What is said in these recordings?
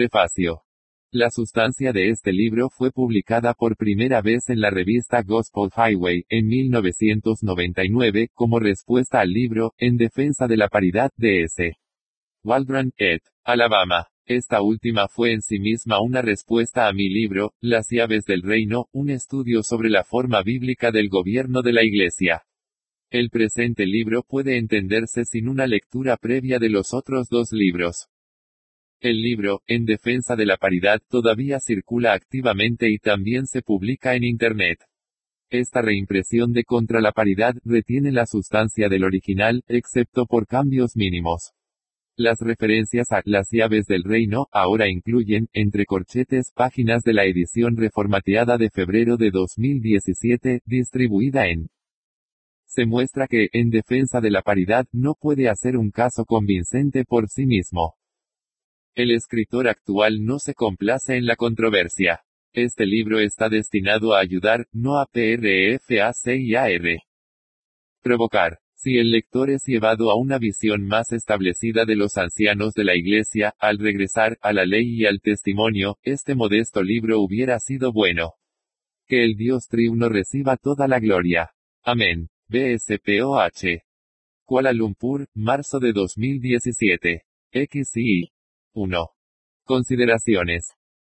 Prefacio. La sustancia de este libro fue publicada por primera vez en la revista Gospel Highway, en 1999, como respuesta al libro, En defensa de la paridad, de S. Waldron, ed. Alabama. Esta última fue en sí misma una respuesta a mi libro, Las llaves del reino, un estudio sobre la forma bíblica del gobierno de la Iglesia. El presente libro puede entenderse sin una lectura previa de los otros dos libros. El libro, En defensa de la paridad, todavía circula activamente y también se publica en Internet. Esta reimpresión de Contra la paridad retiene la sustancia del original, excepto por cambios mínimos. Las referencias a Las llaves del reino ahora incluyen, entre corchetes, páginas de la edición reformateada de febrero de 2017, distribuida en. Se muestra que, En defensa de la paridad, no puede hacer un caso convincente por sí mismo. El escritor actual no se complace en la controversia. Este libro está destinado a ayudar, no a prefaciar. Provocar. Si el lector es llevado a una visión más establecida de los ancianos de la Iglesia, al regresar a la ley y al testimonio, este modesto libro hubiera sido bueno. Que el Dios triuno reciba toda la gloria. Amén. B.S. Poh. Kuala Lumpur, marzo de 2017. XI. 1. Consideraciones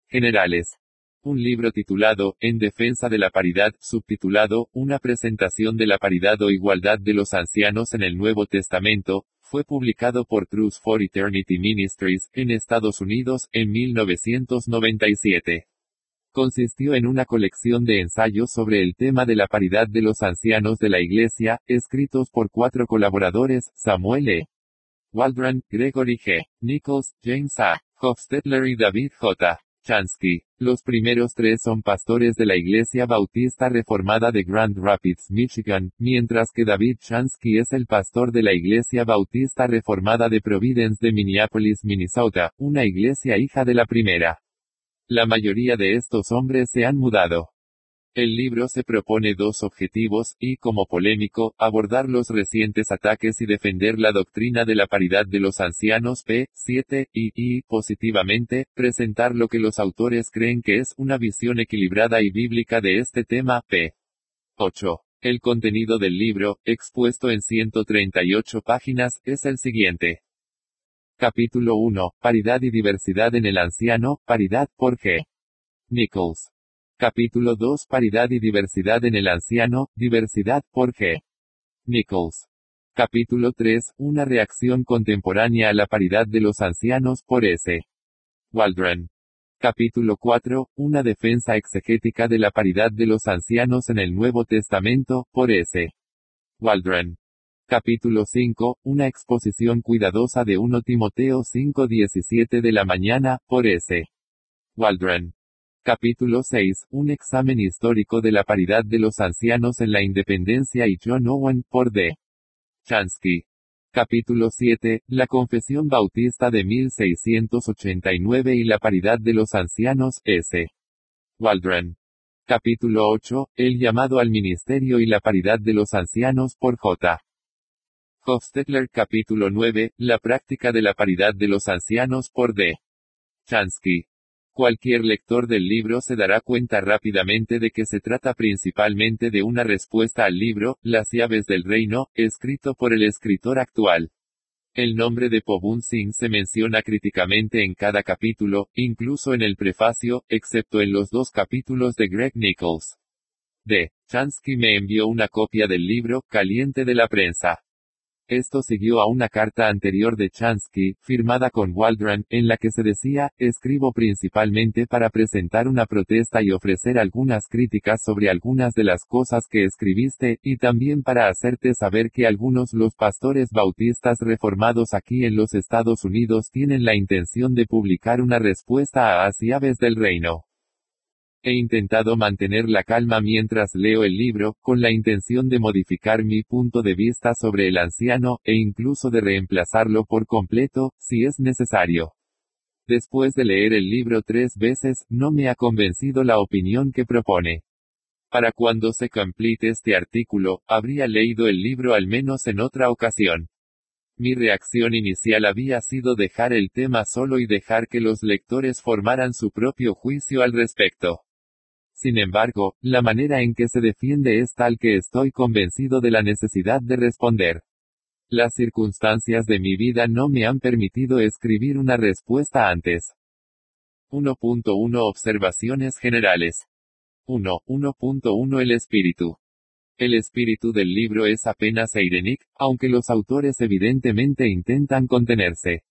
generales. Un libro titulado, En defensa de la paridad, subtitulado, Una presentación de la paridad o igualdad de los ancianos en el Nuevo Testamento, fue publicado por Truth for Eternity Ministries, en Estados Unidos, en 1997. Consistió en una colección de ensayos sobre el tema de la paridad de los ancianos de la Iglesia, escritos por 4 colaboradores, Samuel E. Waldron, Gregory G. Nichols, James A. Hofstetler y David J. Chansky. Los primeros 3 son pastores de la Iglesia Bautista Reformada de Grand Rapids, Michigan, mientras que David Chansky es el pastor de la Iglesia Bautista Reformada de Providence de Minneapolis, Minnesota, una iglesia hija de la primera. La mayoría de estos hombres se han mudado. El libro se propone 2 objetivos, y como polémico, abordar los recientes ataques y defender la doctrina de la paridad de los ancianos p. 7, y positivamente, presentar lo que los autores creen que es una visión equilibrada y bíblica de este tema p. 8. El contenido del libro, expuesto en 138 páginas, es el siguiente. Capítulo 1. Paridad y diversidad en el anciano, paridad, por G. Nichols. Capítulo 2. Paridad y diversidad en el anciano, diversidad, por G. Nichols. Capítulo 3. Una reacción contemporánea a la paridad de los ancianos, por S. Waldron. Capítulo 4. Una defensa exegética de la paridad de los ancianos en el Nuevo Testamento, por S. Waldron. Capítulo 5. Una exposición cuidadosa de 1 Timoteo 5:17 de la mañana, por S. Waldron. Capítulo 6. Un examen histórico de la paridad de los ancianos en la independencia y John Owen, por D. Chansky. Capítulo 7. La Confesión Bautista de 1689 y la paridad de los ancianos, S. Waldron. Capítulo 8. El llamado al ministerio y la paridad de los ancianos, por J. Hofstetler. Capítulo 9. La práctica de la paridad de los ancianos, por D. Chansky. Cualquier lector del libro se dará cuenta rápidamente de que se trata principalmente de una respuesta al libro, Las llaves del reino, escrito por el escritor actual. El nombre de Pobun Singh se menciona críticamente en cada capítulo, incluso en el prefacio, excepto en los 2 capítulos de Greg Nichols. D. Chansky me envió una copia del libro, caliente de la prensa. Esto siguió a una carta anterior de Chansky, firmada con Waldron, en la que se decía, escribo principalmente para presentar una protesta y ofrecer algunas críticas sobre algunas de las cosas que escribiste, y también para hacerte saber que algunos de los pastores bautistas reformados aquí en los Estados Unidos tienen la intención de publicar una respuesta a Las llaves del reino. He intentado mantener la calma mientras leo el libro, con la intención de modificar mi punto de vista sobre el anciano, e incluso de reemplazarlo por completo, si es necesario. Después de leer el libro 3 veces, no me ha convencido la opinión que propone. Para cuando se complete este artículo, habría leído el libro al menos en otra ocasión. Mi reacción inicial había sido dejar el tema solo y dejar que los lectores formaran su propio juicio al respecto. Sin embargo, la manera en que se defiende es tal que estoy convencido de la necesidad de responder. Las circunstancias de mi vida no me han permitido escribir una respuesta antes. 1.1 Observaciones generales. 1.1 El espíritu. El espíritu del libro es apenas eirenic, aunque los autores evidentemente intentan contenerse.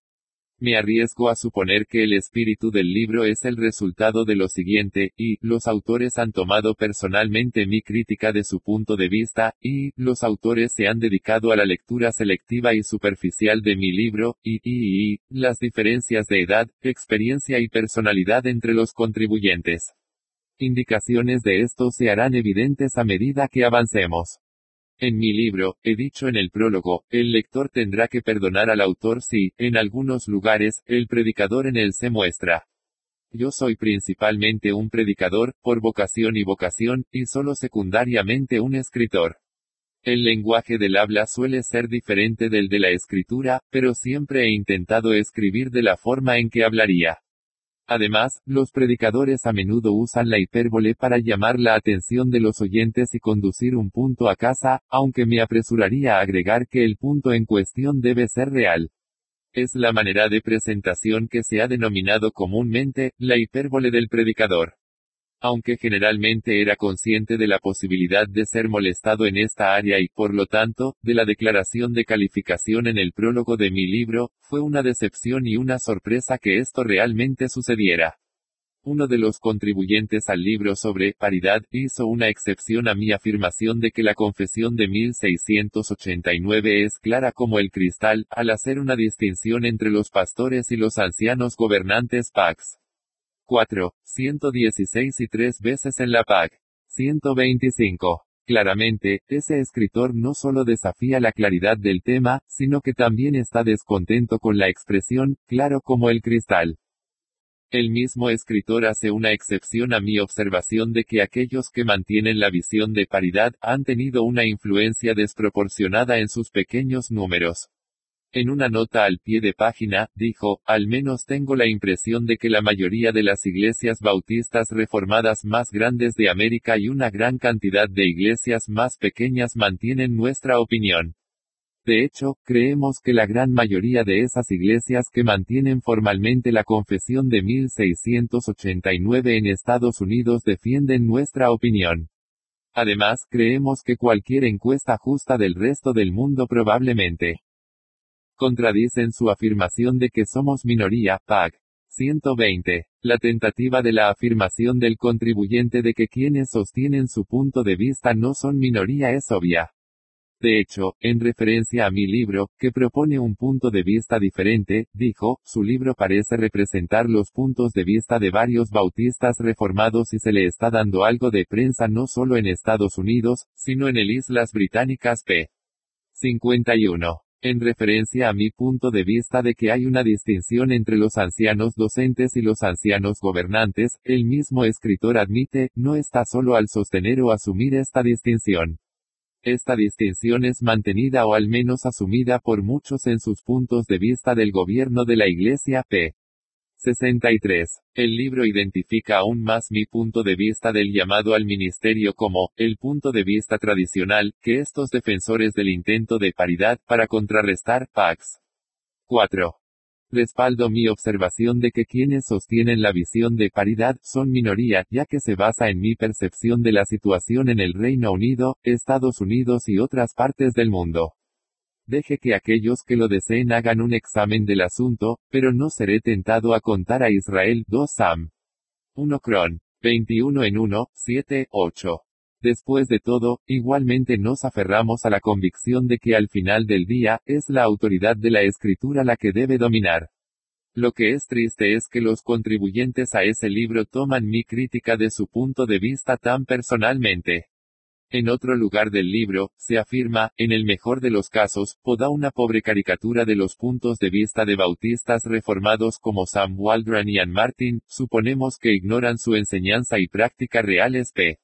Me arriesgo a suponer que el espíritu del libro es el resultado de lo siguiente, y, los autores han tomado personalmente mi crítica de su punto de vista, y, los autores se han dedicado a la lectura selectiva y superficial de mi libro, y, las diferencias de edad, experiencia y personalidad entre los contribuyentes. Indicaciones de esto se harán evidentes a medida que avancemos. En mi libro, he dicho en el prólogo, el lector tendrá que perdonar al autor si, en algunos lugares, el predicador en él se muestra. Yo soy principalmente un predicador, por vocación y vocación, y solo secundariamente un escritor. El lenguaje del habla suele ser diferente del de la escritura, pero siempre he intentado escribir de la forma en que hablaría. Además, los predicadores a menudo usan la hipérbole para llamar la atención de los oyentes y conducir un punto a casa, aunque me apresuraría a agregar que el punto en cuestión debe ser real. Es la manera de presentación que se ha denominado comúnmente, la hipérbole del predicador. Aunque generalmente era consciente de la posibilidad de ser molestado en esta área y, por lo tanto, de la declaración de calificación en el prólogo de mi libro, fue una decepción y una sorpresa que esto realmente sucediera. Uno de los contribuyentes al libro sobre paridad hizo una excepción a mi afirmación de que la Confesión de 1689 es clara como el cristal, al hacer una distinción entre los pastores y los ancianos gobernantes Pax. 4, 116 y 3 veces en la PAC. 125. Claramente, ese escritor no solo desafía la claridad del tema, sino que también está descontento con la expresión, claro como el cristal. El mismo escritor hace una excepción a mi observación de que aquellos que mantienen la visión de paridad han tenido una influencia desproporcionada en sus pequeños números. En una nota al pie de página, dijo, al menos tengo la impresión de que la mayoría de las iglesias bautistas reformadas más grandes de América y una gran cantidad de iglesias más pequeñas mantienen nuestra opinión. De hecho, creemos que la gran mayoría de esas iglesias que mantienen formalmente la Confesión de 1689 en Estados Unidos defienden nuestra opinión. Además, creemos que cualquier encuesta justa del resto del mundo probablemente contradicen su afirmación de que somos minoría, PAG. 120. La tentativa de la afirmación del contribuyente de que quienes sostienen su punto de vista no son minoría es obvia. De hecho, en referencia a mi libro, que propone un punto de vista diferente, dijo, su libro parece representar los puntos de vista de varios bautistas reformados y se le está dando algo de prensa no solo en Estados Unidos, sino en el Islas Británicas p. 51. En referencia a mi punto de vista de que hay una distinción entre los ancianos docentes y los ancianos gobernantes, el mismo escritor admite, no está solo al sostener o asumir esta distinción. Esta distinción es mantenida o al menos asumida por muchos en sus puntos de vista del gobierno de la Iglesia p. 63. El libro identifica aún más mi punto de vista del llamado al ministerio como, el punto de vista tradicional, que estos defensores del intento de paridad, para contrarrestar, Pax. 4. Respaldo mi observación de que quienes sostienen la visión de paridad, son minoría, ya que se basa en mi percepción de la situación en el Reino Unido, Estados Unidos y otras partes del mundo. Deje que aquellos que lo deseen hagan un examen del asunto, pero no seré tentado a contar a Israel 2 Sam. 1 Cron. 21 en 1, 7, 8. Después de todo, igualmente nos aferramos a la convicción de que al final del día, es la autoridad de la Escritura la que debe dominar. Lo que es triste es que los contribuyentes a ese libro toman mi crítica de su punto de vista tan personalmente. En otro lugar del libro, se afirma, en el mejor de los casos, Poh da una pobre caricatura de los puntos de vista de bautistas reformados como Sam Waldron y Ann Martin, suponemos que ignoran su enseñanza y práctica reales p.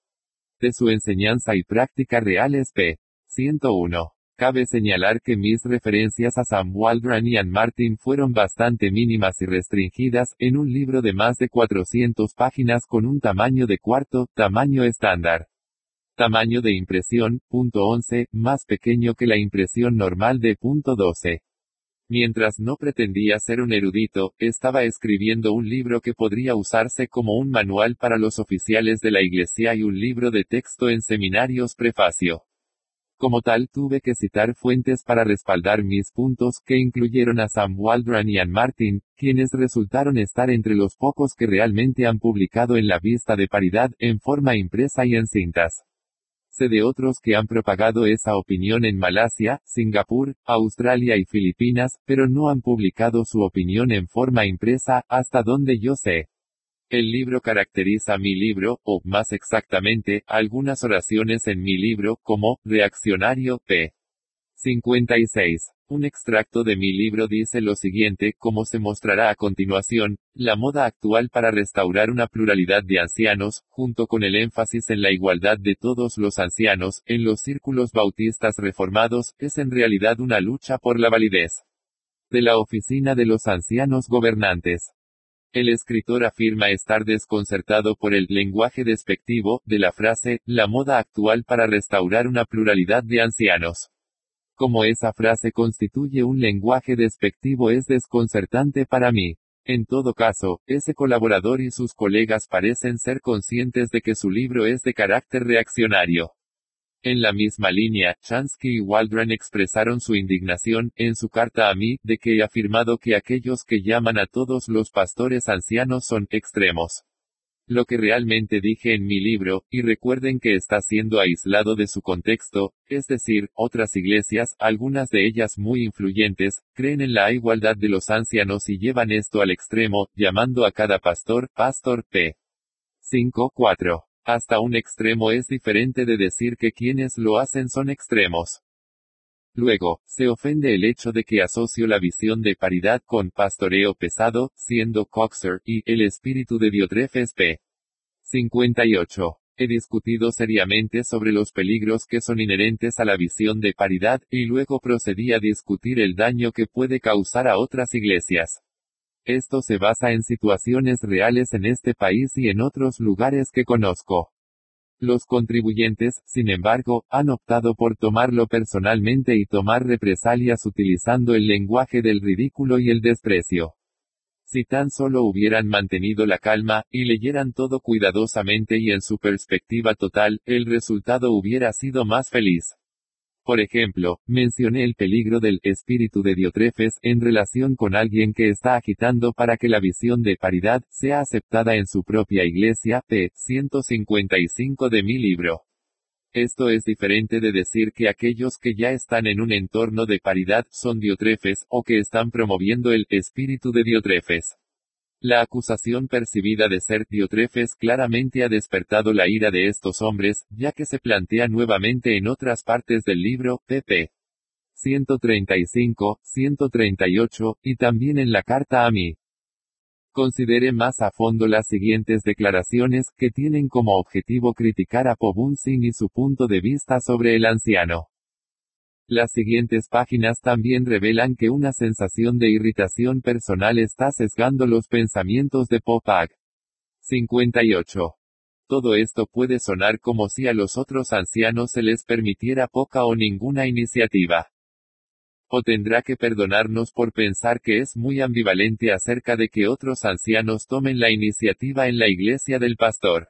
101. Cabe señalar que mis referencias a Sam Waldron y Ann Martin fueron bastante mínimas y restringidas, en un libro de más de 400 páginas con un tamaño de cuarto, tamaño estándar. Tamaño de impresión, .11, más pequeño que la impresión normal de .12. Mientras no pretendía ser un erudito, estaba escribiendo un libro que podría usarse como un manual para los oficiales de la Iglesia y un libro de texto en seminarios prefacio. Como tal, tuve que citar fuentes para respaldar mis puntos, que incluyeron a Sam Waldron y Ann Martin, quienes resultaron estar entre los pocos que realmente han publicado en la Vista de Paridad, en forma impresa y en cintas. Sé de otros que han propagado esa opinión en Malasia, Singapur, Australia y Filipinas, pero no han publicado su opinión en forma impresa, hasta donde yo sé. El libro caracteriza mi libro, o, más exactamente, algunas oraciones en mi libro, como, Reaccionario, p. 56. Un extracto de mi libro dice lo siguiente, como se mostrará a continuación, la moda actual para restaurar una pluralidad de ancianos, junto con el énfasis en la igualdad de todos los ancianos, en los círculos bautistas reformados, es en realidad una lucha por la validez de la oficina de los ancianos gobernantes. El escritor afirma estar desconcertado por el lenguaje despectivo de la frase, la moda actual para restaurar una pluralidad de ancianos. Como esa frase constituye un lenguaje despectivo es desconcertante para mí. En todo caso, ese colaborador y sus colegas parecen ser conscientes de que su libro es de carácter reaccionario. En la misma línea, Chansky y Waldron expresaron su indignación, en su carta a mí, de que he afirmado que aquellos que llaman a todos los pastores ancianos son extremos. Lo que realmente dije en mi libro, y recuerden que está siendo aislado de su contexto, es decir, otras iglesias, algunas de ellas muy influyentes, creen en la igualdad de los ancianos y llevan esto al extremo, llamando a cada pastor, pastor, p. 5.4. Hasta un extremo es diferente de decir que quienes lo hacen son extremos. Luego, se ofende el hecho de que asocio la visión de paridad con pastoreo pesado, siendo Coxer, y el espíritu de Diotrefes p. 58. He discutido seriamente sobre los peligros que son inherentes a la visión de paridad, y luego procedí a discutir el daño que puede causar a otras iglesias. Esto se basa en situaciones reales en este país y en otros lugares que conozco. Los contribuyentes, sin embargo, han optado por tomarlo personalmente y tomar represalias utilizando el lenguaje del ridículo y el desprecio. Si tan solo hubieran mantenido la calma, y leyeran todo cuidadosamente y en su perspectiva total, el resultado hubiera sido más feliz. Por ejemplo, mencioné el peligro del espíritu de Diotrefes en relación con alguien que está agitando para que la visión de paridad sea aceptada en su propia iglesia, p. 155 de mi libro. Esto es diferente de decir que aquellos que ya están en un entorno de paridad son Diotrefes, o que están promoviendo el espíritu de Diotrefes. La acusación percibida de ser Diotrefes claramente ha despertado la ira de estos hombres, ya que se plantea nuevamente en otras partes del libro, pp. 135, 138, y también en la carta a mí. Considere más a fondo las siguientes declaraciones, que tienen como objetivo criticar a Pobunsin y su punto de vista sobre el anciano. Las siguientes páginas también revelan que una sensación de irritación personal está sesgando los pensamientos de Poh. 58. Todo esto puede sonar como si a los otros ancianos se les permitiera poca o ninguna iniciativa. O tendrá que perdonarnos por pensar que es muy ambivalente acerca de que otros ancianos tomen la iniciativa en la iglesia del pastor.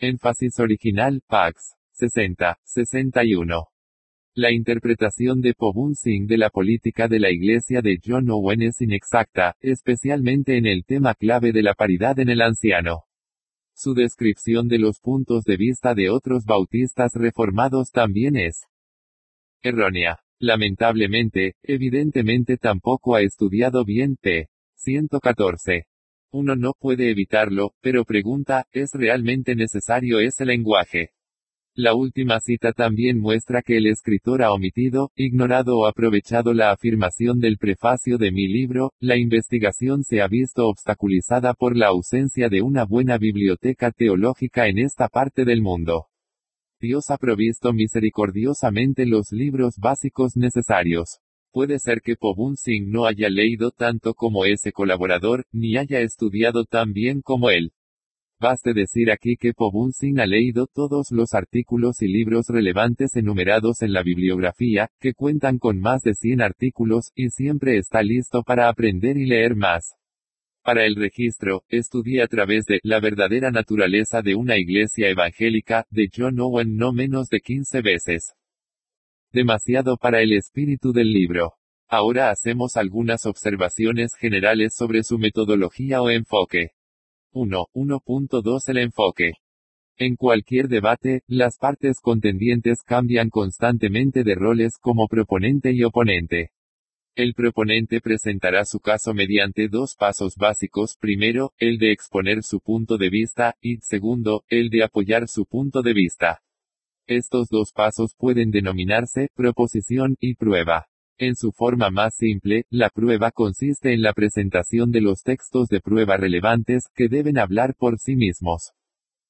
Énfasis original, pax. 60, 61. La interpretación de Pobunsin de la política de la Iglesia de John Owen es inexacta, especialmente en el tema clave de la paridad en el anciano. Su descripción de los puntos de vista de otros bautistas reformados también es errónea. Lamentablemente, evidentemente tampoco ha estudiado bien p. 114. Uno no puede evitarlo, pero pregunta, ¿es realmente necesario ese lenguaje? La última cita también muestra que el escritor ha omitido, ignorado o aprovechado la afirmación del prefacio de mi libro, la investigación se ha visto obstaculizada por la ausencia de una buena biblioteca teológica en esta parte del mundo. Dios ha provisto misericordiosamente los libros básicos necesarios. Puede ser que Poh Bun Sing no haya leído tanto como ese colaborador, ni haya estudiado tan bien como él. Baste decir aquí que Poh Bun Sing ha leído todos los artículos y libros relevantes enumerados en la bibliografía, que cuentan con más de 100 artículos, y siempre está listo para aprender y leer más. Para el registro, estudié a través de La verdadera naturaleza de una iglesia evangélica, de John Owen no menos de 15 veces. Demasiado para el espíritu del libro. Ahora hacemos algunas observaciones generales sobre su metodología o enfoque. 1.2 El enfoque. En cualquier debate, las partes contendientes cambian constantemente de roles como proponente y oponente. El proponente presentará su caso mediante dos pasos básicos: primero, el de exponer su punto de vista, y segundo, el de apoyar su punto de vista. Estos dos pasos pueden denominarse proposición y prueba. En su forma más simple, la prueba consiste en la presentación de los textos de prueba relevantes, que deben hablar por sí mismos.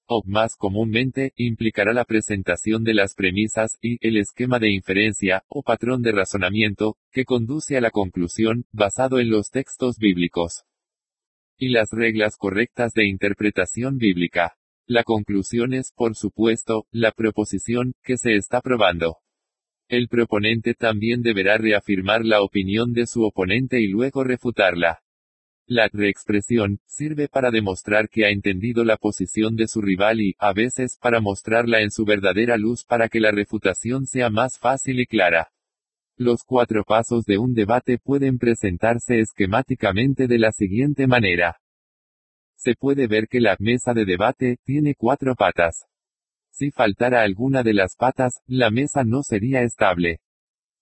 O, más comúnmente, implicará la presentación de las premisas, y el esquema de inferencia, o patrón de razonamiento, que conduce a la conclusión, basado en los textos bíblicos. Y las reglas correctas de interpretación bíblica. La conclusión es, por supuesto, la proposición, que se está probando. El proponente también deberá reafirmar la opinión de su oponente y luego refutarla. La reexpresión sirve para demostrar que ha entendido la posición de su rival y, a veces, para mostrarla en su verdadera luz para que la refutación sea más fácil y clara. Los cuatro pasos de un debate pueden presentarse esquemáticamente de la siguiente manera. Se puede ver que la mesa de debate tiene cuatro patas. Si faltara alguna de las patas, la mesa no sería estable.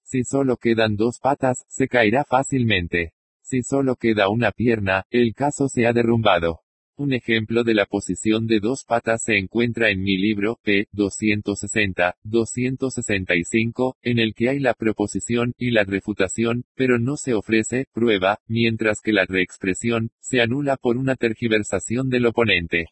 Si solo quedan dos patas, se caerá fácilmente. Si solo queda una pierna, el caso se ha derrumbado. Un ejemplo de la posición de dos patas se encuentra en mi libro, p. 260-265, en el que hay la proposición y la refutación, pero no se ofrece prueba, mientras que la reexpresión se anula por una tergiversación del oponente.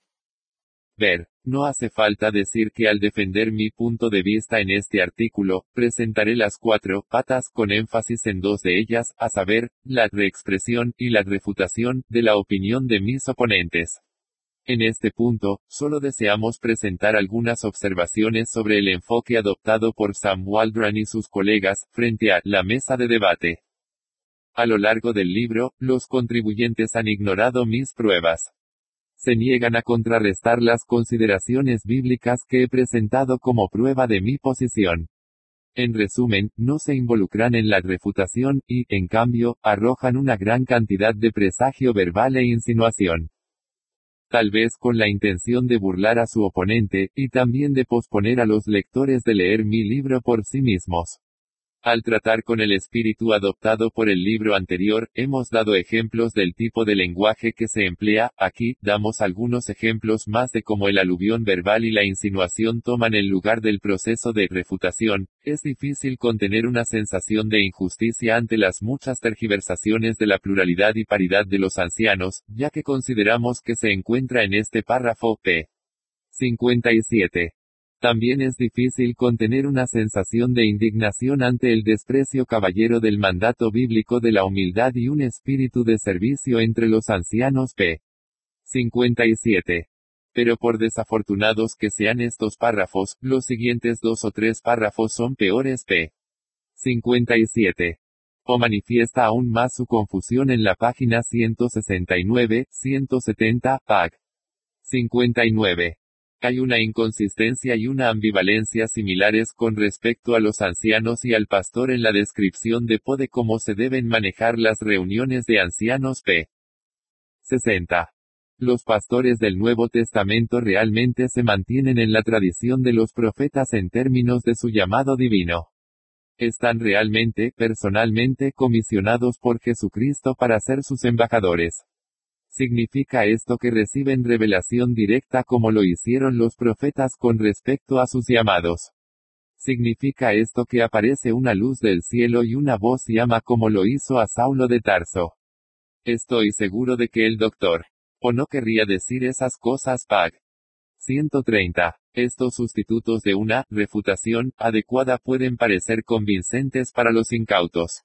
Ver. No hace falta decir que al defender mi punto de vista en este artículo, presentaré las cuatro patas con énfasis en dos de ellas, a saber, la reexpresión y la refutación de la opinión de mis oponentes. En este punto, solo deseamos presentar algunas observaciones sobre el enfoque adoptado por Sam Waldron y sus colegas, frente a la mesa de debate. A lo largo del libro, los contribuyentes han ignorado mis pruebas. Se niegan a contrarrestar las consideraciones bíblicas que he presentado como prueba de mi posición. En resumen, no se involucran en la refutación, y, en cambio, arrojan una gran cantidad de presagio verbal e insinuación. Tal vez con la intención de burlar a su oponente, y también de posponer a los lectores de leer mi libro por sí mismos. Al tratar con el espíritu adoptado por el libro anterior, hemos dado ejemplos del tipo de lenguaje que se emplea, aquí, damos algunos ejemplos más de cómo el aluvión verbal y la insinuación toman el lugar del proceso de refutación. Es difícil contener una sensación de injusticia ante las muchas tergiversaciones de la pluralidad y paridad de los ancianos, ya que consideramos que se encuentra en este párrafo, p. 57. También es difícil contener una sensación de indignación ante el desprecio caballero del mandato bíblico de la humildad y un espíritu de servicio entre los ancianos p. 57. Pero por desafortunados que sean estos párrafos, los siguientes dos o tres párrafos son peores p. 57. O manifiesta aún más su confusión en la página 169, 170, pag. 59. Hay una inconsistencia y una ambivalencia similares con respecto a los ancianos y al pastor en la descripción de Poh de cómo se deben manejar las reuniones de ancianos p. 60. Los pastores del Nuevo Testamento realmente se mantienen en la tradición de los profetas en términos de su llamado divino. Están realmente, personalmente comisionados por Jesucristo para ser sus embajadores. ¿Significa esto que reciben revelación directa como lo hicieron los profetas con respecto a sus llamados? ¿Significa esto que aparece una luz del cielo y una voz llama como lo hizo a Saulo de Tarso? Estoy seguro de que el doctor Poh no querría decir esas cosas, pag. 130. Estos sustitutos de una refutación adecuada pueden parecer convincentes para los incautos.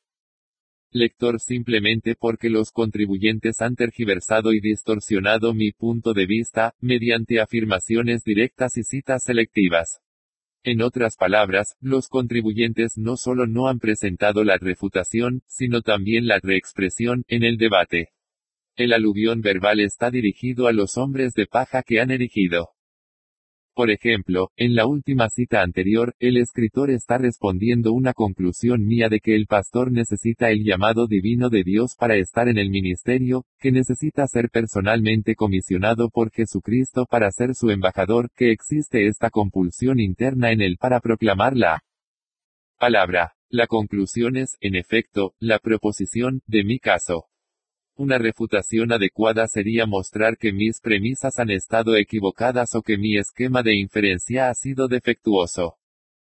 Lector, simplemente porque los contribuyentes han tergiversado y distorsionado mi punto de vista, mediante afirmaciones directas y citas selectivas. En otras palabras, los contribuyentes no solo no han presentado la refutación, sino también la reexpresión, en el debate. El aluvión verbal está dirigido a los hombres de paja que han erigido. Por ejemplo, en la última cita anterior, el escritor está respondiendo una conclusión mía de que el pastor necesita el llamado divino de Dios para estar en el ministerio, que necesita ser personalmente comisionado por Jesucristo para ser su embajador, que existe esta compulsión interna en él para proclamar la palabra. La conclusión es, en efecto, la proposición, de mi caso. Una refutación adecuada sería mostrar que mis premisas han estado equivocadas o que mi esquema de inferencia ha sido defectuoso.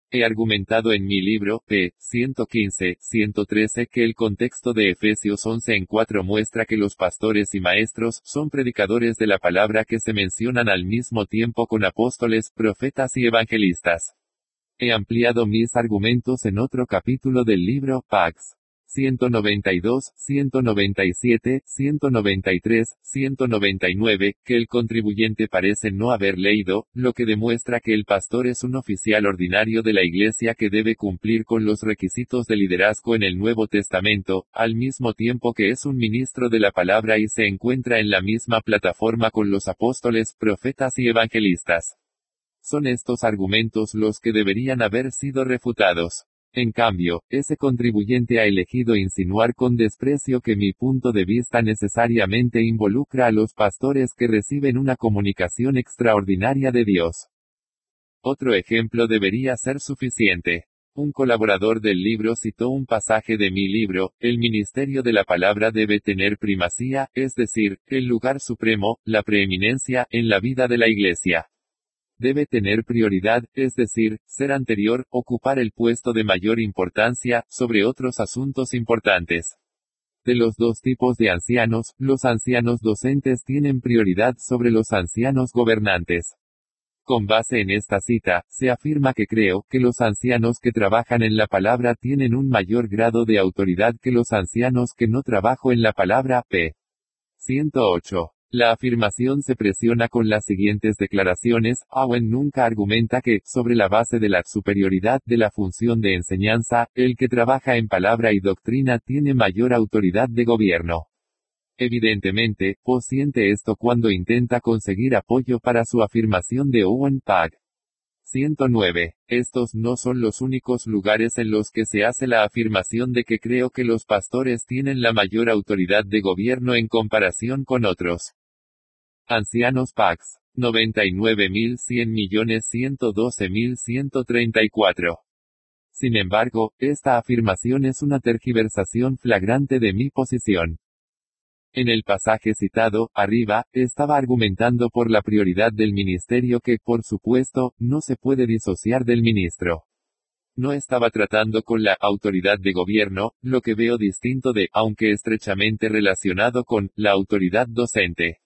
He argumentado en mi libro, p. 115-113, que el contexto de Efesios 11:4 muestra que los pastores y maestros son predicadores de la palabra que se mencionan al mismo tiempo con apóstoles, profetas y evangelistas. He ampliado mis argumentos en otro capítulo del libro, Pax. 192, 197, 193, 199, que el contribuyente parece no haber leído, lo que demuestra que el pastor es un oficial ordinario de la Iglesia que debe cumplir con los requisitos de liderazgo en el Nuevo Testamento, al mismo tiempo que es un ministro de la palabra y se encuentra en la misma plataforma con los apóstoles, profetas y evangelistas. Son estos argumentos los que deberían haber sido refutados. En cambio, ese contribuyente ha elegido insinuar con desprecio que mi punto de vista necesariamente involucra a los pastores que reciben una comunicación extraordinaria de Dios. Otro ejemplo debería ser suficiente. Un colaborador del libro citó un pasaje de mi libro, el ministerio de la palabra debe tener primacía, es decir, el lugar supremo, la preeminencia, en la vida de la Iglesia. Debe tener prioridad, es decir, ser anterior, ocupar el puesto de mayor importancia, sobre otros asuntos importantes. De los dos tipos de ancianos, los ancianos docentes tienen prioridad sobre los ancianos gobernantes. Con base en esta cita, se afirma que creo que los ancianos que trabajan en la palabra tienen un mayor grado de autoridad que los ancianos que no trabajo en la palabra, p. 108. La afirmación se presiona con las siguientes declaraciones. Owen nunca argumenta que, sobre la base de la superioridad de la función de enseñanza, el que trabaja en palabra y doctrina tiene mayor autoridad de gobierno. Evidentemente, Poh siente esto cuando intenta conseguir apoyo para su afirmación de Owen. Pag. 109. Estos no son los únicos lugares en los que se hace la afirmación de que creo que los pastores tienen la mayor autoridad de gobierno en comparación con otros. Ancianos Pax. 99.100.112.134. Sin embargo, esta afirmación es una tergiversación flagrante de mi posición. En el pasaje citado, arriba, estaba argumentando por la prioridad del ministerio que, por supuesto, no se puede disociar del ministro. No estaba tratando con la autoridad de gobierno, lo que veo distinto de, aunque estrechamente relacionado con, la autoridad docente.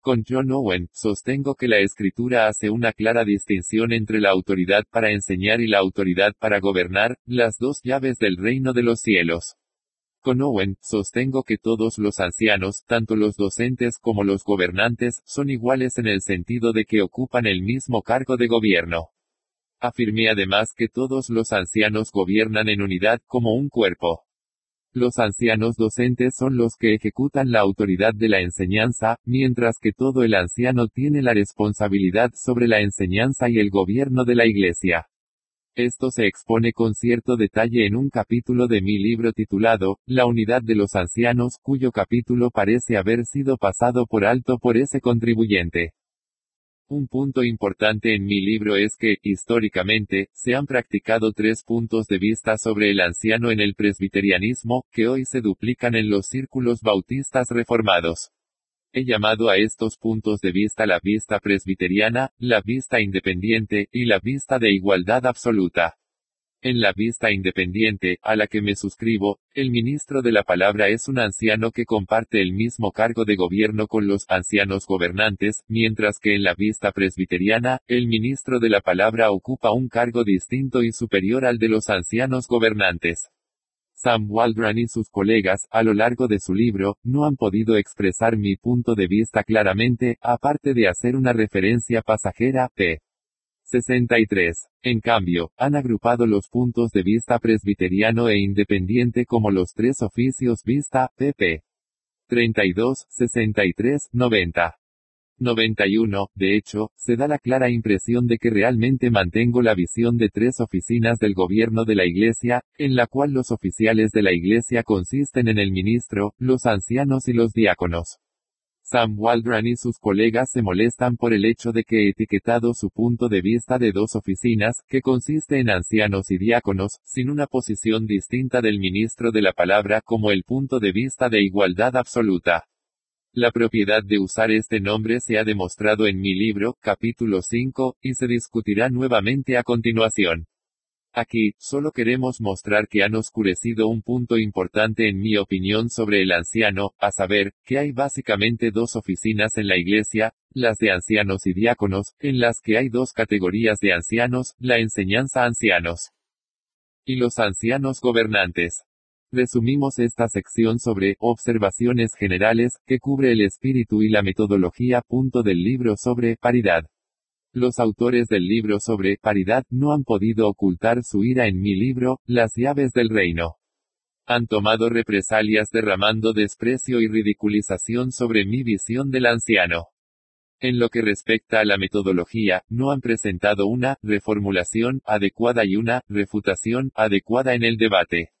Con John Owen, sostengo que la Escritura hace una clara distinción entre la autoridad para enseñar y la autoridad para gobernar, las dos llaves del reino de los cielos. Con Owen, sostengo que todos los ancianos, tanto los docentes como los gobernantes, son iguales en el sentido de que ocupan el mismo cargo de gobierno. Afirmé además que todos los ancianos gobiernan en unidad como un cuerpo. Los ancianos docentes son los que ejecutan la autoridad de la enseñanza, mientras que todo el anciano tiene la responsabilidad sobre la enseñanza y el gobierno de la Iglesia. Esto se expone con cierto detalle en un capítulo de mi libro titulado, La unidad de los ancianos, cuyo capítulo parece haber sido pasado por alto por ese contribuyente. Un punto importante en mi libro es que, históricamente, se han practicado tres puntos de vista sobre el anciano en el presbiterianismo, que hoy se duplican en los círculos bautistas reformados. He llamado a estos puntos de vista la vista presbiteriana, la vista independiente, y la vista de igualdad absoluta. En la vista independiente, a la que me suscribo, el ministro de la palabra es un anciano que comparte el mismo cargo de gobierno con los ancianos gobernantes, mientras que en la vista presbiteriana, el ministro de la palabra ocupa un cargo distinto y superior al de los ancianos gobernantes. Sam Waldron y sus colegas, a lo largo de su libro, no han podido expresar mi punto de vista claramente, aparte de hacer una referencia pasajera, p. 63. En cambio, han agrupado los puntos de vista presbiteriano e independiente como los tres oficios vista, pp. 32, 63, 90. 91, de hecho, se da la clara impresión de que realmente mantengo la visión de tres oficinas del gobierno de la Iglesia, en la cual los oficiales de la Iglesia consisten en el ministro, los ancianos y los diáconos. Sam Waldron y sus colegas se molestan por el hecho de que he etiquetado su punto de vista de dos oficinas, que consiste en ancianos y diáconos, sin una posición distinta del ministro de la palabra como el punto de vista de igualdad absoluta. La propiedad de usar este nombre se ha demostrado en mi libro, capítulo 5, y se discutirá nuevamente a continuación. Aquí, solo queremos mostrar que han oscurecido un punto importante en mi opinión sobre el anciano, a saber, que hay básicamente dos oficinas en la Iglesia, las de ancianos y diáconos, en las que hay dos categorías de ancianos, la enseñanza ancianos y los ancianos gobernantes. Resumimos esta sección sobre observaciones generales, que cubre el espíritu y la metodología. Punto del libro sobre paridad. Los autores del libro sobre paridad no han podido ocultar su ira en mi libro, Las llaves del reino. Han tomado represalias derramando desprecio y ridiculización sobre mi visión del anciano. En lo que respecta a la metodología, no han presentado una reformulación adecuada y una refutación adecuada en el debate.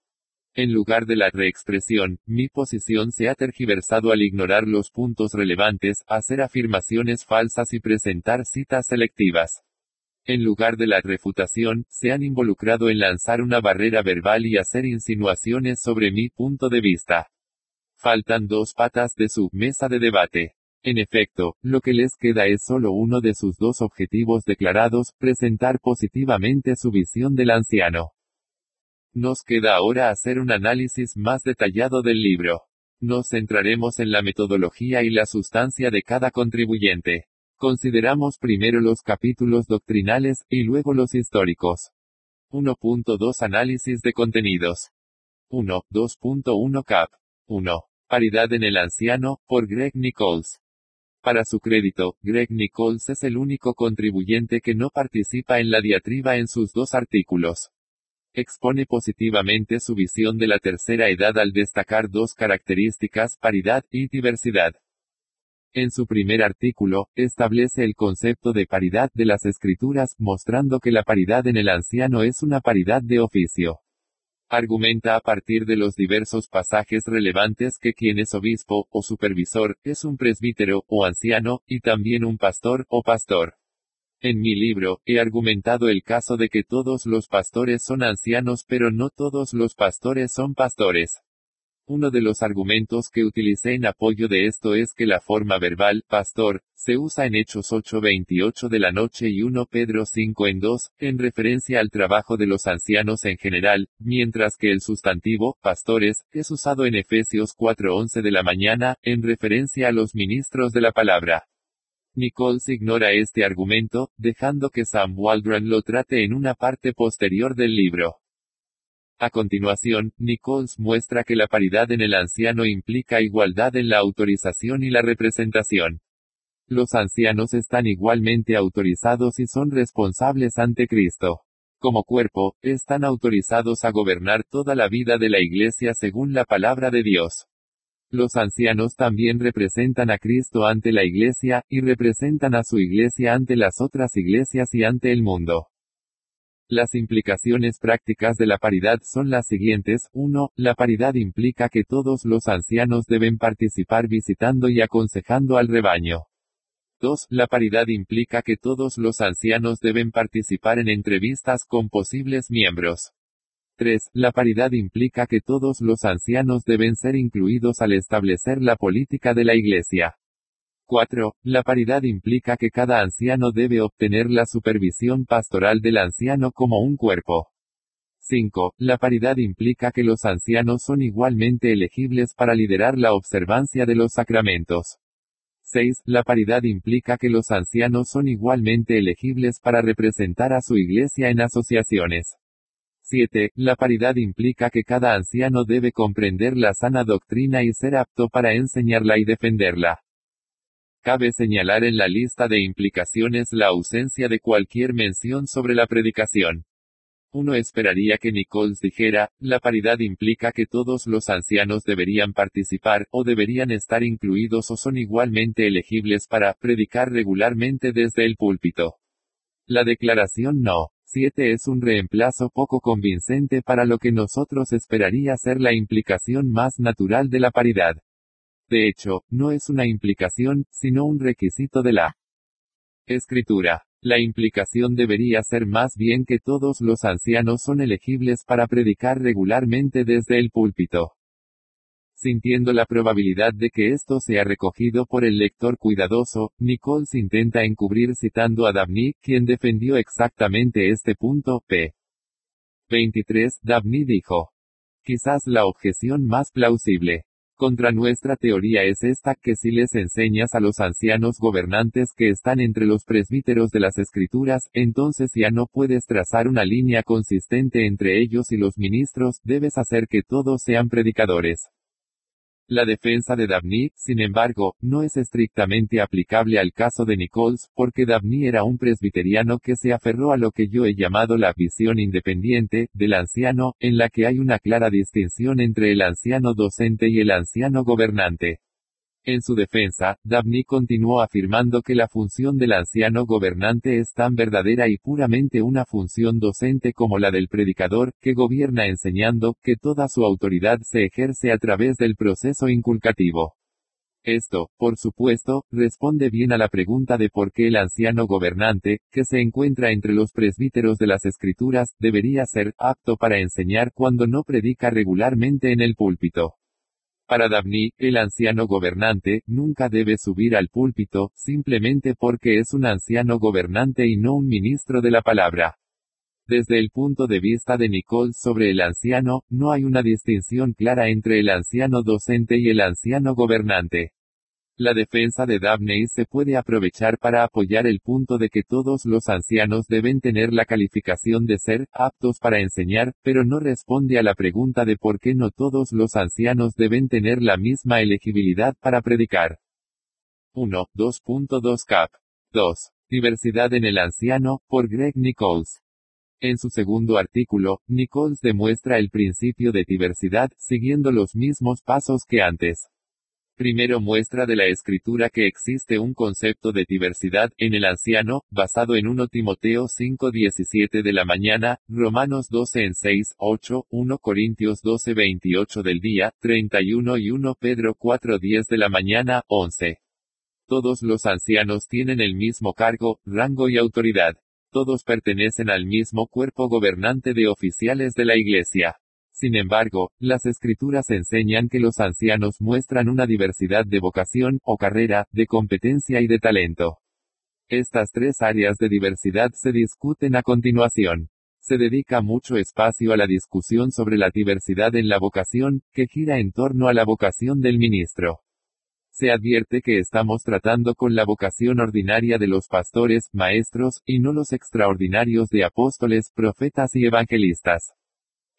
En lugar de la reexpresión, mi posición se ha tergiversado al ignorar los puntos relevantes, hacer afirmaciones falsas y presentar citas selectivas. En lugar de la refutación, se han involucrado en lanzar una barrera verbal y hacer insinuaciones sobre mi punto de vista. Faltan dos patas de su mesa de debate. En efecto, lo que les queda es solo uno de sus dos objetivos declarados, presentar positivamente su visión del anciano. Nos queda ahora hacer un análisis más detallado del libro. Nos centraremos en la metodología y la sustancia de cada contribuyente. Consideramos primero los capítulos doctrinales, y luego los históricos. 1.2 Análisis de contenidos. 1. 2.1 Cap. 1. Paridad en el anciano, por Greg Nichols. Para su crédito, Greg Nichols es el único contribuyente que no participa en la diatriba en sus dos artículos. Expone positivamente su visión de la tercera edad al destacar dos características, paridad y diversidad. En su primer artículo, establece el concepto de paridad de las Escrituras, mostrando que la paridad en el anciano es una paridad de oficio. Argumenta a partir de los diversos pasajes relevantes que quien es obispo, o supervisor, es un presbítero, o anciano, y también un pastor, o pastor. En mi libro, he argumentado el caso de que todos los pastores son ancianos, pero no todos los pastores son pastores. Uno de los argumentos que utilicé en apoyo de esto es que la forma verbal, pastor, se usa en Hechos 8:28 de la noche y 1 Pedro 5:2, en referencia al trabajo de los ancianos en general, mientras que el sustantivo, pastores, es usado en Efesios 4:11 de la mañana, en referencia a los ministros de la palabra. Nichols ignora este argumento, dejando que Sam Waldron lo trate en una parte posterior del libro. A continuación, Nichols muestra que la paridad en el anciano implica igualdad en la autorización y la representación. Los ancianos están igualmente autorizados y son responsables ante Cristo. Como cuerpo, están autorizados a gobernar toda la vida de la Iglesia según la palabra de Dios. Los ancianos también representan a Cristo ante la Iglesia, y representan a su Iglesia ante las otras iglesias y ante el mundo. Las implicaciones prácticas de la paridad son las siguientes. 1. La paridad implica que todos los ancianos deben participar visitando y aconsejando al rebaño. 2. La paridad implica que todos los ancianos deben participar en entrevistas con posibles miembros. 3. La paridad implica que todos los ancianos deben ser incluidos al establecer la política de la Iglesia. 4. La paridad implica que cada anciano debe obtener la supervisión pastoral del anciano como un cuerpo. 5. La paridad implica que los ancianos son igualmente elegibles para liderar la observancia de los sacramentos. 6. La paridad implica que los ancianos son igualmente elegibles para representar a su iglesia en asociaciones. 7. La paridad implica que cada anciano debe comprender la sana doctrina y ser apto para enseñarla y defenderla. Cabe señalar en la lista de implicaciones la ausencia de cualquier mención sobre la predicación. Uno esperaría que Nichols dijera, la paridad implica que todos los ancianos deberían participar, o deberían estar incluidos o son igualmente elegibles para, predicar regularmente desde el púlpito. La declaración No. 7 es un reemplazo poco convincente para lo que nosotros esperaría ser la implicación más natural de la paridad. De hecho, no es una implicación, sino un requisito de la Escritura. La implicación debería ser más bien que todos los ancianos son elegibles para predicar regularmente desde el púlpito. Sintiendo la probabilidad de que esto sea recogido por el lector cuidadoso, Nichols intenta encubrir citando a Dabney, quien defendió exactamente este punto, p. 23, Dabney dijo. Quizás la objeción más plausible contra nuestra teoría es esta, que si les enseñas a los ancianos gobernantes que están entre los presbíteros de las Escrituras, entonces ya no puedes trazar una línea consistente entre ellos y los ministros, debes hacer que todos sean predicadores. La defensa de Dabney, sin embargo, no es estrictamente aplicable al caso de Nichols, porque Dabney era un presbiteriano que se aferró a lo que yo he llamado la visión independiente del anciano, en la que hay una clara distinción entre el anciano docente y el anciano gobernante. En su defensa, Dabney continuó afirmando que la función del anciano gobernante es tan verdadera y puramente una función docente como la del predicador, que gobierna enseñando, que toda su autoridad se ejerce a través del proceso inculcativo. Esto, por supuesto, responde bien a la pregunta de por qué el anciano gobernante, que se encuentra entre los presbíteros de las Escrituras, debería ser apto para enseñar cuando no predica regularmente en el púlpito. Para Dabney, el anciano gobernante nunca debe subir al púlpito, simplemente porque es un anciano gobernante y no un ministro de la palabra. Desde el punto de vista de Nichols sobre el anciano, no hay una distinción clara entre el anciano docente y el anciano gobernante. La defensa de Dabney se puede aprovechar para apoyar el punto de que todos los ancianos deben tener la calificación de ser aptos para enseñar, pero no responde a la pregunta de por qué no todos los ancianos deben tener la misma elegibilidad para predicar. 1. 2.2 cap. 2. Diversidad en el anciano, por Greg Nichols. En su segundo artículo, Nichols demuestra el principio de diversidad, siguiendo los mismos pasos que antes. Primero muestra de la Escritura que existe un concepto de diversidad en el anciano, basado en 1 Timoteo 5:17 de la mañana, Romanos 12 en 6:8, 1 Corintios 12:28 del día, 31 y 1 Pedro 4:10 de la mañana, 11. Todos los ancianos tienen el mismo cargo, rango y autoridad. Todos pertenecen al mismo cuerpo gobernante de oficiales de la Iglesia. Sin embargo, las Escrituras enseñan que los ancianos muestran una diversidad de vocación, o carrera, de competencia y de talento. Estas tres áreas de diversidad se discuten a continuación. Se dedica mucho espacio a la discusión sobre la diversidad en la vocación, que gira en torno a la vocación del ministro. Se advierte que estamos tratando con la vocación ordinaria de los pastores, maestros, y no los extraordinarios de apóstoles, profetas y evangelistas.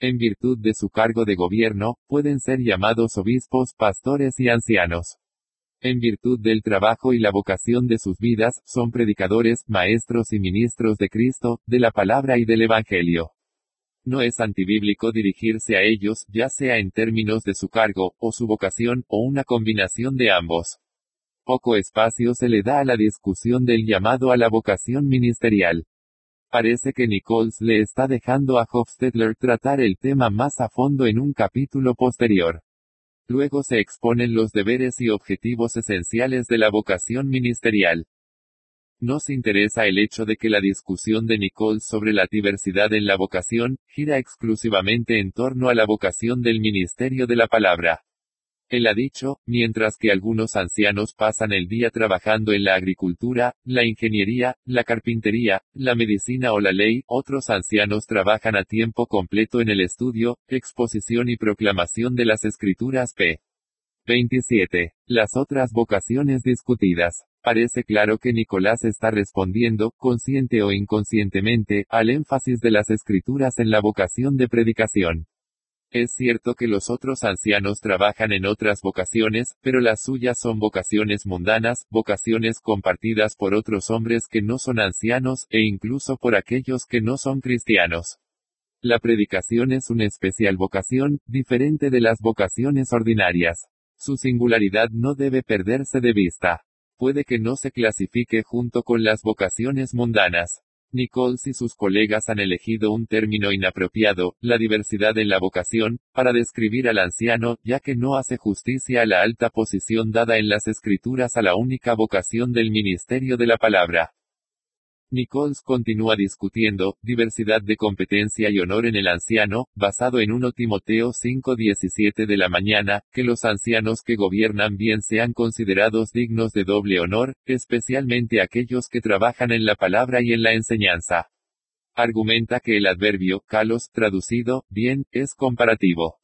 En virtud de su cargo de gobierno, pueden ser llamados obispos, pastores y ancianos. En virtud del trabajo y la vocación de sus vidas, son predicadores, maestros y ministros de Cristo, de la palabra y del Evangelio. No es antibíblico dirigirse a ellos, ya sea en términos de su cargo, o su vocación, o una combinación de ambos. Poco espacio se le da a la discusión del llamado a la vocación ministerial. Parece que Nichols le está dejando a Hofstetler tratar el tema más a fondo en un capítulo posterior. Luego se exponen los deberes y objetivos esenciales de la vocación ministerial. Nos interesa el hecho de que la discusión de Nichols sobre la diversidad en la vocación, gira exclusivamente en torno a la vocación del ministerio de la palabra. Él ha dicho, mientras que algunos ancianos pasan el día trabajando en la agricultura, la ingeniería, la carpintería, la medicina o la ley, otros ancianos trabajan a tiempo completo en el estudio, exposición y proclamación de las Escrituras. P. 27. Las otras vocaciones discutidas. Parece claro que Nicolás está respondiendo, consciente o inconscientemente, al énfasis de las Escrituras en la vocación de predicación. Es cierto que los otros ancianos trabajan en otras vocaciones, pero las suyas son vocaciones mundanas, vocaciones compartidas por otros hombres que no son ancianos, e incluso por aquellos que no son cristianos. La predicación es una especial vocación, diferente de las vocaciones ordinarias. Su singularidad no debe perderse de vista. Puede que no se clasifique junto con las vocaciones mundanas. Nichols y sus colegas han elegido un término inapropiado, la diversidad en la vocación, para describir al anciano, ya que no hace justicia a la alta posición dada en las Escrituras a la única vocación del ministerio de la palabra. Nichols continúa discutiendo, diversidad de competencia y honor en el anciano, basado en 1 Timoteo 5:17 de la mañana, que los ancianos que gobiernan bien sean considerados dignos de doble honor, especialmente aquellos que trabajan en la palabra y en la enseñanza. Argumenta que el adverbio, kalos, traducido, bien, es comparativo.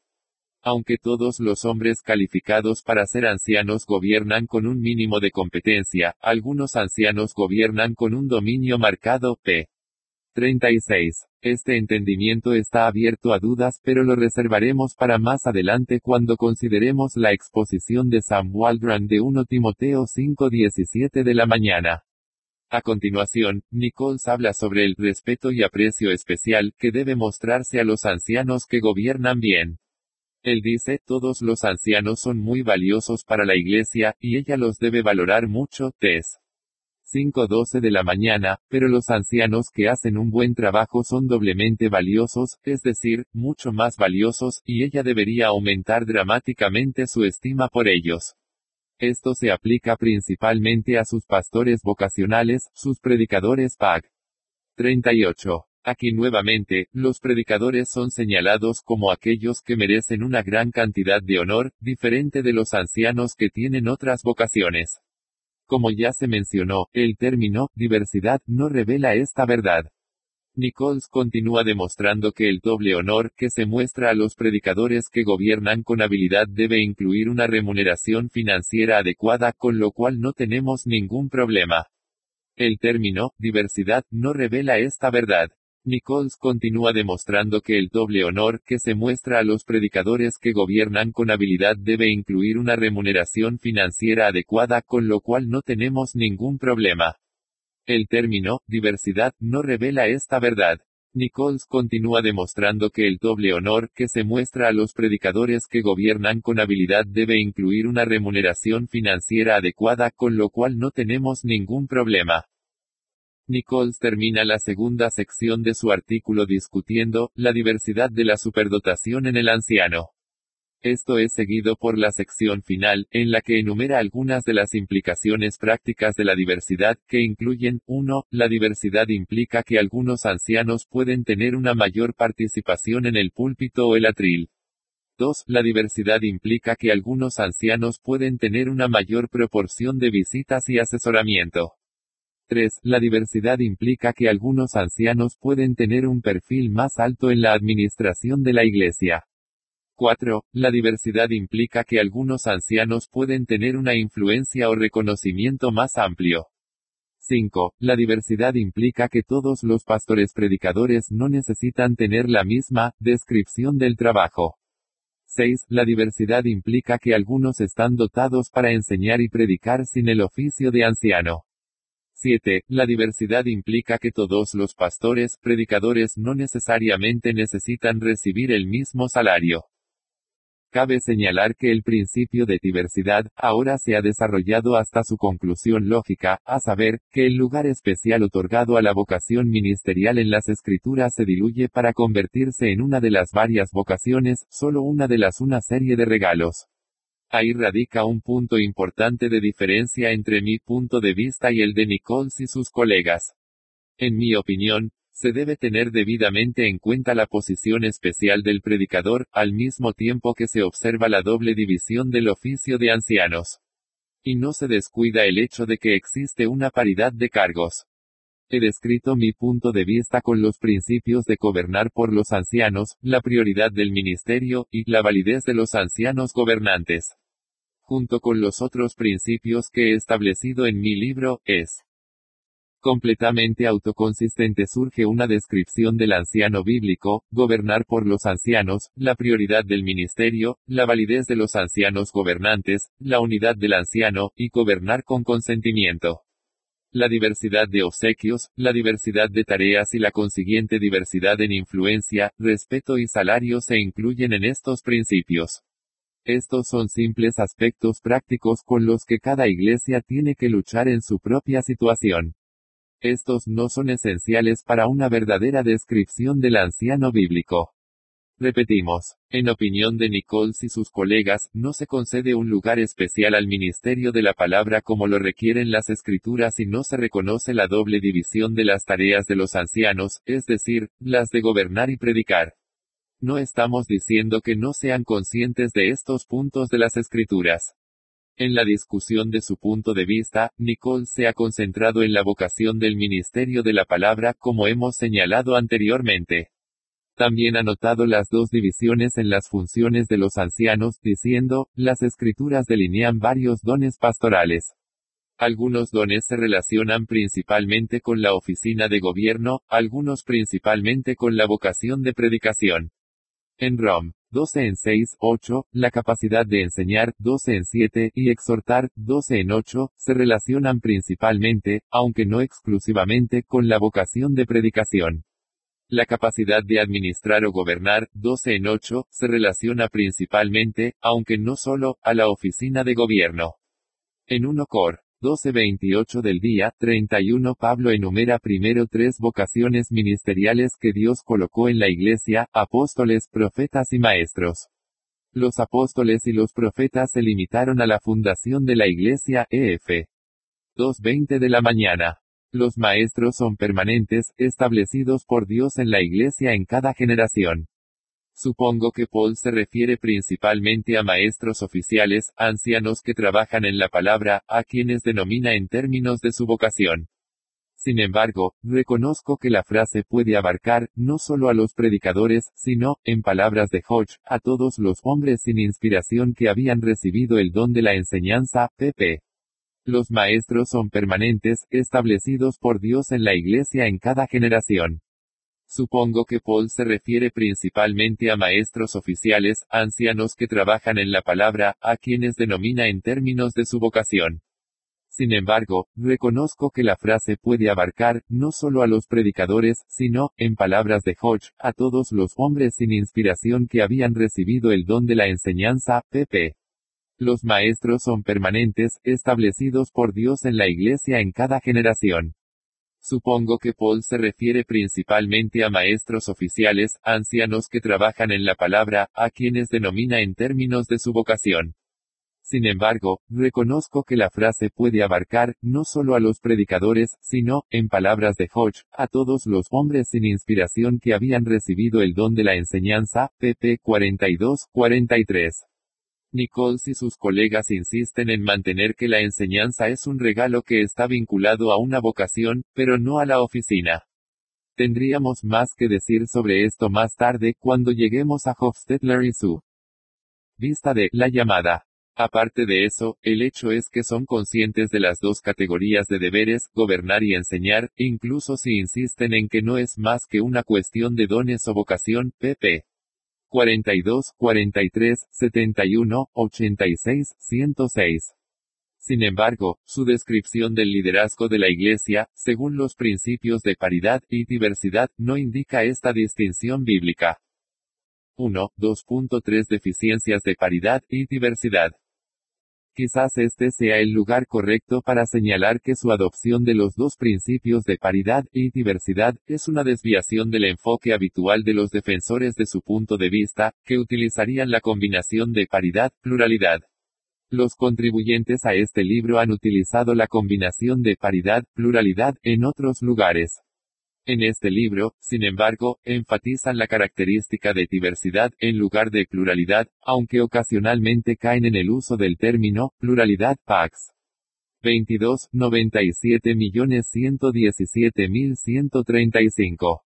Aunque todos los hombres calificados para ser ancianos gobiernan con un mínimo de competencia, algunos ancianos gobiernan con un dominio marcado. P. 36. Este entendimiento está abierto a dudas, pero lo reservaremos para más adelante cuando consideremos la exposición de Sam Waldron de 1 Timoteo 5:17 de la mañana. A continuación, Nichols habla sobre el respeto y aprecio especial que debe mostrarse a los ancianos que gobiernan bien. Él dice, todos los ancianos son muy valiosos para la Iglesia, y ella los debe valorar mucho. Tes. 5:12 de la mañana, pero los ancianos que hacen un buen trabajo son doblemente valiosos, es decir, mucho más valiosos, y ella debería aumentar dramáticamente su estima por ellos. Esto se aplica principalmente a sus pastores vocacionales, sus predicadores. Pag. 38. Aquí nuevamente, los predicadores son señalados como aquellos que merecen una gran cantidad de honor, diferente de los ancianos que tienen otras vocaciones. Como ya se mencionó, el término, diversidad, no revela esta verdad. Nichols continúa demostrando que el doble honor que se muestra a los predicadores que gobiernan con habilidad debe incluir una remuneración financiera adecuada, con lo cual no tenemos ningún problema. El término, diversidad, no revela esta verdad. Nichols continúa demostrando que el doble honor que se muestra a los predicadores que gobiernan con habilidad debe incluir una remuneración financiera adecuada, con lo cual no tenemos ningún problema. El término, diversidad, no revela esta verdad. Nichols continúa demostrando que el doble honor que se muestra a los predicadores que gobiernan con habilidad debe incluir una remuneración financiera adecuada, con lo cual no tenemos ningún problema. Nichols termina la segunda sección de su artículo discutiendo la diversidad de la superdotación en el anciano. Esto es seguido por la sección final, en la que enumera algunas de las implicaciones prácticas de la diversidad, que incluyen, 1. La diversidad implica que algunos ancianos pueden tener una mayor participación en el púlpito o el atril. 2. La diversidad implica que algunos ancianos pueden tener una mayor proporción de visitas y asesoramiento. 3. La diversidad implica que algunos ancianos pueden tener un perfil más alto en la administración de la Iglesia. 4. La diversidad implica que algunos ancianos pueden tener una influencia o reconocimiento más amplio. 5. La diversidad implica que todos los pastores predicadores no necesitan tener la misma descripción del trabajo. 6. La diversidad implica que algunos están dotados para enseñar y predicar sin el oficio de anciano. 7. La diversidad implica que todos los pastores, predicadores no necesariamente necesitan recibir el mismo salario. Cabe señalar que el principio de diversidad, ahora se ha desarrollado hasta su conclusión lógica, a saber, que el lugar especial otorgado a la vocación ministerial en las Escrituras se diluye para convertirse en una de las varias vocaciones, solo una de las una serie de regalos. Ahí radica un punto importante de diferencia entre mi punto de vista y el de Nichols y sus colegas. En mi opinión, Se debe tener debidamente en cuenta la posición especial del predicador, al mismo tiempo que se observa la doble división del oficio de ancianos. Y no se descuida el hecho de que existe una paridad de cargos. He descrito mi punto de vista con los principios de gobernar por los ancianos, la prioridad del ministerio, y la validez de los ancianos gobernantes. Junto con los otros principios que he establecido en mi libro, es completamente autoconsistente. Surge una descripción del anciano bíblico, gobernar por los ancianos, la prioridad del ministerio, la validez de los ancianos gobernantes, la unidad del anciano, y gobernar con consentimiento. La diversidad de obsequios, la diversidad de tareas y la consiguiente diversidad en influencia, respeto y salario se incluyen en estos principios. Estos son simples aspectos prácticos con los que cada iglesia tiene que luchar en su propia situación. Estos no son esenciales para una verdadera descripción del anciano bíblico. Repetimos, en opinión de Nichols y sus colegas, no se concede un lugar especial al ministerio de la palabra como lo requieren las escrituras y no se reconoce la doble división de las tareas de los ancianos, es decir, las de gobernar y predicar. No estamos diciendo que no sean conscientes de estos puntos de las escrituras. En la discusión de su punto de vista, Nichols se ha concentrado en la vocación del ministerio de la palabra, como hemos señalado anteriormente. También ha notado las dos divisiones en las funciones de los ancianos, diciendo, las escrituras delinean varios dones pastorales. Algunos dones se relacionan principalmente con la oficina de gobierno, algunos principalmente con la vocación de predicación. En Rom. 12 en 6, 8, la capacidad de enseñar, 12 en 7, y exhortar, 12 en 8, se relacionan principalmente, aunque no exclusivamente, con la vocación de predicación. La capacidad de administrar o gobernar, 12 en 8, se relaciona principalmente, aunque no solo, a la oficina de gobierno. En 1 Cor. 12:28 del día 31 Pablo enumera primero tres vocaciones ministeriales que Dios colocó en la iglesia, apóstoles, profetas y maestros. Los apóstoles y los profetas se limitaron a la fundación de la iglesia, EF. 2:20 de la mañana. Los maestros son permanentes, establecidos por Dios en la iglesia en cada generación. Supongo que Paul se refiere principalmente a maestros oficiales, ancianos que trabajan en la palabra, a quienes denomina en términos de su vocación. Sin embargo, reconozco que la frase puede abarcar, no solo a los predicadores, sino, en palabras de Hodge, a todos los hombres sin inspiración que habían recibido el don de la enseñanza, pp. Los maestros son permanentes, establecidos por Dios en la iglesia en cada generación. Supongo que Paul se refiere principalmente a maestros oficiales, ancianos que trabajan en la palabra, a quienes denomina en términos de su vocación. Sin embargo, reconozco que la frase puede abarcar, no solo a los predicadores, sino, en palabras de Hodge, a todos los hombres sin inspiración que habían recibido el don de la enseñanza, pp. Los maestros son permanentes, establecidos por Dios en la iglesia en cada generación. Supongo que Paul se refiere principalmente a maestros oficiales, ancianos que trabajan en la palabra, a quienes denomina en términos de su vocación. Sin embargo, reconozco que la frase puede abarcar, no solo a los predicadores, sino, en palabras de Hodge, a todos los hombres sin inspiración que habían recibido el don de la enseñanza, pp. 42-43. Nichols y sus colegas insisten en mantener que la enseñanza es un regalo que está vinculado a una vocación, pero no a la oficina. Tendríamos más que decir sobre esto más tarde cuando lleguemos a Hofstetler y su vista de la llamada. Aparte de eso, el hecho es que son conscientes de las dos categorías de deberes, gobernar y enseñar, incluso si insisten en que no es más que una cuestión de dones o vocación, pp. 42, 43, 71, 86, 106. Sin embargo, su descripción del liderazgo de la Iglesia, según los principios de paridad y diversidad, no indica esta distinción bíblica. 1.2.3 Deficiencias de paridad y diversidad. Quizás este sea el lugar correcto para señalar que su adopción de los dos principios de paridad y diversidad es una desviación del enfoque habitual de los defensores de su punto de vista, que utilizarían la combinación de paridad-pluralidad. Los contribuyentes a este libro han utilizado la combinación de paridad-pluralidad en otros lugares. En este libro, sin embargo, enfatizan la característica de diversidad en lugar de pluralidad, aunque ocasionalmente caen en el uso del término, pluralidad pax. 22.97.117.135.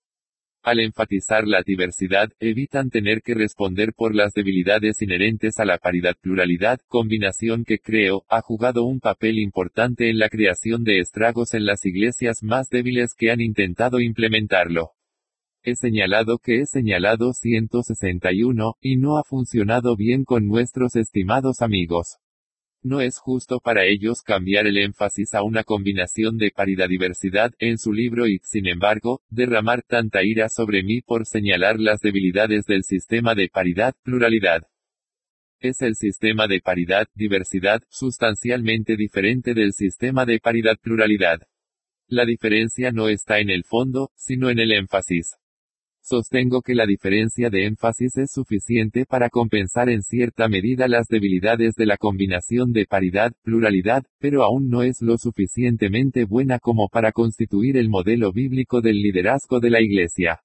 Al enfatizar la diversidad, evitan tener que responder por las debilidades inherentes a la paridad-pluralidad, combinación que creo, ha jugado un papel importante en la creación de estragos en las iglesias más débiles que han intentado implementarlo. He señalado 161, y no ha funcionado bien con nuestros estimados amigos. No es justo para ellos cambiar el énfasis a una combinación de paridad-diversidad en su libro y, sin embargo, derramar tanta ira sobre mí por señalar las debilidades del sistema de paridad-pluralidad. Es el sistema de paridad-diversidad, sustancialmente diferente del sistema de paridad-pluralidad. La diferencia no está en el fondo, sino en el énfasis. Sostengo que la diferencia de énfasis es suficiente para compensar en cierta medida las debilidades de la combinación de paridad-pluralidad, pero aún no es lo suficientemente buena como para constituir el modelo bíblico del liderazgo de la Iglesia.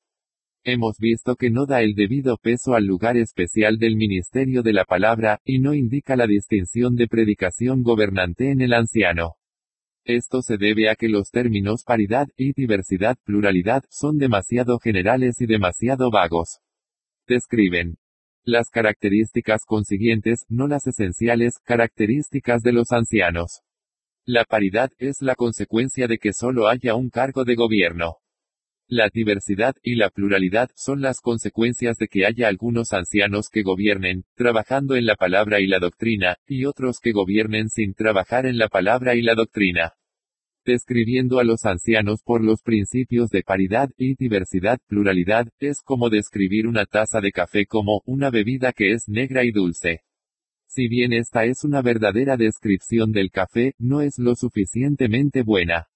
Hemos visto que no da el debido peso al lugar especial del ministerio de la palabra, y no indica la distinción de predicación gobernante en el anciano. Esto se debe a que los términos paridad y diversidad-pluralidad son demasiado generales y demasiado vagos. Describen las características consiguientes, no las esenciales, características de los ancianos. La paridad es la consecuencia de que solo haya un cargo de gobierno. La diversidad y la pluralidad son las consecuencias de que haya algunos ancianos que gobiernen, trabajando en la palabra y la doctrina, y otros que gobiernen sin trabajar en la palabra y la doctrina. Describiendo a los ancianos por los principios de paridad y diversidad-pluralidad, es como describir una taza de café como una bebida que es negra y dulce. Si bien esta es una verdadera descripción del café, no es lo suficientemente buena.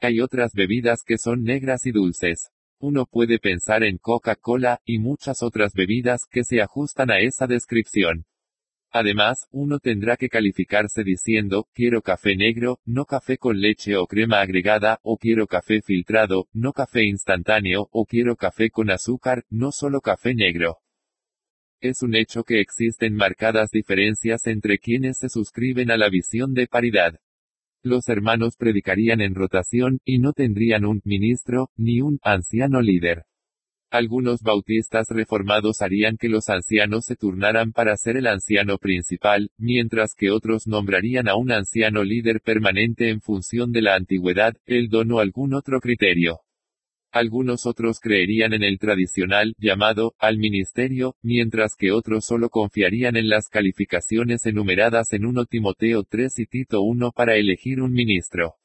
Hay otras bebidas que son negras y dulces. Uno puede pensar en Coca-Cola, y muchas otras bebidas que se ajustan a esa descripción. Además, uno tendrá que calificarse diciendo, quiero café negro, no café con leche o crema agregada, o quiero café filtrado, no café instantáneo, o quiero café con azúcar, no solo café negro. Es un hecho que existen marcadas diferencias entre quienes se suscriben a la visión de paridad. Los hermanos predicarían en rotación, y no tendrían un ministro, ni un anciano líder. Algunos bautistas reformados harían que los ancianos se turnaran para ser el anciano principal, mientras que otros nombrarían a un anciano líder permanente en función de la antigüedad, el don o algún otro criterio. Algunos otros creerían en el tradicional, llamado, al ministerio, mientras que otros solo confiarían en las calificaciones enumeradas en 1 Timoteo 3 y Tito 1 para elegir un ministro.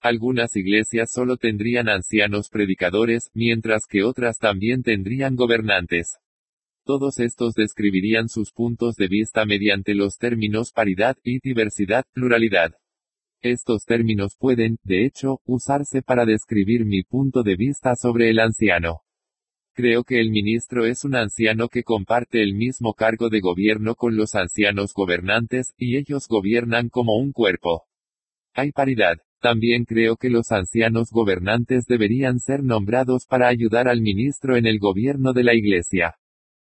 Algunas iglesias solo tendrían ancianos predicadores, mientras que otras también tendrían gobernantes. Todos estos describirían sus puntos de vista mediante los términos paridad y diversidad-pluralidad. Estos términos pueden, de hecho, usarse para describir mi punto de vista sobre el anciano. Creo que el ministro es un anciano que comparte el mismo cargo de gobierno con los ancianos gobernantes, y ellos gobiernan como un cuerpo. Hay paridad. También creo que los ancianos gobernantes deberían ser nombrados para ayudar al ministro en el gobierno de la Iglesia.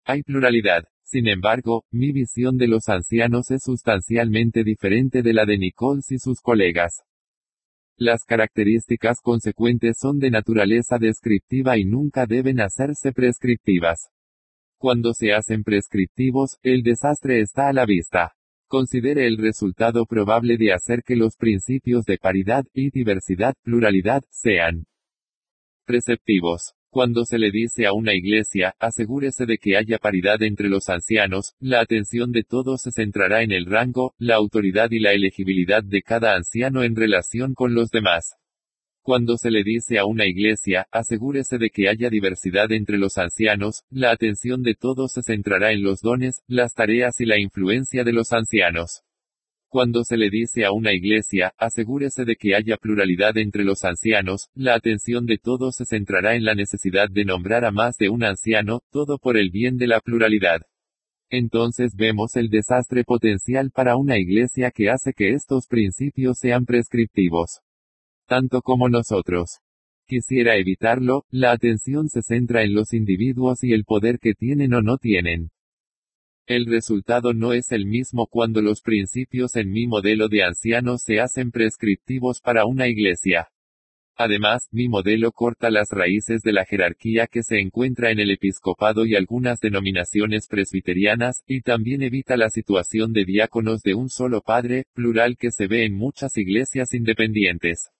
Hay pluralidad. Sin embargo, mi visión de los ancianos es sustancialmente diferente de la de Nichols y sus colegas. Las características consecuentes son de naturaleza descriptiva y nunca deben hacerse prescriptivas. Cuando se hacen prescriptivos, el desastre está a la vista. Considere el resultado probable de hacer que los principios de paridad y diversidad-pluralidad sean preceptivos. Cuando se le dice a una iglesia, asegúrese de que haya paridad entre los ancianos, la atención de todos se centrará en el rango, la autoridad y la elegibilidad de cada anciano en relación con los demás. Cuando se le dice a una iglesia, asegúrese de que haya diversidad entre los ancianos, la atención de todos se centrará en los dones, las tareas y la influencia de los ancianos. Cuando se le dice a una iglesia, asegúrese de que haya pluralidad entre los ancianos, la atención de todos se centrará en la necesidad de nombrar a más de un anciano, todo por el bien de la pluralidad. Entonces vemos el desastre potencial para una iglesia que hace que estos principios sean prescriptivos. Tanto como nosotros. quisiera evitarlo, la atención se centra en los individuos y el poder que tienen o no tienen. El resultado no es el mismo cuando los principios en mi modelo de anciano se hacen prescriptivos para una iglesia. Además, mi modelo corta las raíces de la jerarquía que se encuentra en el episcopado y algunas denominaciones presbiterianas, y también evita la situación de diáconos de un solo padre, plural que se ve en muchas iglesias independientes.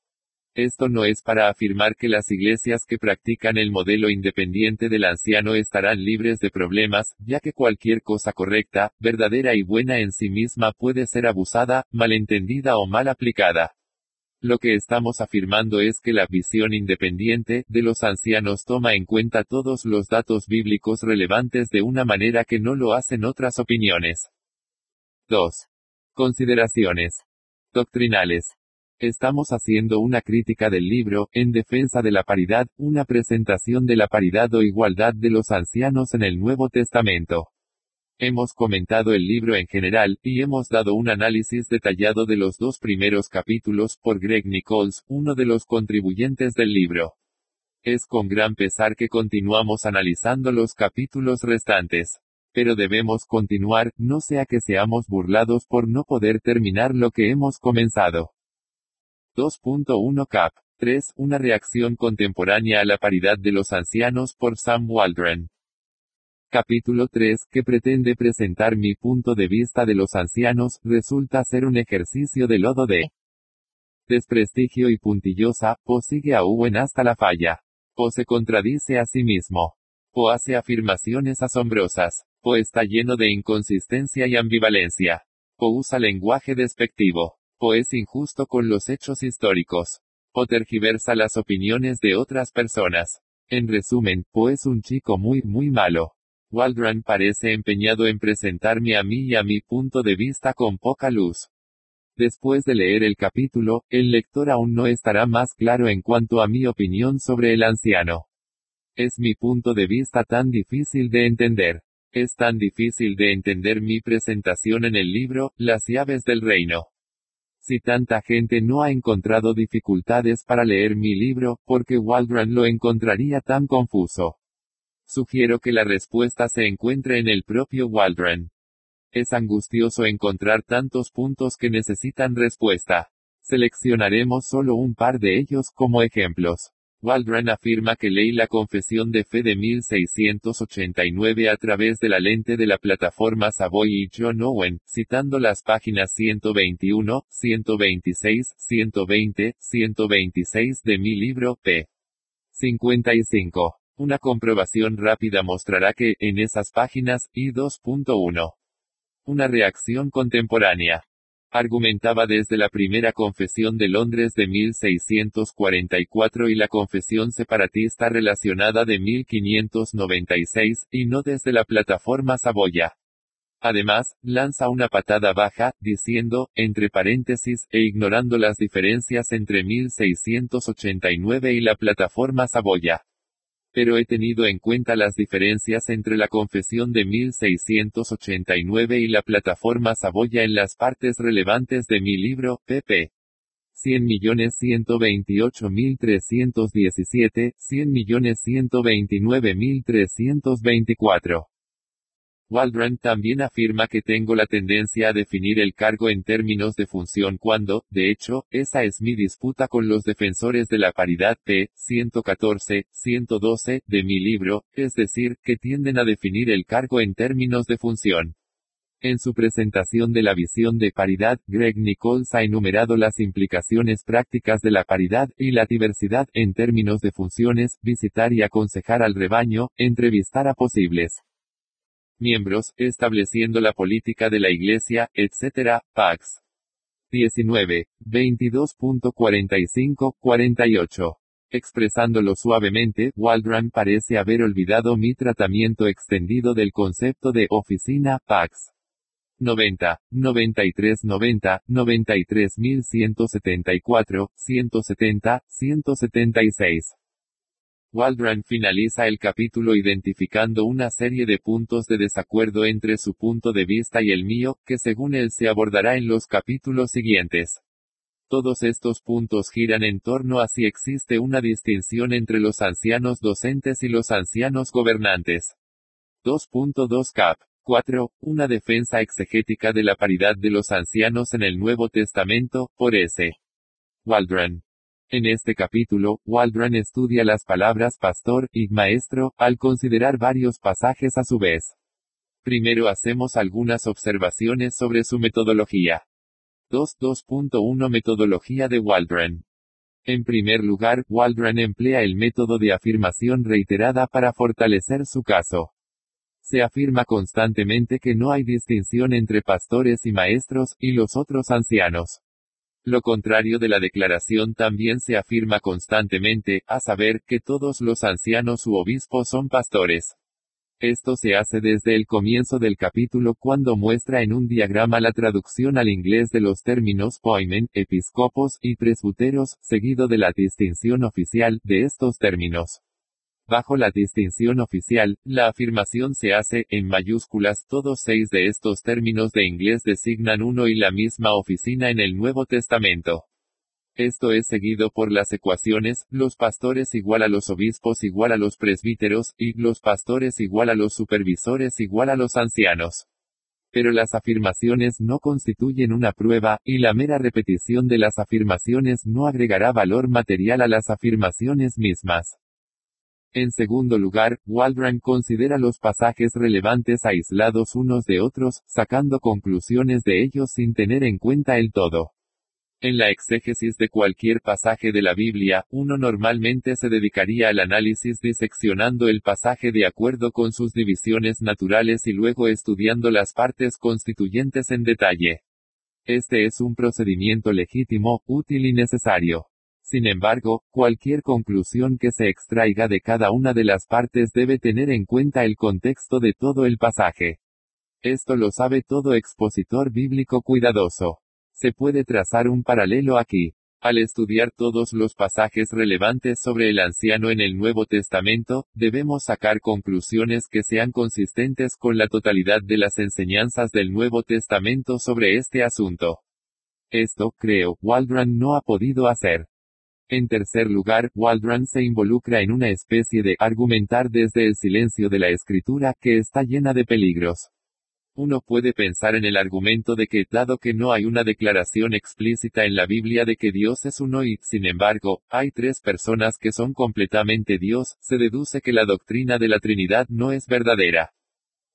Esto no es para afirmar que las iglesias que practican el modelo independiente del anciano estarán libres de problemas, ya que cualquier cosa correcta, verdadera y buena en sí misma puede ser abusada, malentendida o mal aplicada. Lo que estamos afirmando es que la visión independiente de los ancianos toma en cuenta todos los datos bíblicos relevantes de una manera que no lo hacen otras opiniones. 2. Consideraciones doctrinales. Estamos haciendo una crítica del libro, En defensa de la paridad, una presentación de la paridad o igualdad de los ancianos en el Nuevo Testamento. Hemos comentado el libro en general, y hemos dado un análisis detallado de los dos primeros capítulos por Greg Nichols, uno de los contribuyentes del libro. Es con gran pesar que continuamos analizando los capítulos restantes. Pero debemos continuar, no sea que seamos burlados por no poder terminar lo que hemos comenzado. 2.1 Cap. 3. Una reacción contemporánea a la paridad de los ancianos por Sam Waldron. Capítulo 3, que pretende presentar mi punto de vista de los ancianos, resulta ser un ejercicio de lodo de desprestigio y puntillosa. Poe sigue a Owen hasta la falla. Poe se contradice a sí mismo. Poe hace afirmaciones asombrosas. Poe está lleno de inconsistencia y ambivalencia. Poe usa lenguaje despectivo. Poe es injusto con los hechos históricos. Poe tergiversa las opiniones de otras personas. En resumen, Poe es un chico muy malo. Waldron parece empeñado en presentarme a mí y a mi punto de vista con poca luz. Después de leer el capítulo, el lector aún no estará más claro en cuanto a mi opinión sobre el anciano. Es mi punto de vista tan difícil de entender. Es tan difícil de entender mi presentación en el libro, Las llaves del reino. Si tanta gente no ha encontrado dificultades para leer mi libro, ¿por qué Waldron lo encontraría tan confuso? Sugiero que la respuesta se encuentre en el propio Waldron. Es angustioso encontrar tantos puntos que necesitan respuesta. Seleccionaremos solo un par de ellos como ejemplos. Waldron afirma que leí la Confesión de Fe de 1689 a través de la lente de la Plataforma Saboya y John Owen, citando las páginas 121, 126, 120, 126 de mi libro, p. 55. Una comprobación rápida mostrará que, en esas páginas, y 2.1. Una reacción contemporánea. Argumentaba desde la primera Confesión de Londres de 1644 y la Confesión separatista relacionada de 1596, y no desde la Plataforma Saboya. Además, lanza una patada baja, diciendo, entre paréntesis, e ignorando las diferencias entre 1689 y la Plataforma Saboya. Pero he tenido en cuenta las diferencias entre la Confesión de 1689 y la Plataforma Saboya en las partes relevantes de mi libro, pp. 100.128.317, 100.129.324. Waldron también afirma que tengo la tendencia a definir el cargo en términos de función cuando, de hecho, esa es mi disputa con los defensores de la paridad p. 114, 112, de mi libro, es decir, que tienden a definir el cargo en términos de función. En su presentación de la visión de paridad, Greg Nichols ha enumerado las implicaciones prácticas de la paridad y la diversidad en términos de funciones, visitar y aconsejar al rebaño, entrevistar a posibles miembros, estableciendo la política de la Iglesia, etc., Pax. 19. 22.45-48. Expresándolo suavemente, Waldron parece haber olvidado mi tratamiento extendido del concepto de oficina, Pax. 90, 9390, 93174, 170, 176. Waldron finaliza el capítulo identificando una serie de puntos de desacuerdo entre su punto de vista y el mío, que según él se abordará en los capítulos siguientes. Todos estos puntos giran en torno a si existe una distinción entre los ancianos docentes y los ancianos gobernantes. 2.2 cap. 4. Una defensa exegética de la paridad de los ancianos en el Nuevo Testamento, por S. Waldron. En este capítulo, Waldron estudia las palabras pastor y maestro, al considerar varios pasajes a su vez. Primero hacemos algunas observaciones sobre su metodología. 2.1 Metodología de Waldron. En primer lugar, Waldron emplea el método de afirmación reiterada para fortalecer su caso. Se afirma constantemente que no hay distinción entre pastores y maestros, y los otros ancianos. Lo contrario de la declaración también se afirma constantemente, a saber, que todos los ancianos u obispos son pastores. Esto se hace desde el comienzo del capítulo cuando muestra en un diagrama la traducción al inglés de los términos poimen, episcopos, y presbíteros, seguido de la distinción oficial, de estos términos. Bajo la distinción oficial, la afirmación se hace, en mayúsculas, todos 6 de estos términos de inglés designan uno y la misma oficina en el Nuevo Testamento. Esto es seguido por las ecuaciones, los pastores igual a los obispos igual a los presbíteros, y los pastores igual a los supervisores igual a los ancianos. Pero las afirmaciones no constituyen una prueba, y la mera repetición de las afirmaciones no agregará valor material a las afirmaciones mismas. En segundo lugar, Waldron considera los pasajes relevantes aislados unos de otros, sacando conclusiones de ellos sin tener en cuenta el todo. En la exégesis de cualquier pasaje de la Biblia, uno normalmente se dedicaría al análisis diseccionando el pasaje de acuerdo con sus divisiones naturales y luego estudiando las partes constituyentes en detalle. Este es un procedimiento legítimo, útil y necesario. Sin embargo, cualquier conclusión que se extraiga de cada una de las partes debe tener en cuenta el contexto de todo el pasaje. Esto lo sabe todo expositor bíblico cuidadoso. Se puede trazar un paralelo aquí. Al estudiar todos los pasajes relevantes sobre el anciano en el Nuevo Testamento, debemos sacar conclusiones que sean consistentes con la totalidad de las enseñanzas del Nuevo Testamento sobre este asunto. Esto, creo, Waldron no ha podido hacer. En tercer lugar, Waldron se involucra en una especie de argumentar desde el silencio de la Escritura, que está llena de peligros. Uno puede pensar en el argumento de que, dado que no hay una declaración explícita en la Biblia de que Dios es uno y, sin embargo, hay 3 personas que son completamente Dios, se deduce que la doctrina de la Trinidad no es verdadera.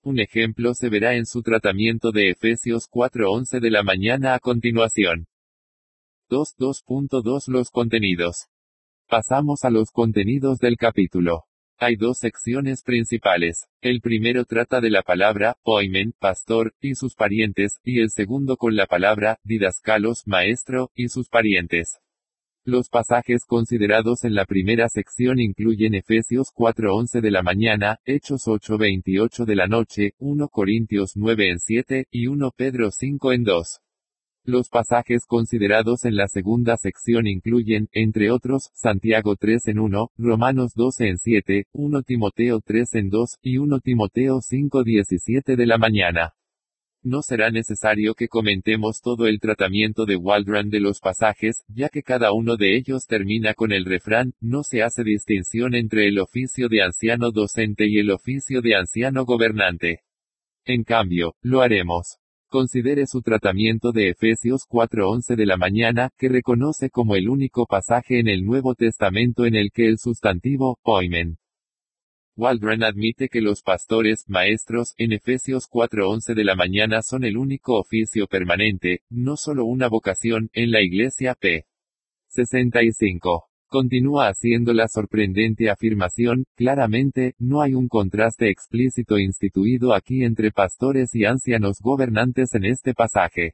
Un ejemplo se verá en su tratamiento de Efesios 4:11 de la mañana a continuación. 2.2 Los contenidos. Pasamos a los contenidos del capítulo. Hay 2 secciones principales. El primero trata de la palabra, poimen, pastor, y sus parientes, y el segundo con la palabra, didascalos, maestro, y sus parientes. Los pasajes considerados en la primera sección incluyen Efesios 4:11 de la mañana, Hechos 8:28 de la noche, 1 Corintios 9:7, y 1 Pedro 5:2. Los pasajes considerados en la segunda sección incluyen, entre otros, Santiago 3:1, Romanos 12:7, 1 Timoteo 3:2, y 1 Timoteo 5:17 de la mañana. No será necesario que comentemos todo el tratamiento de Waldron de los pasajes, ya que cada uno de ellos termina con el refrán, no se hace distinción entre el oficio de anciano docente y el oficio de anciano gobernante. En cambio, lo haremos. Considere su tratamiento de Efesios 4:11 de la mañana, que reconoce como el único pasaje en el Nuevo Testamento en el que el sustantivo, poimen. Waldron admite que los pastores, maestros, en Efesios 4:11 de la mañana son el único oficio permanente, no solo una vocación, en la Iglesia p. 65. Continúa haciendo la sorprendente afirmación, claramente, no hay un contraste explícito instituido aquí entre pastores y ancianos gobernantes en este pasaje.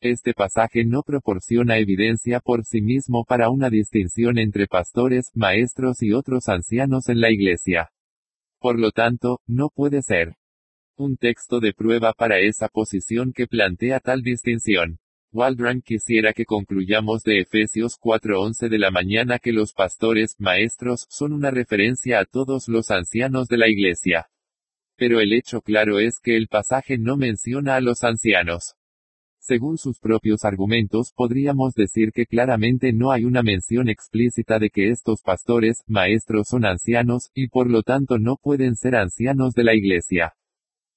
Este pasaje no proporciona evidencia por sí mismo para una distinción entre pastores, maestros y otros ancianos en la Iglesia. Por lo tanto, no puede ser un texto de prueba para esa posición que plantea tal distinción. Waldron quisiera que concluyamos de Efesios 4:11 de la mañana que los pastores, maestros, son una referencia a todos los ancianos de la Iglesia. Pero el hecho claro es que el pasaje no menciona a los ancianos. Según sus propios argumentos, podríamos decir que claramente no hay una mención explícita de que estos pastores, maestros son ancianos, y por lo tanto no pueden ser ancianos de la Iglesia.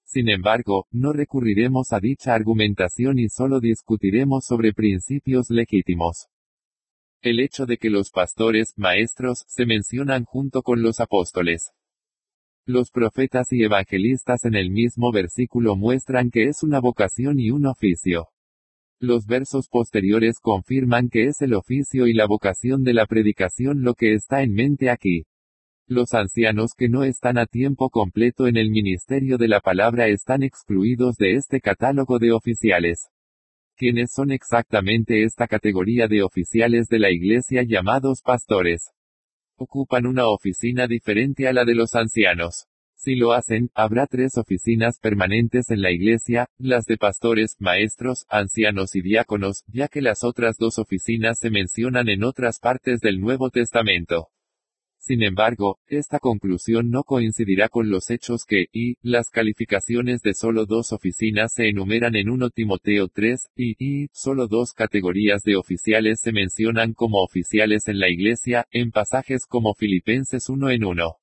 Sin embargo, no recurriremos a dicha argumentación y solo discutiremos sobre principios legítimos. El hecho de que los pastores, maestros, se mencionan junto con los apóstoles, los profetas y evangelistas en el mismo versículo muestran que es una vocación y un oficio. Los versos posteriores confirman que es el oficio y la vocación de la predicación lo que está en mente aquí. Los ancianos que no están a tiempo completo en el ministerio de la palabra están excluidos de este catálogo de oficiales. ¿Quiénes son exactamente esta categoría de oficiales de la Iglesia llamados pastores? Ocupan una oficina diferente a la de los ancianos. Si lo hacen, habrá 3 oficinas permanentes en la Iglesia, las de pastores, maestros, ancianos y diáconos, ya que las otras 2 oficinas se mencionan en otras partes del Nuevo Testamento. Sin embargo, esta conclusión no coincidirá con los hechos que, las calificaciones de solo 2 oficinas se enumeran en 1 Timoteo 3, y solo 2 categorías de oficiales se mencionan como oficiales en la Iglesia, en pasajes como Filipenses 1:1.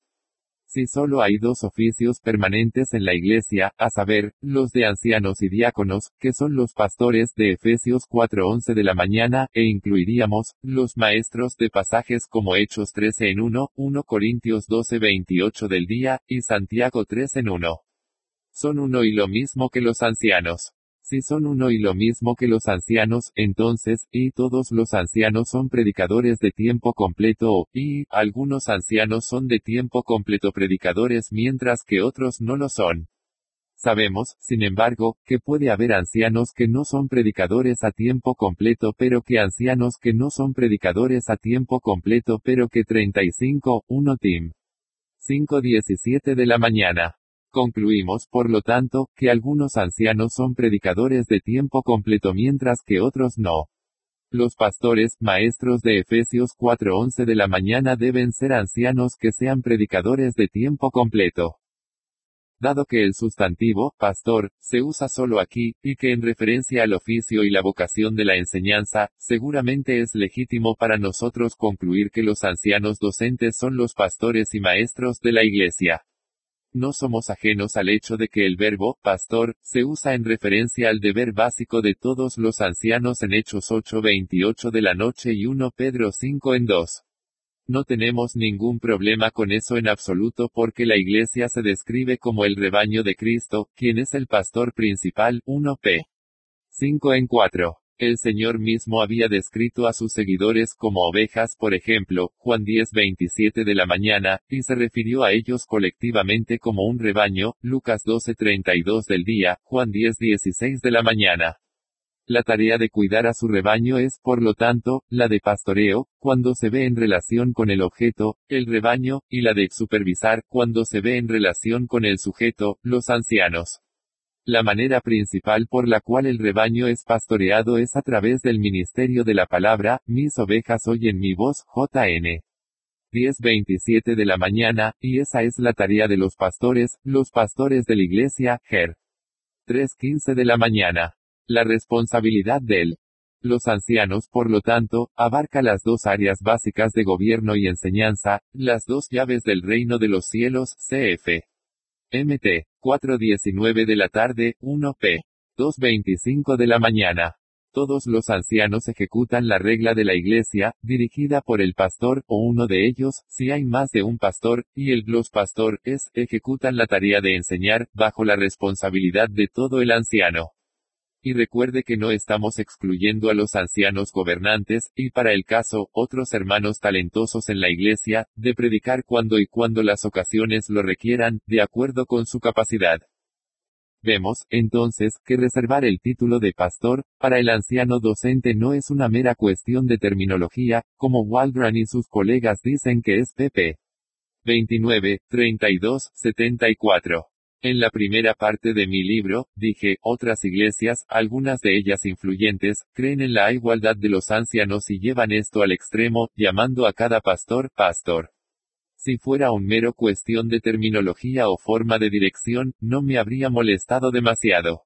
Si solo hay 2 oficios permanentes en la Iglesia, a saber, los de ancianos y diáconos, que son los pastores de Efesios 4:11 de la mañana, e incluiríamos, los maestros de pasajes como Hechos 13:1, 1 Corintios 12:28 del día, y Santiago 3:1. Son uno y lo mismo que los ancianos. Si son uno y lo mismo que los ancianos, entonces, todos los ancianos son predicadores de tiempo completo o, algunos ancianos son de tiempo completo predicadores mientras que otros no lo son. Sabemos, sin embargo, que puede haber ancianos que no son predicadores a tiempo completo pero que 35:1 Tim. 5:17 de la mañana. Concluimos, por lo tanto, que algunos ancianos son predicadores de tiempo completo mientras que otros no. Los pastores, maestros de Efesios 4:11 de la mañana deben ser ancianos que sean predicadores de tiempo completo. Dado que el sustantivo, pastor, se usa solo aquí, y que en referencia al oficio y la vocación de la enseñanza, seguramente es legítimo para nosotros concluir que los ancianos docentes son los pastores y maestros de la Iglesia. No somos ajenos al hecho de que el verbo, pastor, se usa en referencia al deber básico de todos los ancianos en Hechos 8:28 de la noche y 1 Pedro 5:2. No tenemos ningún problema con eso en absoluto porque la Iglesia se describe como el rebaño de Cristo, quien es el pastor principal, 1 P. 5:4. El Señor mismo había descrito a sus seguidores como ovejas, por ejemplo, Juan 10:27 de la mañana, y se refirió a ellos colectivamente como un rebaño, Lucas 12:32 del día, Juan 10:16 de la mañana. La tarea de cuidar a su rebaño es, por lo tanto, la de pastoreo, cuando se ve en relación con el objeto, el rebaño, y la de supervisar, cuando se ve en relación con el sujeto, los ancianos. La manera principal por la cual el rebaño es pastoreado es a través del ministerio de la palabra, mis ovejas oyen mi voz, JN. 10:27 de la mañana, y esa es la tarea de los pastores de la Iglesia, Ger. 3:15 de la mañana. La responsabilidad del los ancianos, por lo tanto, abarca las 2 áreas básicas de gobierno y enseñanza, las 2 llaves del reino de los cielos, CF. MT. 4:19 de la tarde, 1 P. 2:25 de la mañana. Todos los ancianos ejecutan la regla de la Iglesia, dirigida por el pastor, o uno de ellos, si hay más de un pastor, y los pastores, ejecutan la tarea de enseñar, bajo la responsabilidad de todo el anciano. Y recuerde que no estamos excluyendo a los ancianos gobernantes, y para el caso, otros hermanos talentosos en la Iglesia, de predicar cuando y cuando las ocasiones lo requieran, de acuerdo con su capacidad. Vemos, entonces, que reservar el título de pastor, para el anciano docente no es una mera cuestión de terminología, como Waldron y sus colegas dicen que es pp. 29, 32, 74. En la primera parte de mi libro, dije, otras iglesias, algunas de ellas influyentes, creen en la igualdad de los ancianos y llevan esto al extremo, llamando a cada pastor, pastor. Si fuera un mero cuestión de terminología o forma de dirección, no me habría molestado demasiado.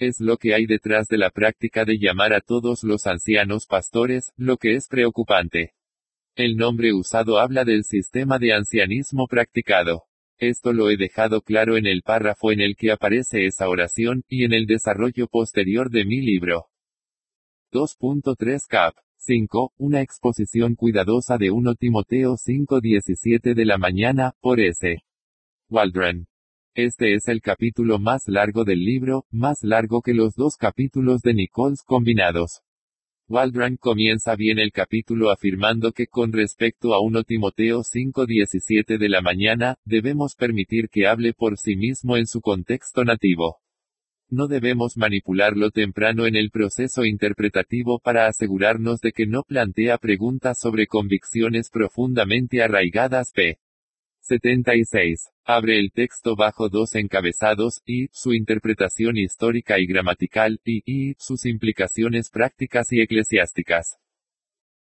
Es lo que hay detrás de la práctica de llamar a todos los ancianos pastores, lo que es preocupante. El nombre usado habla del sistema de ancianismo practicado. Esto lo he dejado claro en el párrafo en el que aparece esa oración, y en el desarrollo posterior de mi libro. 2.3 cap. 5. Una exposición cuidadosa de 1 Timoteo 5:17 de la mañana, por S. Waldron. Este es el capítulo más largo del libro, más largo que los dos capítulos de Nichols combinados. Waldron comienza bien el capítulo afirmando que con respecto a 1 Timoteo 5:17 de la mañana, debemos permitir que hable por sí mismo en su contexto nativo. No debemos manipularlo temprano en el proceso interpretativo para asegurarnos de que no plantea preguntas sobre convicciones profundamente arraigadas. P. 76. Abre el texto bajo dos encabezados, y, su interpretación histórica y gramatical, y, sus implicaciones prácticas y eclesiásticas.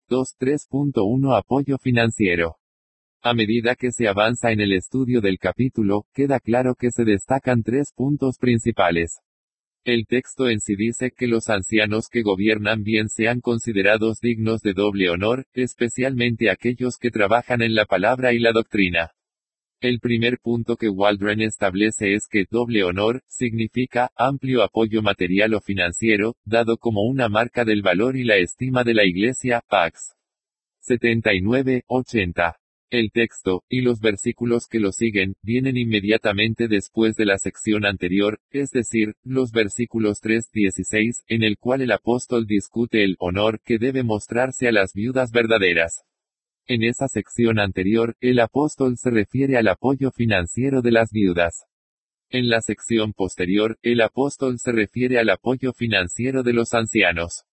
2.3.1 Apoyo financiero. A medida que se avanza en el estudio del capítulo, queda claro que se destacan tres puntos principales. El texto en sí dice que los ancianos que gobiernan bien sean considerados dignos de doble honor, especialmente aquellos que trabajan en la palabra y la doctrina. El primer punto que Waldron establece es que doble honor significa amplio apoyo material o financiero, dado como una marca del valor y la estima de la Iglesia, Pax. 79-80. El texto, y los versículos que lo siguen, vienen inmediatamente después de la sección anterior, es decir, los versículos 3-16, en el cual el apóstol discute el honor que debe mostrarse a las viudas verdaderas. En esa sección anterior, el apóstol se refiere al apoyo financiero de las viudas. En la sección posterior, el apóstol se refiere al apoyo financiero de los ancianos.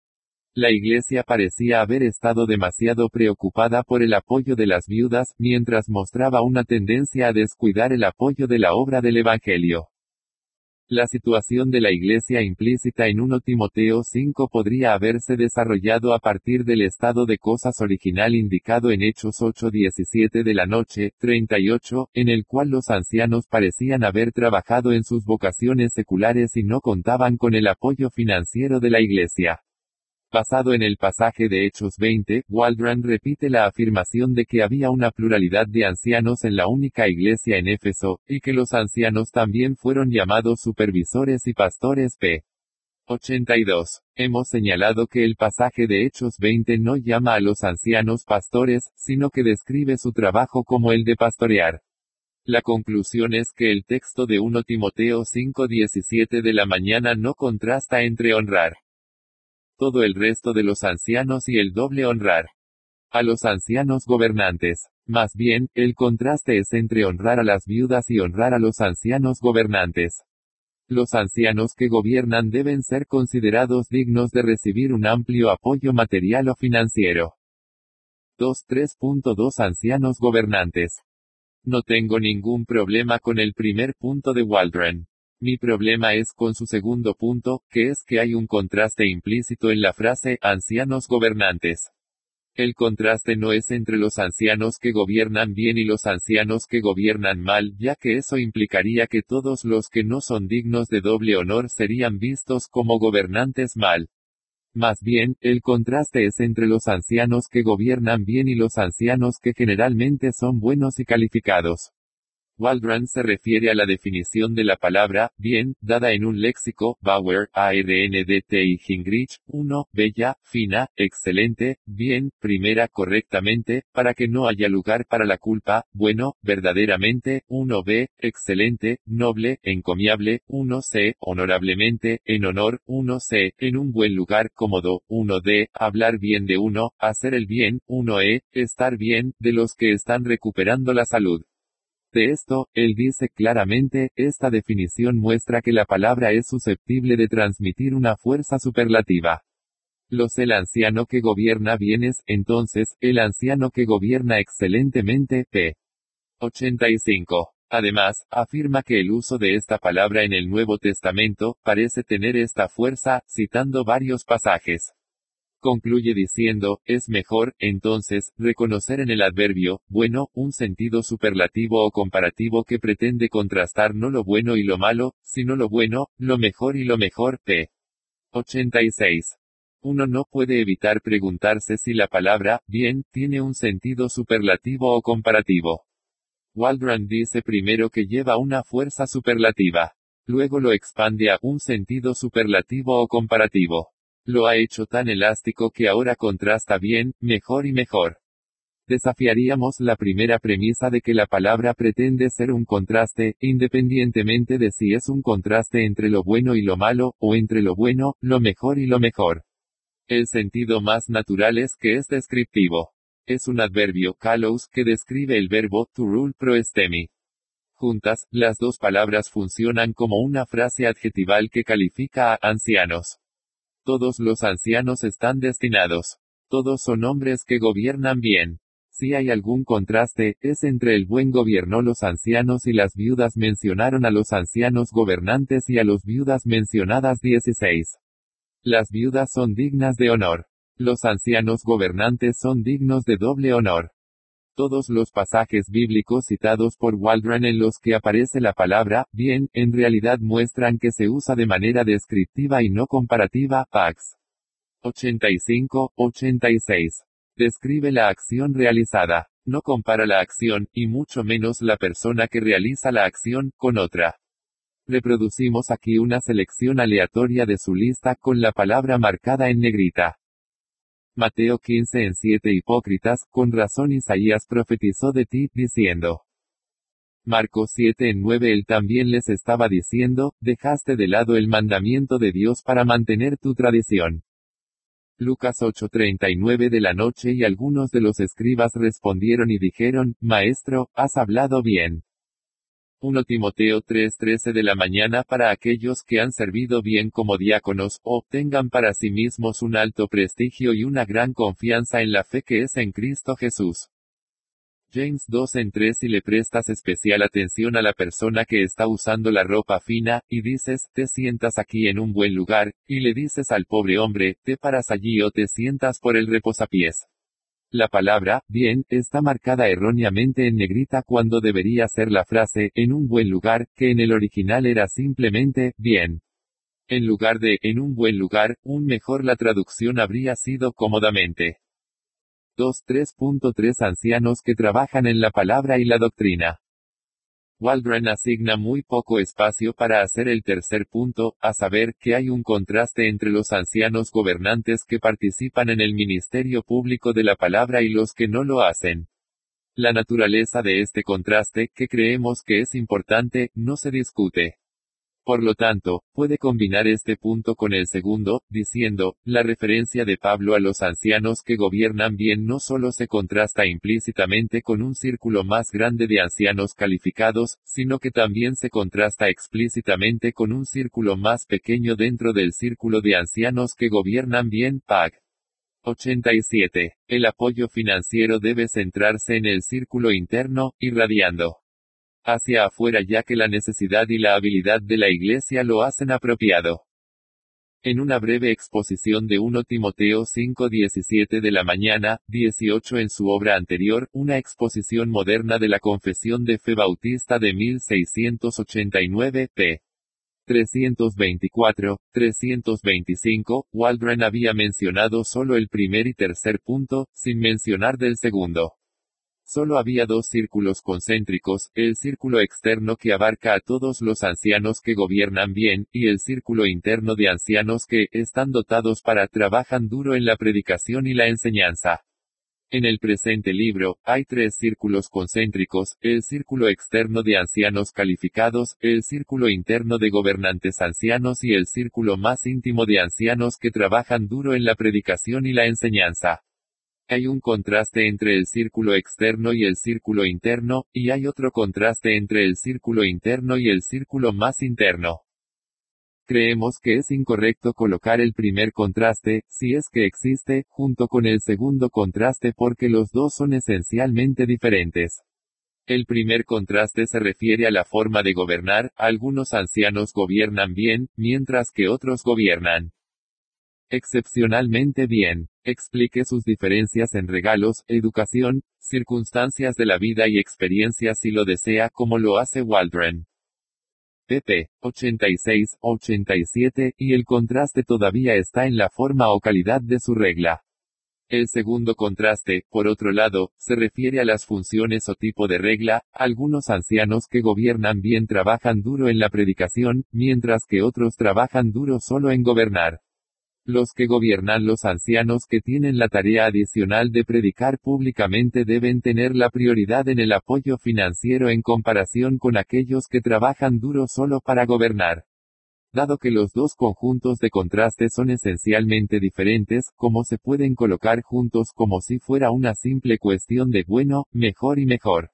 La Iglesia parecía haber estado demasiado preocupada por el apoyo de las viudas, mientras mostraba una tendencia a descuidar el apoyo de la obra del Evangelio. La situación de la Iglesia implícita en 1 Timoteo 5 podría haberse desarrollado a partir del estado de cosas original indicado en Hechos 8:17 de la noche, 38, en el cual los ancianos parecían haber trabajado en sus vocaciones seculares y no contaban con el apoyo financiero de la Iglesia. Basado en el pasaje de Hechos 20, Waldron repite la afirmación de que había una pluralidad de ancianos en la única iglesia en Éfeso, y que los ancianos también fueron llamados supervisores y pastores. P. 82. Hemos señalado que el pasaje de Hechos 20 no llama a los ancianos pastores, sino que describe su trabajo como el de pastorear. La conclusión es que el texto de 1 Timoteo 5:17 de la mañana no contrasta entre honrar todo el resto de los ancianos y el doble honrar a los ancianos gobernantes. Más bien, el contraste es entre honrar a las viudas y honrar a los ancianos gobernantes. Los ancianos que gobiernan deben ser considerados dignos de recibir un amplio apoyo material o financiero. 2.3.2 Ancianos gobernantes. No tengo ningún problema con el primer punto de Waldron. Mi problema es con su segundo punto, que es que hay un contraste implícito en la frase, ancianos gobernantes. El contraste no es entre los ancianos que gobiernan bien y los ancianos que gobiernan mal, ya que eso implicaría que todos los que no son dignos de doble honor serían vistos como gobernantes mal. Más bien, el contraste es entre los ancianos que gobiernan bien y los ancianos que generalmente son buenos y calificados. Waldron se refiere a la definición de la palabra, bien, dada en un léxico, Bauer, ARNDT y Gingrich, 1, bella, fina, excelente, bien, primera correctamente, para que no haya lugar para la culpa, bueno, verdaderamente, 1b, excelente, noble, encomiable, 1c, honorablemente, en honor, 1c, en un buen lugar, cómodo, 1d, hablar bien de uno, hacer el bien, 1e, estar bien, de los que están recuperando la salud. De esto, él dice claramente, esta definición muestra que la palabra es susceptible de transmitir una fuerza superlativa. El anciano que gobierna bien es, entonces, el anciano que gobierna excelentemente. P. 85. Además, afirma que el uso de esta palabra en el Nuevo Testamento, parece tener esta fuerza, citando varios pasajes. Concluye diciendo, es mejor, entonces, reconocer en el adverbio, bueno, un sentido superlativo o comparativo que pretende contrastar no lo bueno y lo malo, sino lo bueno, lo mejor y lo mejor, p. 86. Uno no puede evitar preguntarse si la palabra, bien, tiene un sentido superlativo o comparativo. Waldron dice primero que lleva una fuerza superlativa. Luego lo expande a un sentido superlativo o comparativo. Lo ha hecho tan elástico que ahora contrasta bien, mejor y mejor. Desafiaríamos la primera premisa de que la palabra pretende ser un contraste, independientemente de si es un contraste entre lo bueno y lo malo, o entre lo bueno, lo mejor y lo mejor. El sentido más natural es que es descriptivo. Es un adverbio kalos que describe el verbo to rule proestemi. Juntas, las dos palabras funcionan como una frase adjetival que califica a ancianos. Todos los ancianos están destinados. Todos son hombres que gobiernan bien. Si hay algún contraste, es entre el buen gobierno los ancianos y las viudas mencionaron a los ancianos gobernantes y a los viudas mencionadas 16. Las viudas son dignas de honor. Los ancianos gobernantes son dignos de doble honor. Todos los pasajes bíblicos citados por Waldron en los que aparece la palabra, bien, en realidad muestran que se usa de manera descriptiva y no comparativa, pax. 85, 86. Describe la acción realizada. No compara la acción, y mucho menos la persona que realiza la acción, con otra. Reproducimos aquí una selección aleatoria de su lista con la palabra marcada en negrita. Mateo 15 en 7 hipócritas, con razón Isaías profetizó de ti, diciendo. Marcos 7 en 9 él también les estaba diciendo, dejaste de lado el mandamiento de Dios para mantener tu tradición. Lucas 8:39 de la noche y algunos de los escribas respondieron y dijeron, Maestro, has hablado bien. 1 Timoteo 3:13 de la mañana para aquellos que han servido bien como diáconos, obtengan para sí mismos un alto prestigio y una gran confianza en la fe que es en Cristo Jesús. James 2 en 3 y le prestas especial atención a la persona que está usando la ropa fina, y dices, te sientas aquí en un buen lugar, y le dices al pobre hombre, te paras allí o te sientas por el reposapiés. La palabra, bien, está marcada erróneamente en negrita cuando debería ser la frase, en un buen lugar, que en el original era simplemente, bien. En lugar de, en un buen lugar, un mejor la traducción habría sido cómodamente. 2.3.3 Ancianos que trabajan en la palabra y la doctrina. Waldron asigna muy poco espacio para hacer el tercer punto, a saber, que hay un contraste entre los ancianos gobernantes que participan en el ministerio público de la palabra y los que no lo hacen. La naturaleza de este contraste, que creemos que es importante, no se discute. Por lo tanto, puede combinar este punto con el segundo, diciendo, la referencia de Pablo a los ancianos que gobiernan bien no solo se contrasta implícitamente con un círculo más grande de ancianos calificados, sino que también se contrasta explícitamente con un círculo más pequeño dentro del círculo de ancianos que gobiernan bien, PAG. 87. El apoyo financiero debe centrarse en el círculo interno, irradiando hacia afuera ya que la necesidad y la habilidad de la iglesia lo hacen apropiado. En una breve exposición de 1 Timoteo 5:17 de la mañana, 18 en su obra anterior, una exposición moderna de la Confesión de Fe Bautista de 1689, p. 324, 325, Waldron había mencionado solo el primer y tercer punto, sin mencionar del segundo. Solo había dos círculos concéntricos, el círculo externo que abarca a todos los ancianos que gobiernan bien, y el círculo interno de ancianos que, están dotados para trabajan duro en la predicación y la enseñanza. En el presente libro, hay tres círculos concéntricos, el círculo externo de ancianos calificados, el círculo interno de gobernantes ancianos y el círculo más íntimo de ancianos que trabajan duro en la predicación y la enseñanza. Hay un contraste entre el círculo externo y el círculo interno, y hay otro contraste entre el círculo interno y el círculo más interno. Creemos que es incorrecto colocar el primer contraste, si es que existe, junto con el segundo contraste porque los dos son esencialmente diferentes. El primer contraste se refiere a la forma de gobernar, algunos ancianos gobiernan bien, mientras que otros gobiernan excepcionalmente bien. Explique sus diferencias en regalos, educación, circunstancias de la vida y experiencias si lo desea, como lo hace Waldron. Pp. 86, 87, y el contraste todavía está en la forma o calidad de su regla. El segundo contraste, por otro lado, se refiere a las funciones o tipo de regla. Algunos ancianos que gobiernan bien trabajan duro en la predicación, mientras que otros trabajan duro solo en gobernar. Los que gobiernan, los ancianos que tienen la tarea adicional de predicar públicamente, deben tener la prioridad en el apoyo financiero en comparación con aquellos que trabajan duro solo para gobernar. Dado que los dos conjuntos de contrastes son esencialmente diferentes, ¿cómo se pueden colocar juntos como si fuera una simple cuestión de bueno, mejor y mejor?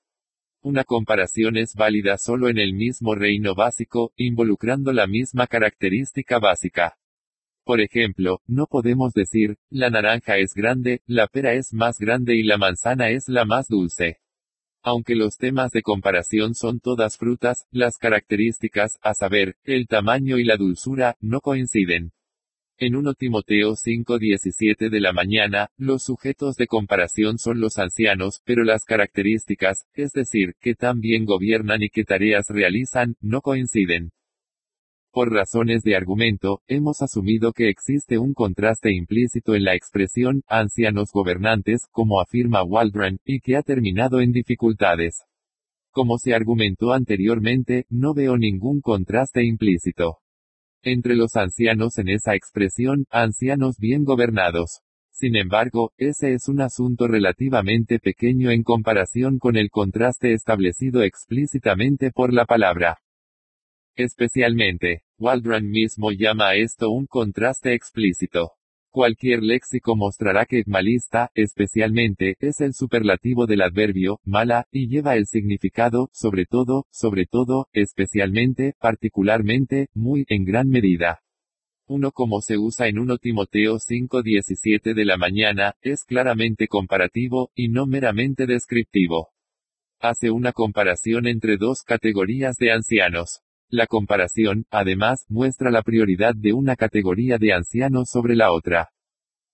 Una comparación es válida solo en el mismo reino básico, involucrando la misma característica básica. Por ejemplo, no podemos decir, la naranja es grande, la pera es más grande y la manzana es la más dulce. Aunque los temas de comparación son todas frutas, las características, a saber, el tamaño y la dulzura, no coinciden. En 1 Timoteo 5:17 de la mañana, los sujetos de comparación son los ancianos, pero las características, es decir, que tan bien gobiernan y qué tareas realizan, no coinciden. Por razones de argumento, hemos asumido que existe un contraste implícito en la expresión, ancianos gobernantes, como afirma Waldron, y que ha terminado en dificultades. Como se argumentó anteriormente, no veo ningún contraste implícito entre los ancianos en esa expresión, ancianos bien gobernados. Sin embargo, ese es un asunto relativamente pequeño en comparación con el contraste establecido explícitamente por la palabra. Especialmente, Waldron mismo llama a esto un contraste explícito. Cualquier léxico mostrará que malista, especialmente, es el superlativo del adverbio, mala, y lleva el significado, sobre todo, especialmente, particularmente, muy, en gran medida. Uno como se usa en 1 Timoteo 5:17 de la mañana, es claramente comparativo, y no meramente descriptivo. Hace una comparación entre dos categorías de ancianos. La comparación, además, muestra la prioridad de una categoría de ancianos sobre la otra.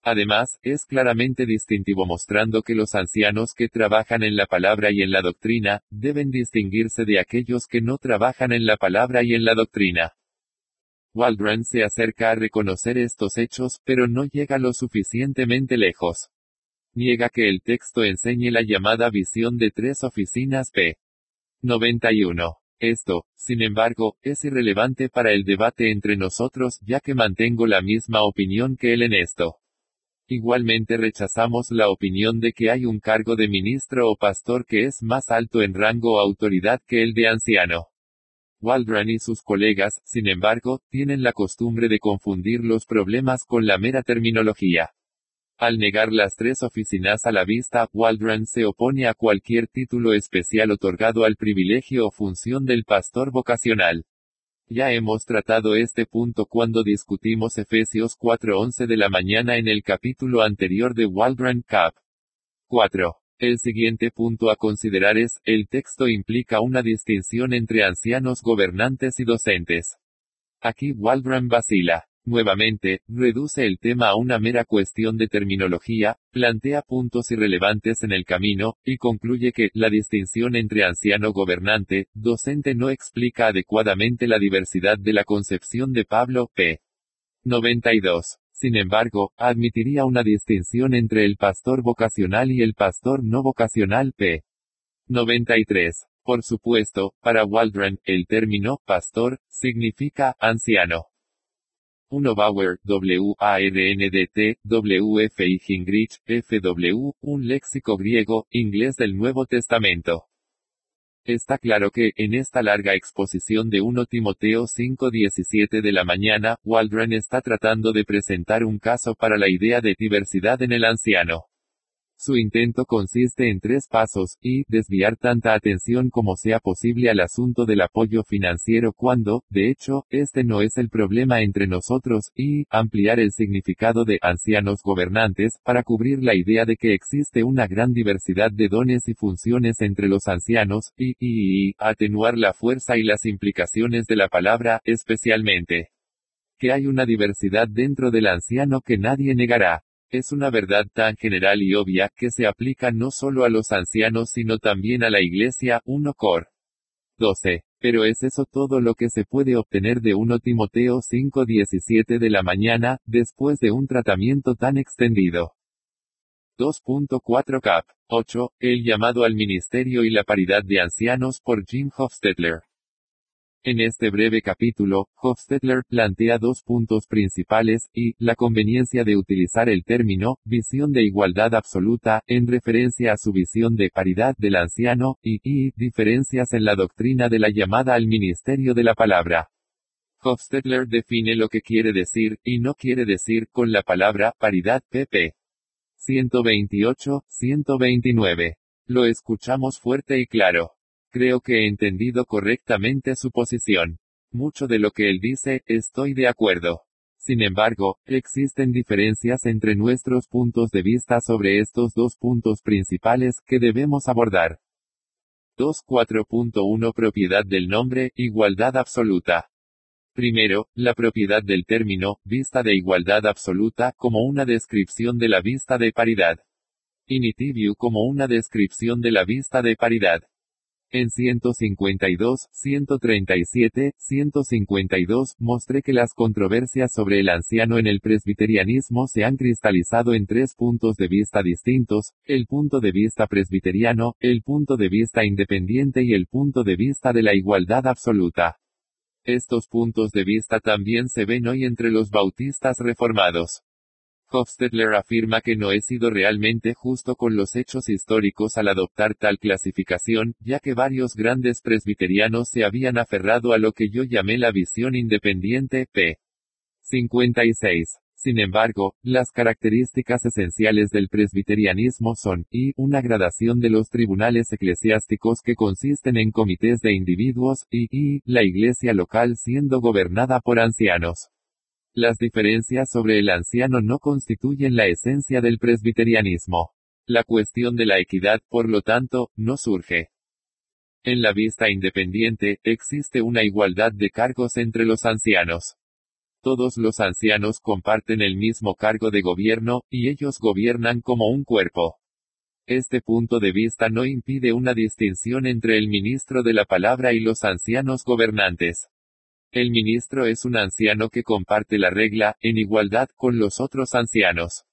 Además, es claramente distintivo mostrando que los ancianos que trabajan en la palabra y en la doctrina, deben distinguirse de aquellos que no trabajan en la palabra y en la doctrina. Waldron se acerca a reconocer estos hechos, pero no llega lo suficientemente lejos. Niega que el texto enseñe la llamada visión de tres oficinas p. 91. Esto, sin embargo, es irrelevante para el debate entre nosotros, ya que mantengo la misma opinión que él en esto. Igualmente rechazamos la opinión de que hay un cargo de ministro o pastor que es más alto en rango o autoridad que el de anciano. Waldron y sus colegas, sin embargo, tienen la costumbre de confundir los problemas con la mera terminología. Al negar las tres oficinas a la vista, Waldron se opone a cualquier título especial otorgado al privilegio o función del pastor vocacional. Ya hemos tratado este punto cuando discutimos Efesios 4:11 de la mañana en el capítulo anterior de Waldron Cap. 4. El siguiente punto a considerar es, el texto implica una distinción entre ancianos gobernantes y docentes. Aquí Waldron vacila. Nuevamente, reduce el tema a una mera cuestión de terminología, plantea puntos irrelevantes en el camino, y concluye que, la distinción entre anciano gobernante, docente no explica adecuadamente la diversidad de la concepción de Pablo, p. 92. Sin embargo, admitiría una distinción entre el pastor vocacional y el pastor no vocacional, p. 93. Por supuesto, para Waldron, el término, pastor, significa, anciano. Unobauer, W.A.R.N.D.T., W.F.I. Gingrich, F.W., un léxico griego, inglés del Nuevo Testamento. Está claro que, en esta larga exposición de 1 Timoteo 5:17 de la mañana, Waldron está tratando de presentar un caso para la idea de diversidad en el anciano. Su intento consiste en tres pasos, y, desviar tanta atención como sea posible al asunto del apoyo financiero cuando, de hecho, este no es el problema entre nosotros, y, ampliar el significado de ancianos gobernantes, para cubrir la idea de que existe una gran diversidad de dones y funciones entre los ancianos, y atenuar la fuerza y las implicaciones de la palabra, especialmente, que hay una diversidad dentro del anciano que nadie negará. Es una verdad tan general y obvia, que se aplica no solo a los ancianos sino también a la Iglesia, 1 Cor. 12. Pero ¿es eso todo lo que se puede obtener de 1 Timoteo 5:17 de la mañana, después de un tratamiento tan extendido? 2.4 cap. 8. El llamado al ministerio y la paridad de ancianos por Jim Hofstetler. En este breve capítulo, Hofstetler plantea dos puntos principales, y, la conveniencia de utilizar el término, visión de igualdad absoluta, en referencia a su visión de paridad del anciano, y diferencias en la doctrina de la llamada al ministerio de la palabra. Hofstetler define lo que quiere decir, y no quiere decir, con la palabra, paridad, pp. 128, 129. Lo escuchamos fuerte y claro. Creo que he entendido correctamente su posición. Mucho de lo que él dice, estoy de acuerdo. Sin embargo, existen diferencias entre nuestros puntos de vista sobre estos dos puntos principales que debemos abordar. 2.4.1 Propiedad del nombre, igualdad absoluta. Primero, la propiedad del término, vista de igualdad absoluta, como una descripción de la vista de paridad. Initiviu como una descripción de la vista de paridad. En 152, 137, 152, mostré que las controversias sobre el anciano en el presbiterianismo se han cristalizado en tres puntos de vista distintos, el punto de vista presbiteriano, el punto de vista independiente y el punto de vista de la igualdad absoluta. Estos puntos de vista también se ven hoy entre los bautistas reformados. Hofstetler afirma que no he sido realmente justo con los hechos históricos al adoptar tal clasificación, ya que varios grandes presbiterianos se habían aferrado a lo que yo llamé la visión independiente, p. 56. Sin embargo, las características esenciales del presbiterianismo son, y, una gradación de los tribunales eclesiásticos que consisten en comités de individuos, y, la iglesia local siendo gobernada por ancianos. Las diferencias sobre el anciano no constituyen la esencia del presbiterianismo. La cuestión de la equidad, por lo tanto, no surge. En la vista independiente, existe una igualdad de cargos entre los ancianos. Todos los ancianos comparten el mismo cargo de gobierno, y ellos gobiernan como un cuerpo. Este punto de vista no impide una distinción entre el ministro de la palabra y los ancianos gobernantes. El ministro es un anciano que comparte la regla, en igualdad, con los otros ancianos.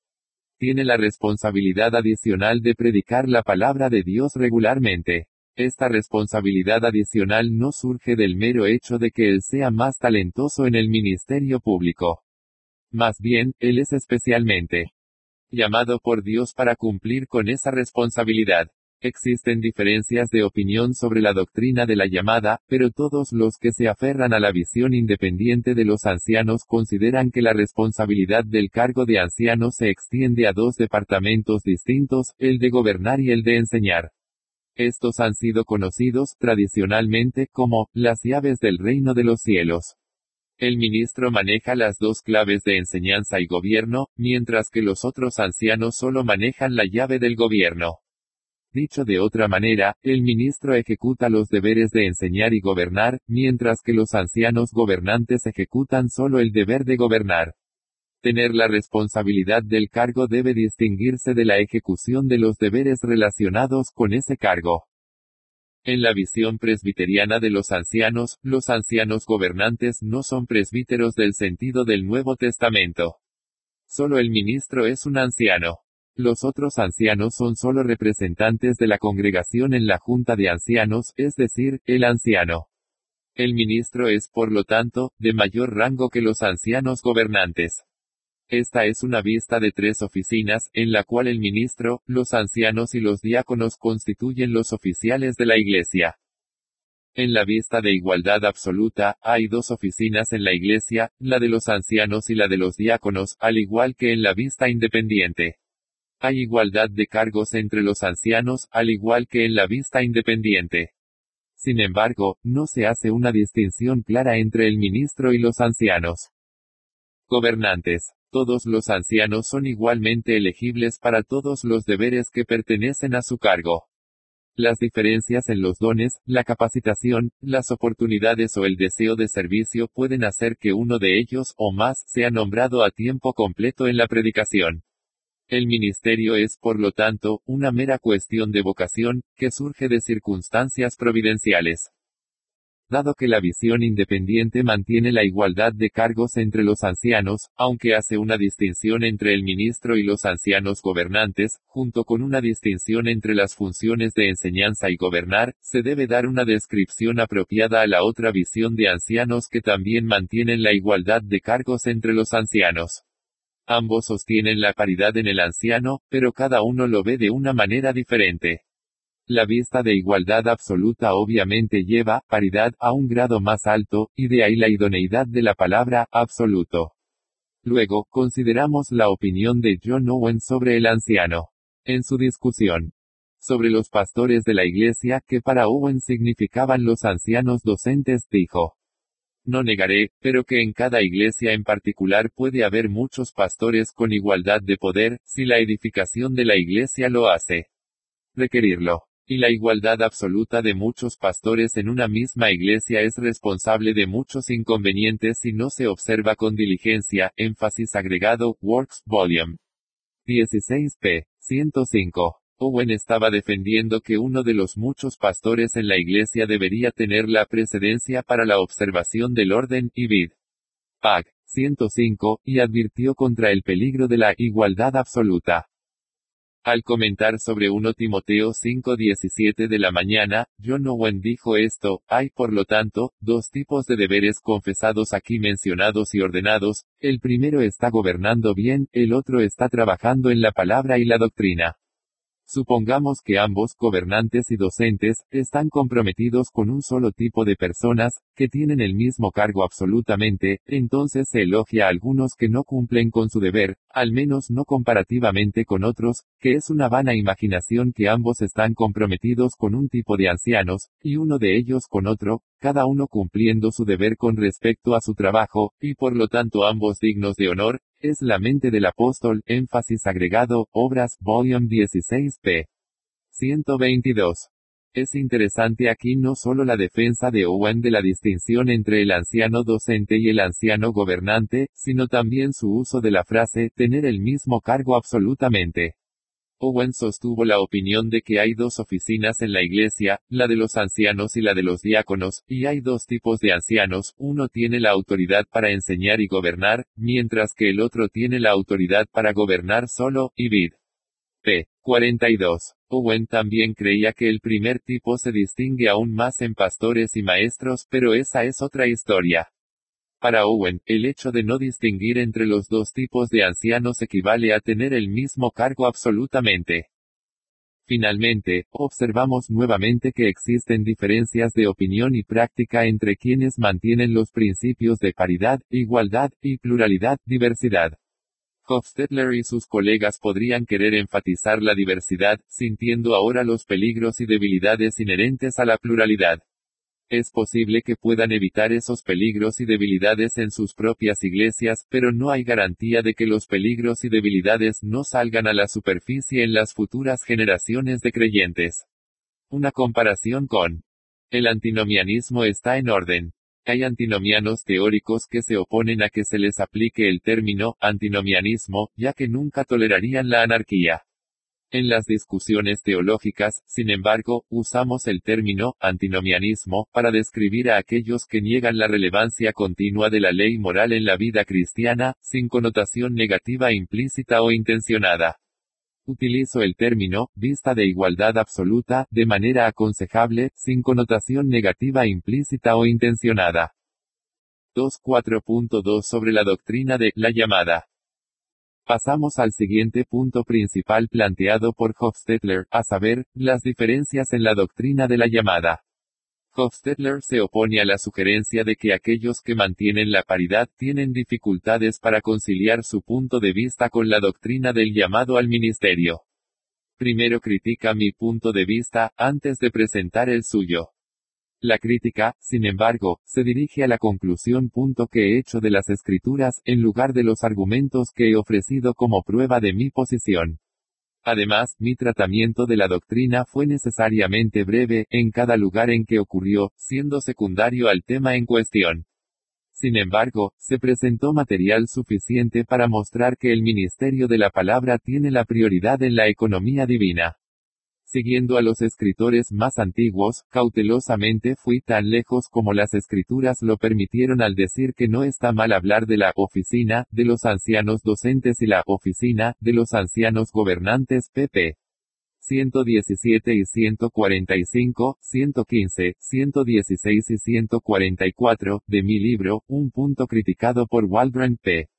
Tiene la responsabilidad adicional de predicar la palabra de Dios regularmente. Esta responsabilidad adicional no surge del mero hecho de que él sea más talentoso en el ministerio público. Más bien, él es especialmente llamado por Dios para cumplir con esa responsabilidad. Existen diferencias de opinión sobre la doctrina de la llamada, pero todos los que se aferran a la visión independiente de los ancianos consideran que la responsabilidad del cargo de anciano se extiende a dos departamentos distintos, el de gobernar y el de enseñar. Estos han sido conocidos, tradicionalmente, como, las llaves del reino de los cielos. El ministro maneja las dos claves de enseñanza y gobierno, mientras que los otros ancianos solo manejan la llave del gobierno. Dicho de otra manera, el ministro ejecuta los deberes de enseñar y gobernar, mientras que los ancianos gobernantes ejecutan solo el deber de gobernar. Tener la responsabilidad del cargo debe distinguirse de la ejecución de los deberes relacionados con ese cargo. En la visión presbiteriana de los ancianos gobernantes no son presbíteros del sentido del Nuevo Testamento. Solo el ministro es un anciano. Los otros ancianos son solo representantes de la congregación en la junta de ancianos, es decir, el anciano. El ministro es, por lo tanto, de mayor rango que los ancianos gobernantes. Esta es una vista de tres oficinas, en la cual el ministro, los ancianos y los diáconos constituyen los oficiales de la iglesia. En la vista de igualdad absoluta, hay dos oficinas en la iglesia, la de los ancianos y la de los diáconos, al igual que en la vista independiente. Hay igualdad de cargos entre los ancianos, al igual que en la vista independiente. Sin embargo, no se hace una distinción clara entre el ministro y los ancianos. Gobernantes. Todos los ancianos son igualmente elegibles para todos los deberes que pertenecen a su cargo. Las diferencias en los dones, la capacitación, las oportunidades o el deseo de servicio pueden hacer que uno de ellos, o más, sea nombrado a tiempo completo en la predicación. El ministerio es, por lo tanto, una mera cuestión de vocación, que surge de circunstancias providenciales. Dado que la visión independiente mantiene la igualdad de cargos entre los ancianos, aunque hace una distinción entre el ministro y los ancianos gobernantes, junto con una distinción entre las funciones de enseñanza y gobernar, se debe dar una descripción apropiada a la otra visión de ancianos que también mantienen la igualdad de cargos entre los ancianos. Ambos sostienen la paridad en el anciano, pero cada uno lo ve de una manera diferente. La vista de igualdad absoluta obviamente lleva paridad a un grado más alto, y de ahí la idoneidad de la palabra absoluto. Luego, consideramos la opinión de John Owen sobre el anciano. En su discusión sobre los pastores de la iglesia, que para Owen significaban los ancianos docentes, dijo: no negaré, pero que en cada iglesia en particular puede haber muchos pastores con igualdad de poder, si la edificación de la iglesia lo hace requerirlo. Y la igualdad absoluta de muchos pastores en una misma iglesia es responsable de muchos inconvenientes si no se observa con diligencia. Énfasis agregado, Works Volume 16, p. 105. Owen estaba defendiendo que uno de los muchos pastores en la iglesia debería tener la precedencia para la observación del orden, y vid. Pag. 105, y advirtió contra el peligro de la igualdad absoluta. Al comentar sobre 1 Timoteo 5:17 de la mañana, John Owen dijo esto: hay, por lo tanto, dos tipos de deberes confesados aquí mencionados y ordenados, el primero está gobernando bien, el otro está trabajando en la palabra y la doctrina. Supongamos que ambos, gobernantes y docentes, están comprometidos con un solo tipo de personas, que tienen el mismo cargo absolutamente, entonces se elogia a algunos que no cumplen con su deber, al menos no comparativamente con otros, que es una vana imaginación que ambos están comprometidos con un tipo de ancianos, y uno de ellos con otro, cada uno cumpliendo su deber con respecto a su trabajo, y por lo tanto ambos dignos de honor. Es la mente del apóstol. Énfasis agregado, Obras, Volume 16, p. 122. Es interesante aquí no solo la defensa de Owen de la distinción entre el anciano docente y el anciano gobernante, sino también su uso de la frase, tener el mismo cargo absolutamente. Owen sostuvo la opinión de que hay dos oficinas en la iglesia, la de los ancianos y la de los diáconos, y hay dos tipos de ancianos, uno tiene la autoridad para enseñar y gobernar, mientras que el otro tiene la autoridad para gobernar solo, y vid. P. 42. Owen también creía que el primer tipo se distingue aún más en pastores y maestros, pero esa es otra historia. Para Owen, el hecho de no distinguir entre los dos tipos de ancianos equivale a tener el mismo cargo absolutamente. Finalmente, observamos nuevamente que existen diferencias de opinión y práctica entre quienes mantienen los principios de paridad, igualdad, y pluralidad, diversidad. Hofstetler y sus colegas podrían querer enfatizar la diversidad, sintiendo ahora los peligros y debilidades inherentes a la pluralidad. Es posible que puedan evitar esos peligros y debilidades en sus propias iglesias, pero no hay garantía de que los peligros y debilidades no salgan a la superficie en las futuras generaciones de creyentes. Una comparación con el antinomianismo está en orden. Hay antinomianos teóricos que se oponen a que se les aplique el término antinomianismo, ya que nunca tolerarían la anarquía. En las discusiones teológicas, sin embargo, usamos el término antinomianismo para describir a aquellos que niegan la relevancia continua de la ley moral en la vida cristiana, sin connotación negativa implícita o intencionada. Utilizo el término vista de igualdad absoluta de manera aconsejable, sin connotación negativa implícita o intencionada. 2.4.2 sobre la doctrina de la llamada. Pasamos al siguiente punto principal planteado por Hofstetler, a saber, las diferencias en la doctrina de la llamada. Hofstetler se opone a la sugerencia de que aquellos que mantienen la paridad tienen dificultades para conciliar su punto de vista con la doctrina del llamado al ministerio. Primero critica mi punto de vista, antes de presentar el suyo. La crítica, sin embargo, se dirige a la conclusión que he hecho de las escrituras, en lugar de los argumentos que he ofrecido como prueba de mi posición. Además, mi tratamiento de la doctrina fue necesariamente breve, en cada lugar en que ocurrió, siendo secundario al tema en cuestión. Sin embargo, se presentó material suficiente para mostrar que el ministerio de la palabra tiene la prioridad en la economía divina. Siguiendo a los escritores más antiguos, cautelosamente fui tan lejos como las escrituras lo permitieron al decir que no está mal hablar de la oficina de los ancianos docentes y la oficina de los ancianos gobernantes pp. 117 y 145, 115, 116 y 144, de mi libro, un punto criticado por Waldron p.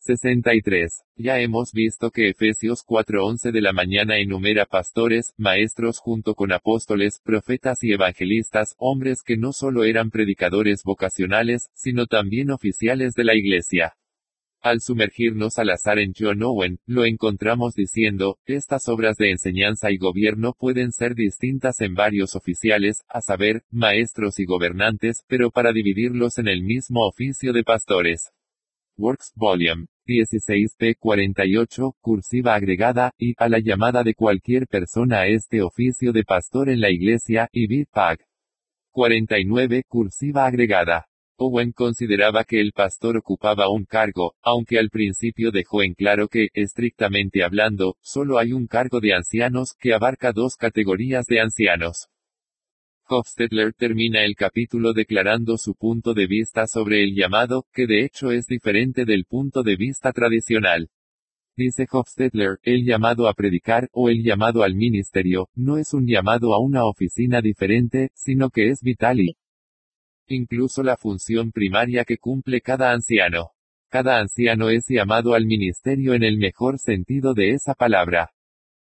63. Ya hemos visto que Efesios 4:11 de la mañana enumera pastores, maestros junto con apóstoles, profetas y evangelistas, hombres que no solo eran predicadores vocacionales, sino también oficiales de la Iglesia. Al sumergirnos al azar en John Owen, lo encontramos diciendo, estas obras de enseñanza y gobierno pueden ser distintas en varios oficiales, a saber, maestros y gobernantes, pero para dividirlos en el mismo oficio de pastores. Works Volume 16p48, cursiva agregada, y, a la llamada de cualquier persona a este oficio de pastor en la Iglesia, y B. Poh. 49, cursiva agregada. Owen consideraba que el pastor ocupaba un cargo, aunque al principio dejó en claro que, estrictamente hablando, solo hay un cargo de ancianos, que abarca dos categorías de ancianos. Hofstetler termina el capítulo declarando su punto de vista sobre el llamado, que de hecho es diferente del punto de vista tradicional. Dice Hofstetler, el llamado a predicar, o el llamado al ministerio, no es un llamado a una oficina diferente, sino que es vital y incluso la función primaria que cumple cada anciano. Cada anciano es llamado al ministerio en el mejor sentido de esa palabra.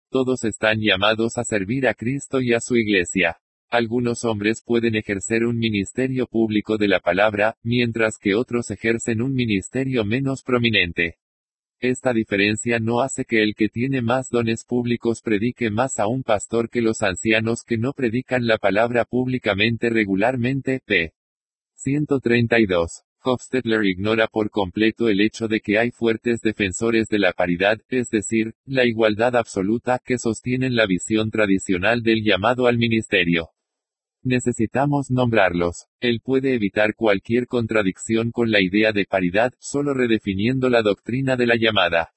Todos están llamados a servir a Cristo y a su Iglesia. Algunos hombres pueden ejercer un ministerio público de la palabra, mientras que otros ejercen un ministerio menos prominente. Esta diferencia no hace que el que tiene más dones públicos predique más a un pastor que los ancianos que no predican la palabra públicamente regularmente, p. 132. Hofstetler ignora por completo el hecho de que hay fuertes defensores de la paridad, es decir, la igualdad absoluta, que sostienen la visión tradicional del llamado al ministerio. Necesitamos nombrarlos. Él puede evitar cualquier contradicción con la idea de paridad, solo redefiniendo la doctrina de la llamada.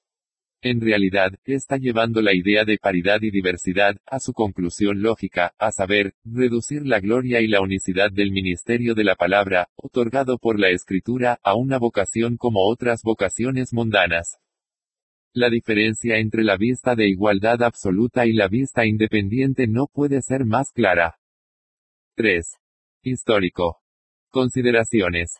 En realidad, está llevando la idea de paridad y diversidad, a su conclusión lógica, a saber, reducir la gloria y la unicidad del ministerio de la palabra, otorgado por la Escritura, a una vocación como otras vocaciones mundanas. La diferencia entre la vista de igualdad absoluta y la vista independiente no puede ser más clara. 3. Histórico. Consideraciones.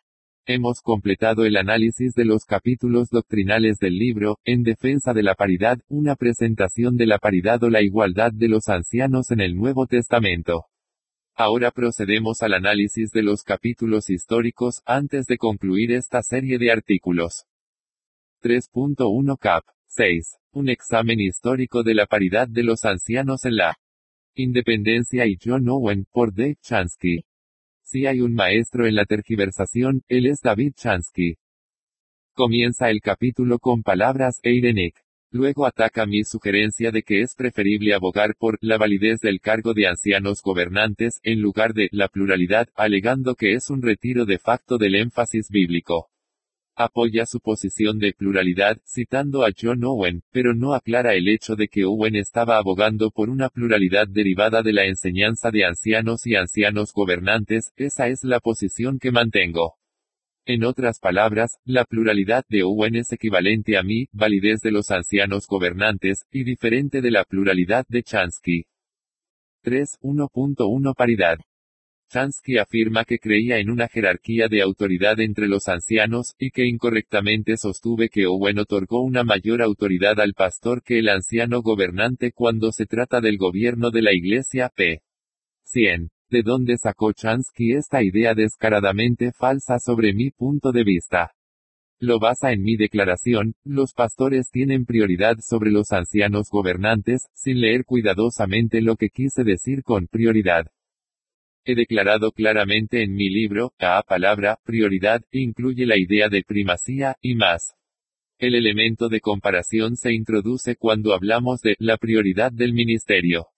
Hemos completado el análisis de los capítulos doctrinales del libro, En defensa de la paridad, una presentación de la paridad o la igualdad de los ancianos en el Nuevo Testamento. Ahora procedemos al análisis de los capítulos históricos, antes de concluir esta serie de artículos. 3.1 Cap. 6. Un examen histórico de la paridad de los ancianos en la independencia y John Owen, por Dave Chansky. Si hay un maestro en la tergiversación, él es David Chansky. Comienza el capítulo con palabras Eirenic. Luego ataca mi sugerencia de que es preferible abogar por la validez del cargo de ancianos gobernantes, en lugar de la pluralidad, alegando que es un retiro de facto del énfasis bíblico. Apoya su posición de pluralidad, citando a John Owen, pero no aclara el hecho de que Owen estaba abogando por una pluralidad derivada de la enseñanza de ancianos y ancianos gobernantes, esa es la posición que mantengo. En otras palabras, la pluralidad de Owen es equivalente a mi validez de los ancianos gobernantes, y diferente de la pluralidad de Chansky. 3.1.1 Paridad. Chansky afirma que creía en una jerarquía de autoridad entre los ancianos, y que incorrectamente sostuve que Owen otorgó una mayor autoridad al pastor que el anciano gobernante cuando se trata del gobierno de la Iglesia, p. 100. ¿De dónde sacó Chansky esta idea descaradamente falsa sobre mi punto de vista? Lo basa en mi declaración, los pastores tienen prioridad sobre los ancianos gobernantes, sin leer cuidadosamente lo que quise decir con prioridad. He declarado claramente en mi libro, cada palabra, prioridad, incluye la idea de primacía, y más. El elemento de comparación se introduce cuando hablamos de la prioridad del ministerio.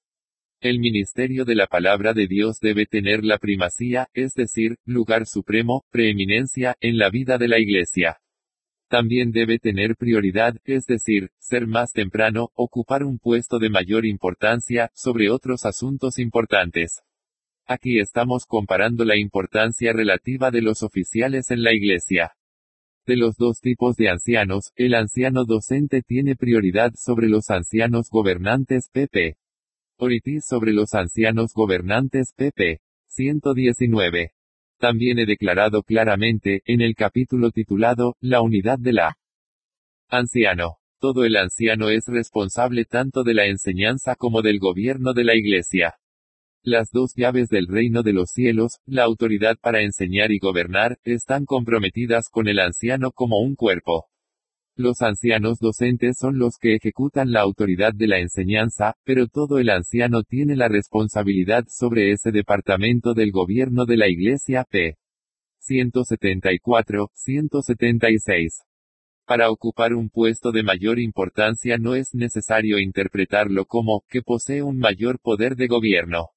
El ministerio de la palabra de Dios debe tener la primacía, es decir, lugar supremo, preeminencia, en la vida de la Iglesia. También debe tener prioridad, es decir, ser más temprano, ocupar un puesto de mayor importancia, sobre otros asuntos importantes. Aquí estamos comparando la importancia relativa de los oficiales en la Iglesia. De los dos tipos de ancianos, el anciano docente tiene prioridad sobre los ancianos gobernantes, pp. Ortiz sobre los ancianos gobernantes pp. 119. También he declarado claramente, en el capítulo titulado, la unidad de la anciano. Todo el anciano es responsable tanto de la enseñanza como del gobierno de la Iglesia. Las dos llaves del reino de los cielos, la autoridad para enseñar y gobernar, están comprometidas con el anciano como un cuerpo. Los ancianos docentes son los que ejecutan la autoridad de la enseñanza, pero todo el anciano tiene la responsabilidad sobre ese departamento del gobierno de la Iglesia, p. 174, 176. Para ocupar un puesto de mayor importancia no es necesario interpretarlo como, que posee un mayor poder de gobierno.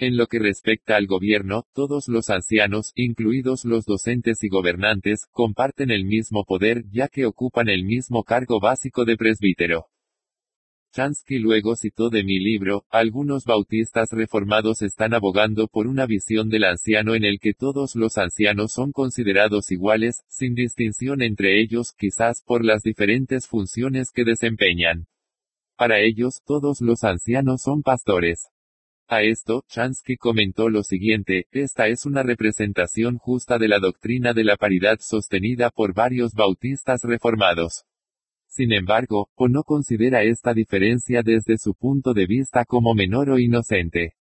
En lo que respecta al gobierno, todos los ancianos, incluidos los docentes y gobernantes, comparten el mismo poder, ya que ocupan el mismo cargo básico de presbítero. Chansky luego citó de mi libro, algunos bautistas reformados están abogando por una visión del anciano en el que todos los ancianos son considerados iguales, sin distinción entre ellos, quizás por las diferentes funciones que desempeñan. Para ellos, todos los ancianos son pastores. A esto, Chansky comentó lo siguiente, esta es una representación justa de la doctrina de la paridad sostenida por varios bautistas reformados. Sin embargo, Poh no considera esta diferencia desde su punto de vista como menor o inocente.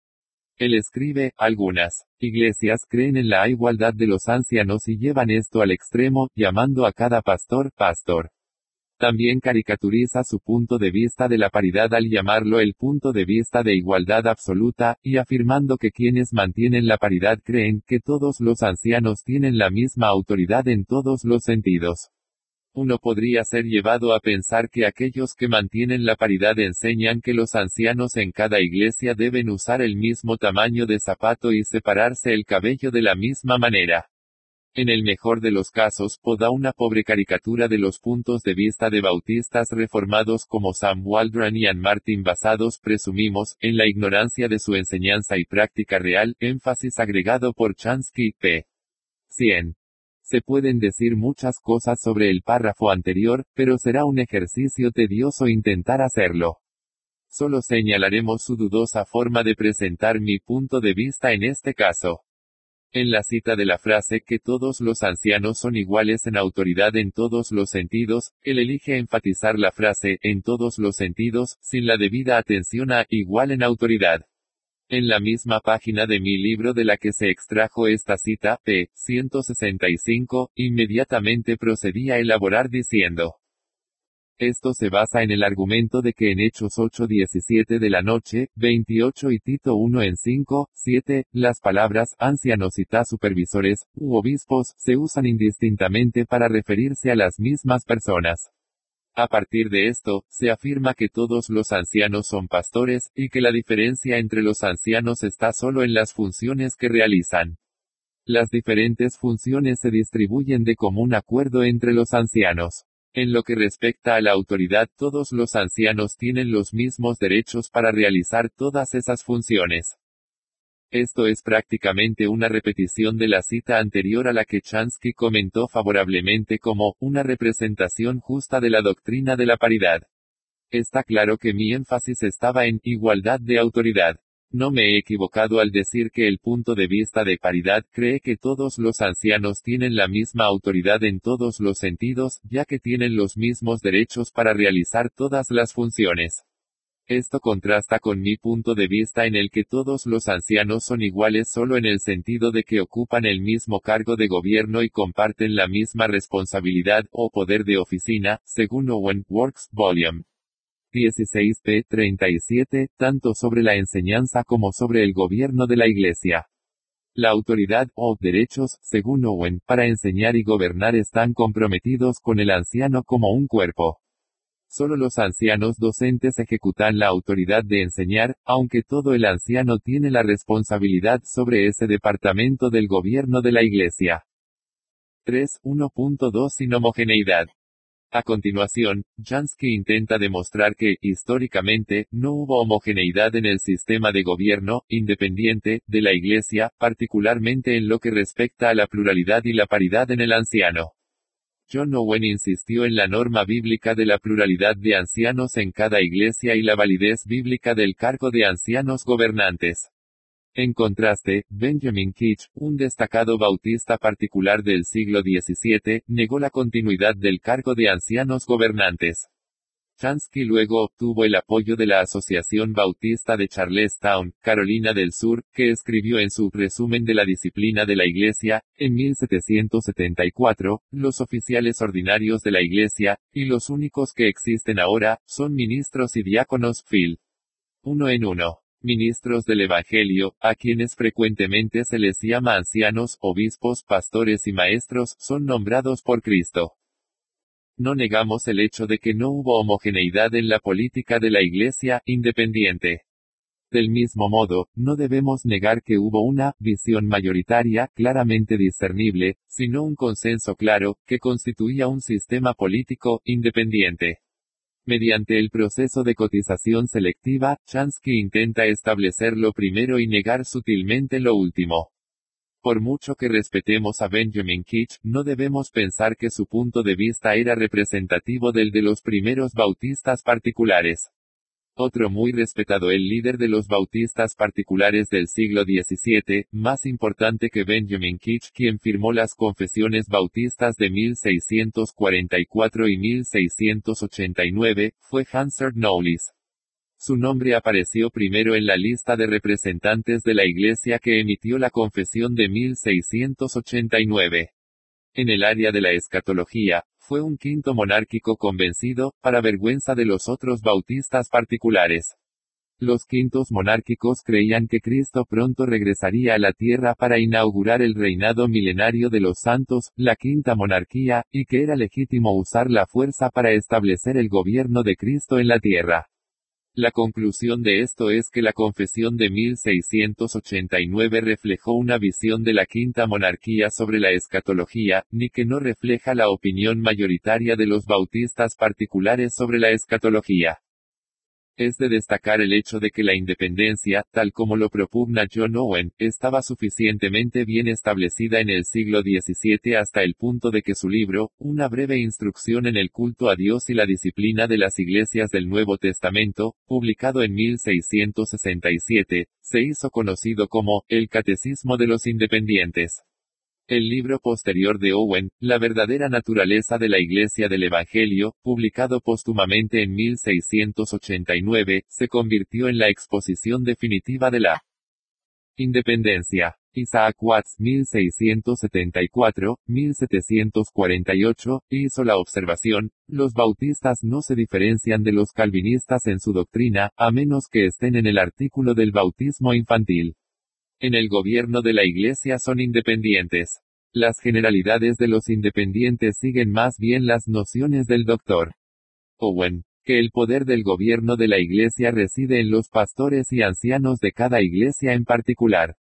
Él escribe, algunas iglesias creen en la igualdad de los ancianos y llevan esto al extremo, llamando a cada pastor, pastor. También caricaturiza su punto de vista de la paridad al llamarlo el punto de vista de igualdad absoluta, y afirmando que quienes mantienen la paridad creen que todos los ancianos tienen la misma autoridad en todos los sentidos. Uno podría ser llevado a pensar que aquellos que mantienen la paridad enseñan que los ancianos en cada iglesia deben usar el mismo tamaño de zapato y separarse el cabello de la misma manera. En el mejor de los casos, Poh da una pobre caricatura de los puntos de vista de bautistas reformados como Sam Waldron y Ann Martin basados, presumimos, en la ignorancia de su enseñanza y práctica real, énfasis agregado por Chansky, p. 100. Se pueden decir muchas cosas sobre el párrafo anterior, pero será un ejercicio tedioso intentar hacerlo. Solo señalaremos su dudosa forma de presentar mi punto de vista en este caso. En la cita de la frase que todos los ancianos son iguales en autoridad en todos los sentidos, él elige enfatizar la frase, en todos los sentidos, sin la debida atención a, igual en autoridad. En la misma página de mi libro de la que se extrajo esta cita, p. 165, inmediatamente procedí a elaborar diciendo. Esto se basa en el argumento de que en Hechos 8:17 de la noche, 28 y Tito 1:5-7, las palabras ancianos y supervisores, u obispos, se usan indistintamente para referirse a las mismas personas. A partir de esto, se afirma que todos los ancianos son pastores, y que la diferencia entre los ancianos está solo en las funciones que realizan. Las diferentes funciones se distribuyen de común acuerdo entre los ancianos. En lo que respecta a la autoridad, todos los ancianos tienen los mismos derechos para realizar todas esas funciones. Esto es prácticamente una repetición de la cita anterior a la que Chansky comentó favorablemente como, una representación justa de la doctrina de la paridad. Está claro que mi énfasis estaba en, igualdad de autoridad. No me he equivocado al decir que el punto de vista de paridad cree que todos los ancianos tienen la misma autoridad en todos los sentidos, ya que tienen los mismos derechos para realizar todas las funciones. Esto contrasta con mi punto de vista en el que todos los ancianos son iguales solo en el sentido de que ocupan el mismo cargo de gobierno y comparten la misma responsabilidad o poder de oficina, según Owen, Works, Volume 16 p. 37, tanto sobre la enseñanza como sobre el gobierno de la Iglesia. La autoridad, o derechos, según Owen, para enseñar y gobernar están comprometidos con el anciano como un cuerpo. Solo los ancianos docentes ejecutan la autoridad de enseñar, aunque todo el anciano tiene la responsabilidad sobre ese departamento del gobierno de la Iglesia. 3.1.2 Inhomogeneidad. A continuación, Chansky intenta demostrar que, históricamente, no hubo homogeneidad en el sistema de gobierno, independiente, de la Iglesia, particularmente en lo que respecta a la pluralidad y la paridad en el anciano. John Owen insistió en la norma bíblica de la pluralidad de ancianos en cada iglesia y la validez bíblica del cargo de ancianos gobernantes. En contraste, Benjamin Keach, un destacado bautista particular del siglo XVII, negó la continuidad del cargo de ancianos gobernantes. Chansky luego obtuvo el apoyo de la Asociación Bautista de Charlestown, Carolina del Sur, que escribió en su resumen de la disciplina de la Iglesia, en 1774, los oficiales ordinarios de la Iglesia, y los únicos que existen ahora, son ministros y diáconos, Phil. 1 en 1. Ministros del Evangelio, a quienes frecuentemente se les llama ancianos, obispos, pastores y maestros, son nombrados por Cristo. No negamos el hecho de que no hubo homogeneidad en la política de la Iglesia, independiente. Del mismo modo, no debemos negar que hubo una visión mayoritaria, claramente discernible, sino un consenso claro, que constituía un sistema político, independiente. Mediante el proceso de cotización selectiva, Chansky intenta establecer lo primero y negar sutilmente lo último. Por mucho que respetemos a Benjamin Keach, no debemos pensar que su punto de vista era representativo del de los primeros bautistas particulares. Otro muy respetado, el líder de los bautistas particulares del siglo XVII, más importante que Benjamin Keach, quien firmó las Confesiones Bautistas de 1644 y 1689, fue Hanserd Knowles. Su nombre apareció primero en la lista de representantes de la Iglesia que emitió la Confesión de 1689. En el área de la escatología, fue un quinto monárquico convencido, para vergüenza de los otros bautistas particulares. Los quintos monárquicos creían que Cristo pronto regresaría a la tierra para inaugurar el reinado milenario de los santos, la quinta monarquía, y que era legítimo usar la fuerza para establecer el gobierno de Cristo en la tierra. La conclusión de esto es que la Confesión de 1689 reflejó una visión de la Quinta Monarquía sobre la escatología, ni que no refleja la opinión mayoritaria de los bautistas particulares sobre la escatología. Es de destacar el hecho de que la independencia, tal como lo propugna John Owen, estaba suficientemente bien establecida en el siglo XVII hasta el punto de que su libro, Una breve instrucción en el culto a Dios y la disciplina de las iglesias del Nuevo Testamento, publicado en 1667, se hizo conocido como El Catecismo de los Independientes. El libro posterior de Owen, La verdadera naturaleza de la Iglesia del Evangelio, publicado póstumamente en 1689, se convirtió en la exposición definitiva de la independencia. Isaac Watts, 1674-1748, hizo la observación: los bautistas no se diferencian de los calvinistas en su doctrina, a menos que estén en el artículo del bautismo infantil. En el gobierno de la Iglesia son independientes. Las generalidades de los independientes siguen más bien las nociones del doctor Owen, que el poder del gobierno de la Iglesia reside en los pastores y ancianos de cada iglesia en particular.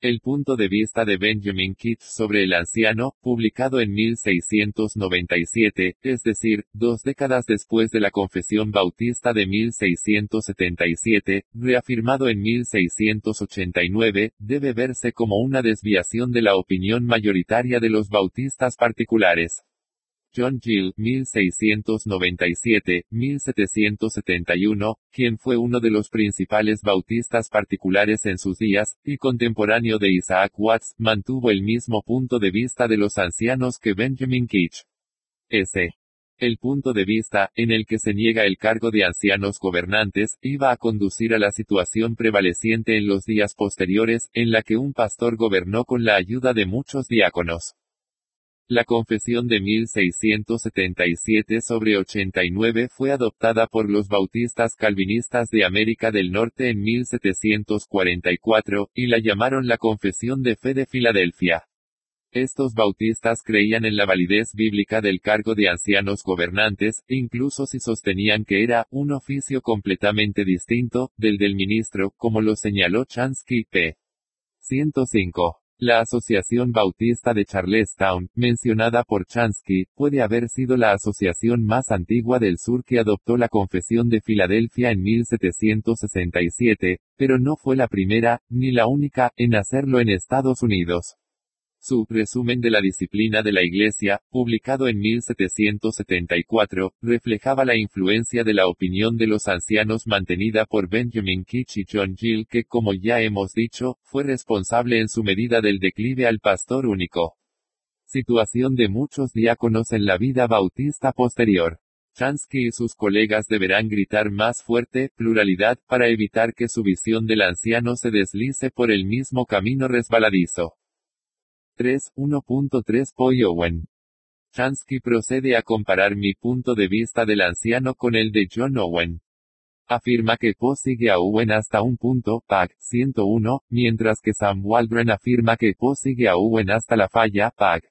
El punto de vista de Benjamin Keach sobre el anciano, publicado en 1697, es decir, 2 décadas después de la Confesión Bautista de 1677, reafirmado en 1689, debe verse como una desviación de la opinión mayoritaria de los bautistas particulares. John Gill, 1697-1771, quien fue uno de los principales bautistas particulares en sus días, y contemporáneo de Isaac Watts, mantuvo el mismo punto de vista de los ancianos que Benjamin Keach. S. El punto de vista, en el que se niega el cargo de ancianos gobernantes, iba a conducir a la situación prevaleciente en los días posteriores, en la que un pastor gobernó con la ayuda de muchos diáconos. La Confesión de 1677 sobre 89 fue adoptada por los bautistas calvinistas de América del Norte en 1744, y la llamaron la Confesión de Fe de Filadelfia. Estos bautistas creían en la validez bíblica del cargo de ancianos gobernantes, incluso si sostenían que era un oficio completamente distinto del ministro, como lo señaló Chansky p. 105. La Asociación Bautista de Charlestown, mencionada por Chansky, puede haber sido la asociación más antigua del sur que adoptó la Confesión de Filadelfia en 1767, pero no fue la primera, ni la única, en hacerlo en Estados Unidos. Su resumen de la disciplina de la Iglesia, publicado en 1774, reflejaba la influencia de la opinión de los ancianos mantenida por Benjamin Keach y John Gill que, como ya hemos dicho, fue responsable en su medida del declive al pastor único. Situación de muchos diáconos en la vida bautista posterior. Chansky y sus colegas deberán gritar más fuerte, pluralidad, para evitar que su visión del anciano se deslice por el mismo camino resbaladizo. 3.1.3 Poh y Owen. Chansky procede a comparar mi punto de vista del anciano con el de John Owen. Afirma que Poh sigue a Owen hasta un punto, Pag. 101, mientras que Sam Waldron afirma que Poh sigue a Owen hasta la falla, Pag.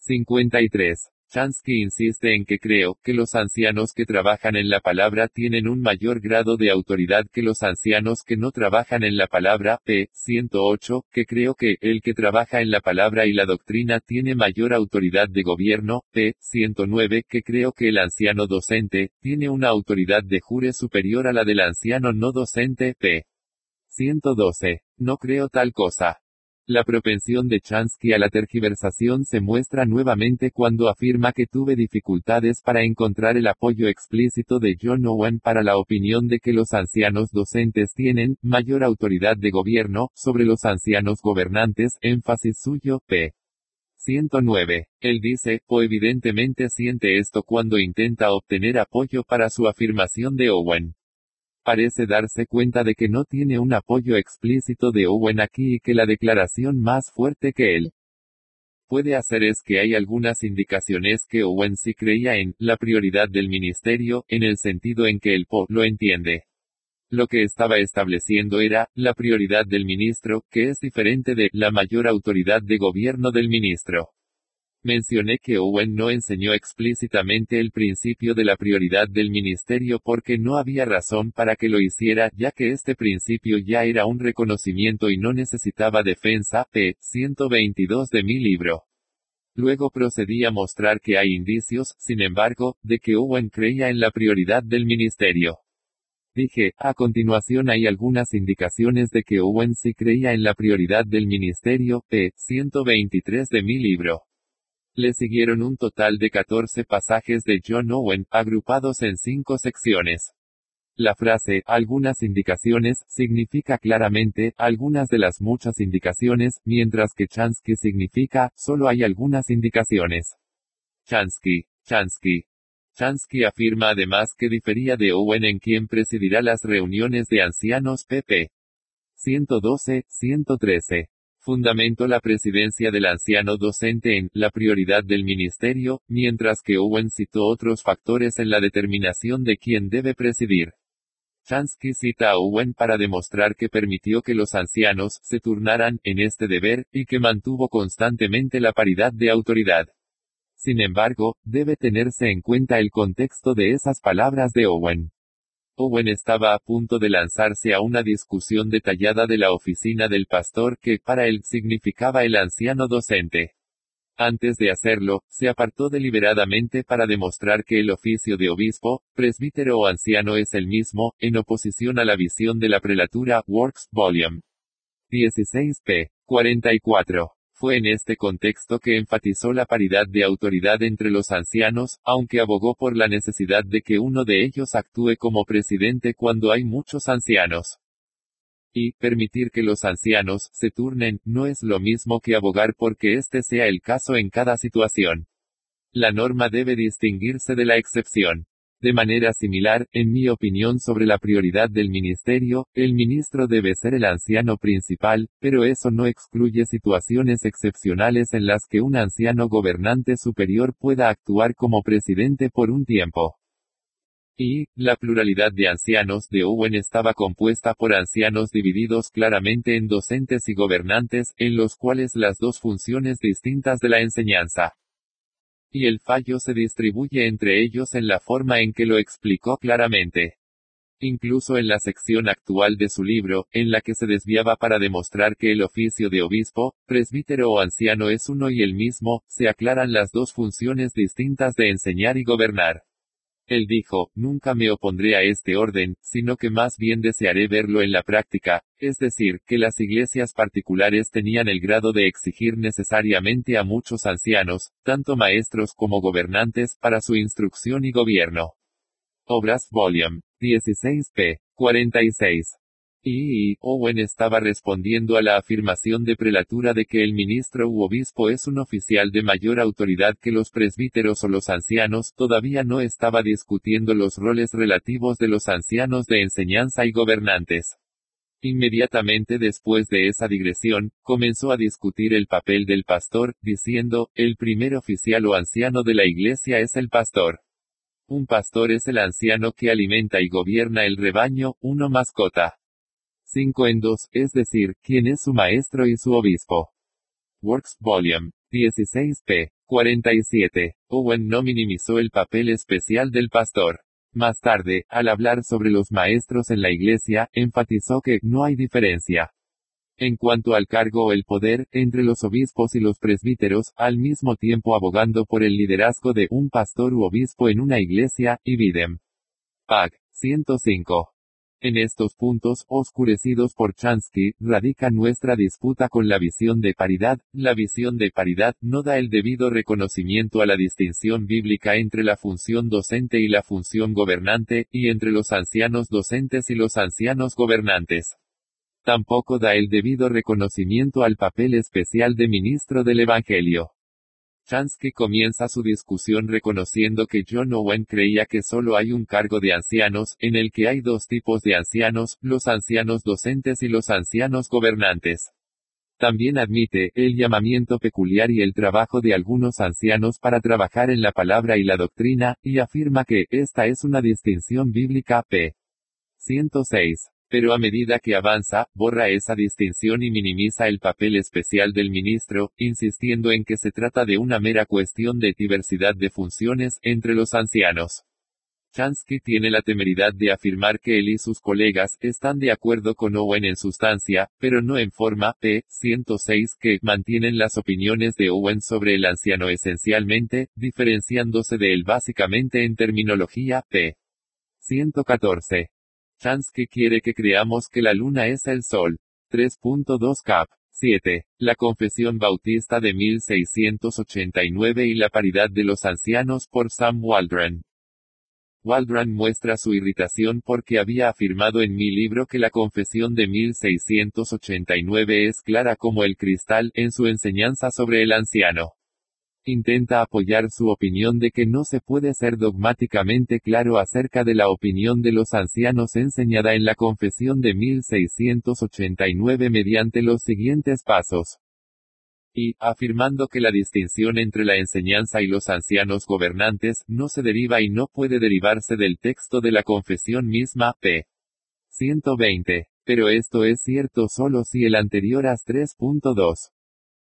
53. Chansky insiste en que creo que los ancianos que trabajan en la palabra tienen un mayor grado de autoridad que los ancianos que no trabajan en la palabra, p. 108, que creo que el que trabaja en la palabra y la doctrina tiene mayor autoridad de gobierno, p. 109, que creo que el anciano docente tiene una autoridad de jure superior a la del anciano no docente, p. 112. No creo tal cosa. La propensión de Chansky a la tergiversación se muestra nuevamente cuando afirma que tuve dificultades para encontrar el apoyo explícito de John Owen para la opinión de que los ancianos docentes tienen mayor autoridad de gobierno sobre los ancianos gobernantes, énfasis suyo, p. 109. Él dice, Poh evidentemente siente esto cuando intenta obtener apoyo para su afirmación de Owen. Parece darse cuenta de que no tiene un apoyo explícito de Owen aquí y que la declaración más fuerte que él puede hacer es que hay algunas indicaciones que Owen sí creía en la prioridad del ministerio, en el sentido en que el Poh lo entiende. Lo que estaba estableciendo era la prioridad del ministro, que es diferente de la mayor autoridad de gobierno del ministro. Mencioné que Owen no enseñó explícitamente el principio de la prioridad del ministerio porque no había razón para que lo hiciera, ya que este principio ya era un reconocimiento y no necesitaba defensa, p. 122 de mi libro. Luego procedí a mostrar que hay indicios, sin embargo, de que Owen creía en la prioridad del ministerio. Dije, a continuación hay algunas indicaciones de que Owen sí creía en la prioridad del ministerio, p. 123 de mi libro. Le siguieron un total de 14 pasajes de John Owen, agrupados en 5 secciones. La frase, algunas indicaciones, significa claramente, algunas de las muchas indicaciones, mientras que Chansky significa, solo hay algunas indicaciones. Chansky afirma además que difería de Owen en quien presidirá las reuniones de ancianos pp. 112, 113. Fundamentó la presidencia del anciano docente en la prioridad del ministerio, mientras que Owen citó otros factores en la determinación de quién debe presidir. Chansky cita a Owen para demostrar que permitió que los ancianos se turnaran en este deber, y que mantuvo constantemente la paridad de autoridad. Sin embargo, debe tenerse en cuenta el contexto de esas palabras de Owen. Owen estaba a punto de lanzarse a una discusión detallada de la oficina del pastor que, para él, significaba el anciano docente. Antes de hacerlo, se apartó deliberadamente para demostrar que el oficio de obispo, presbítero o anciano es el mismo, en oposición a la visión de la prelatura, Works, Volume 16 p. 44. Fue en este contexto que enfatizó la paridad de autoridad entre los ancianos, aunque abogó por la necesidad de que uno de ellos actúe como presidente cuando hay muchos ancianos. Y, permitir que los ancianos se turnen, no es lo mismo que abogar porque este sea el caso en cada situación. La norma debe distinguirse de la excepción. De manera similar, en mi opinión sobre la prioridad del ministerio, el ministro debe ser el anciano principal, pero eso no excluye situaciones excepcionales en las que un anciano gobernante superior pueda actuar como presidente por un tiempo. Y, la pluralidad de ancianos de Owen estaba compuesta por ancianos divididos claramente en docentes y gobernantes, en los cuales las dos funciones distintas de la enseñanza. Y el fallo se distribuye entre ellos en la forma en que lo explicó claramente. Incluso en la sección actual de su libro, en la que se desviaba para demostrar que el oficio de obispo, presbítero o anciano es uno y el mismo, se aclaran las dos funciones distintas de enseñar y gobernar. Él dijo, nunca me opondré a este orden, sino que más bien desearé verlo en la práctica, es decir, que las iglesias particulares tenían el grado de exigir necesariamente a muchos ancianos, tanto maestros como gobernantes, para su instrucción y gobierno. Obras Volume 16 p. 46. Y Owen estaba respondiendo a la afirmación de prelatura de que el ministro u obispo es un oficial de mayor autoridad que los presbíteros o los ancianos, todavía no estaba discutiendo los roles relativos de los ancianos de enseñanza y gobernantes. Inmediatamente después de esa digresión, comenzó a discutir el papel del pastor, diciendo, el primer oficial o anciano de la iglesia es el pastor. Un pastor es el anciano que alimenta y gobierna el rebaño, uno mascota. 5 en 2, es decir, quién es su maestro y su obispo. Works Volume 16 p. 47. Owen no minimizó el papel especial del pastor. Más tarde, al hablar sobre los maestros en la iglesia, enfatizó que no hay diferencia en cuanto al cargo o el poder entre los obispos y los presbíteros, al mismo tiempo abogando por el liderazgo de un pastor u obispo en una iglesia, y Bidem. Pag. 105. En estos puntos, oscurecidos por Chansky, radica nuestra disputa con la visión de paridad. La visión de paridad no da el debido reconocimiento a la distinción bíblica entre la función docente y la función gobernante, y entre los ancianos docentes y los ancianos gobernantes. Tampoco da el debido reconocimiento al papel especial de ministro del Evangelio. Chansky comienza su discusión reconociendo que John Owen creía que solo hay un cargo de ancianos, en el que hay dos tipos de ancianos, los ancianos docentes y los ancianos gobernantes. También admite, el llamamiento peculiar y el trabajo de algunos ancianos para trabajar en la palabra y la doctrina, y afirma que, esta es una distinción bíblica, p. 106. Pero a medida que avanza, borra esa distinción y minimiza el papel especial del ministro, insistiendo en que se trata de una mera cuestión de diversidad de funciones entre los ancianos. Chansky tiene la temeridad de afirmar que él y sus colegas están de acuerdo con Owen en sustancia, pero no en forma, p. 106, que mantienen las opiniones de Owen sobre el anciano esencialmente, diferenciándose de él básicamente en terminología, p. 114. Chansky quiere que creamos que la luna es el sol. 3.2 cap. 7. La Confesión Bautista de 1689 y la paridad de los ancianos por Sam Waldron. Waldron muestra su irritación porque había afirmado en mi libro que la Confesión de 1689 es clara como el cristal en su enseñanza sobre el anciano. Intenta apoyar su opinión de que no se puede ser dogmáticamente claro acerca de la opinión de los ancianos enseñada en la Confesión de 1689 mediante los siguientes pasos. Y, afirmando que la distinción entre la enseñanza y los ancianos gobernantes, no se deriva y no puede derivarse del texto de la Confesión misma, p. 120. Pero esto es cierto solo si el anterior as 3.2.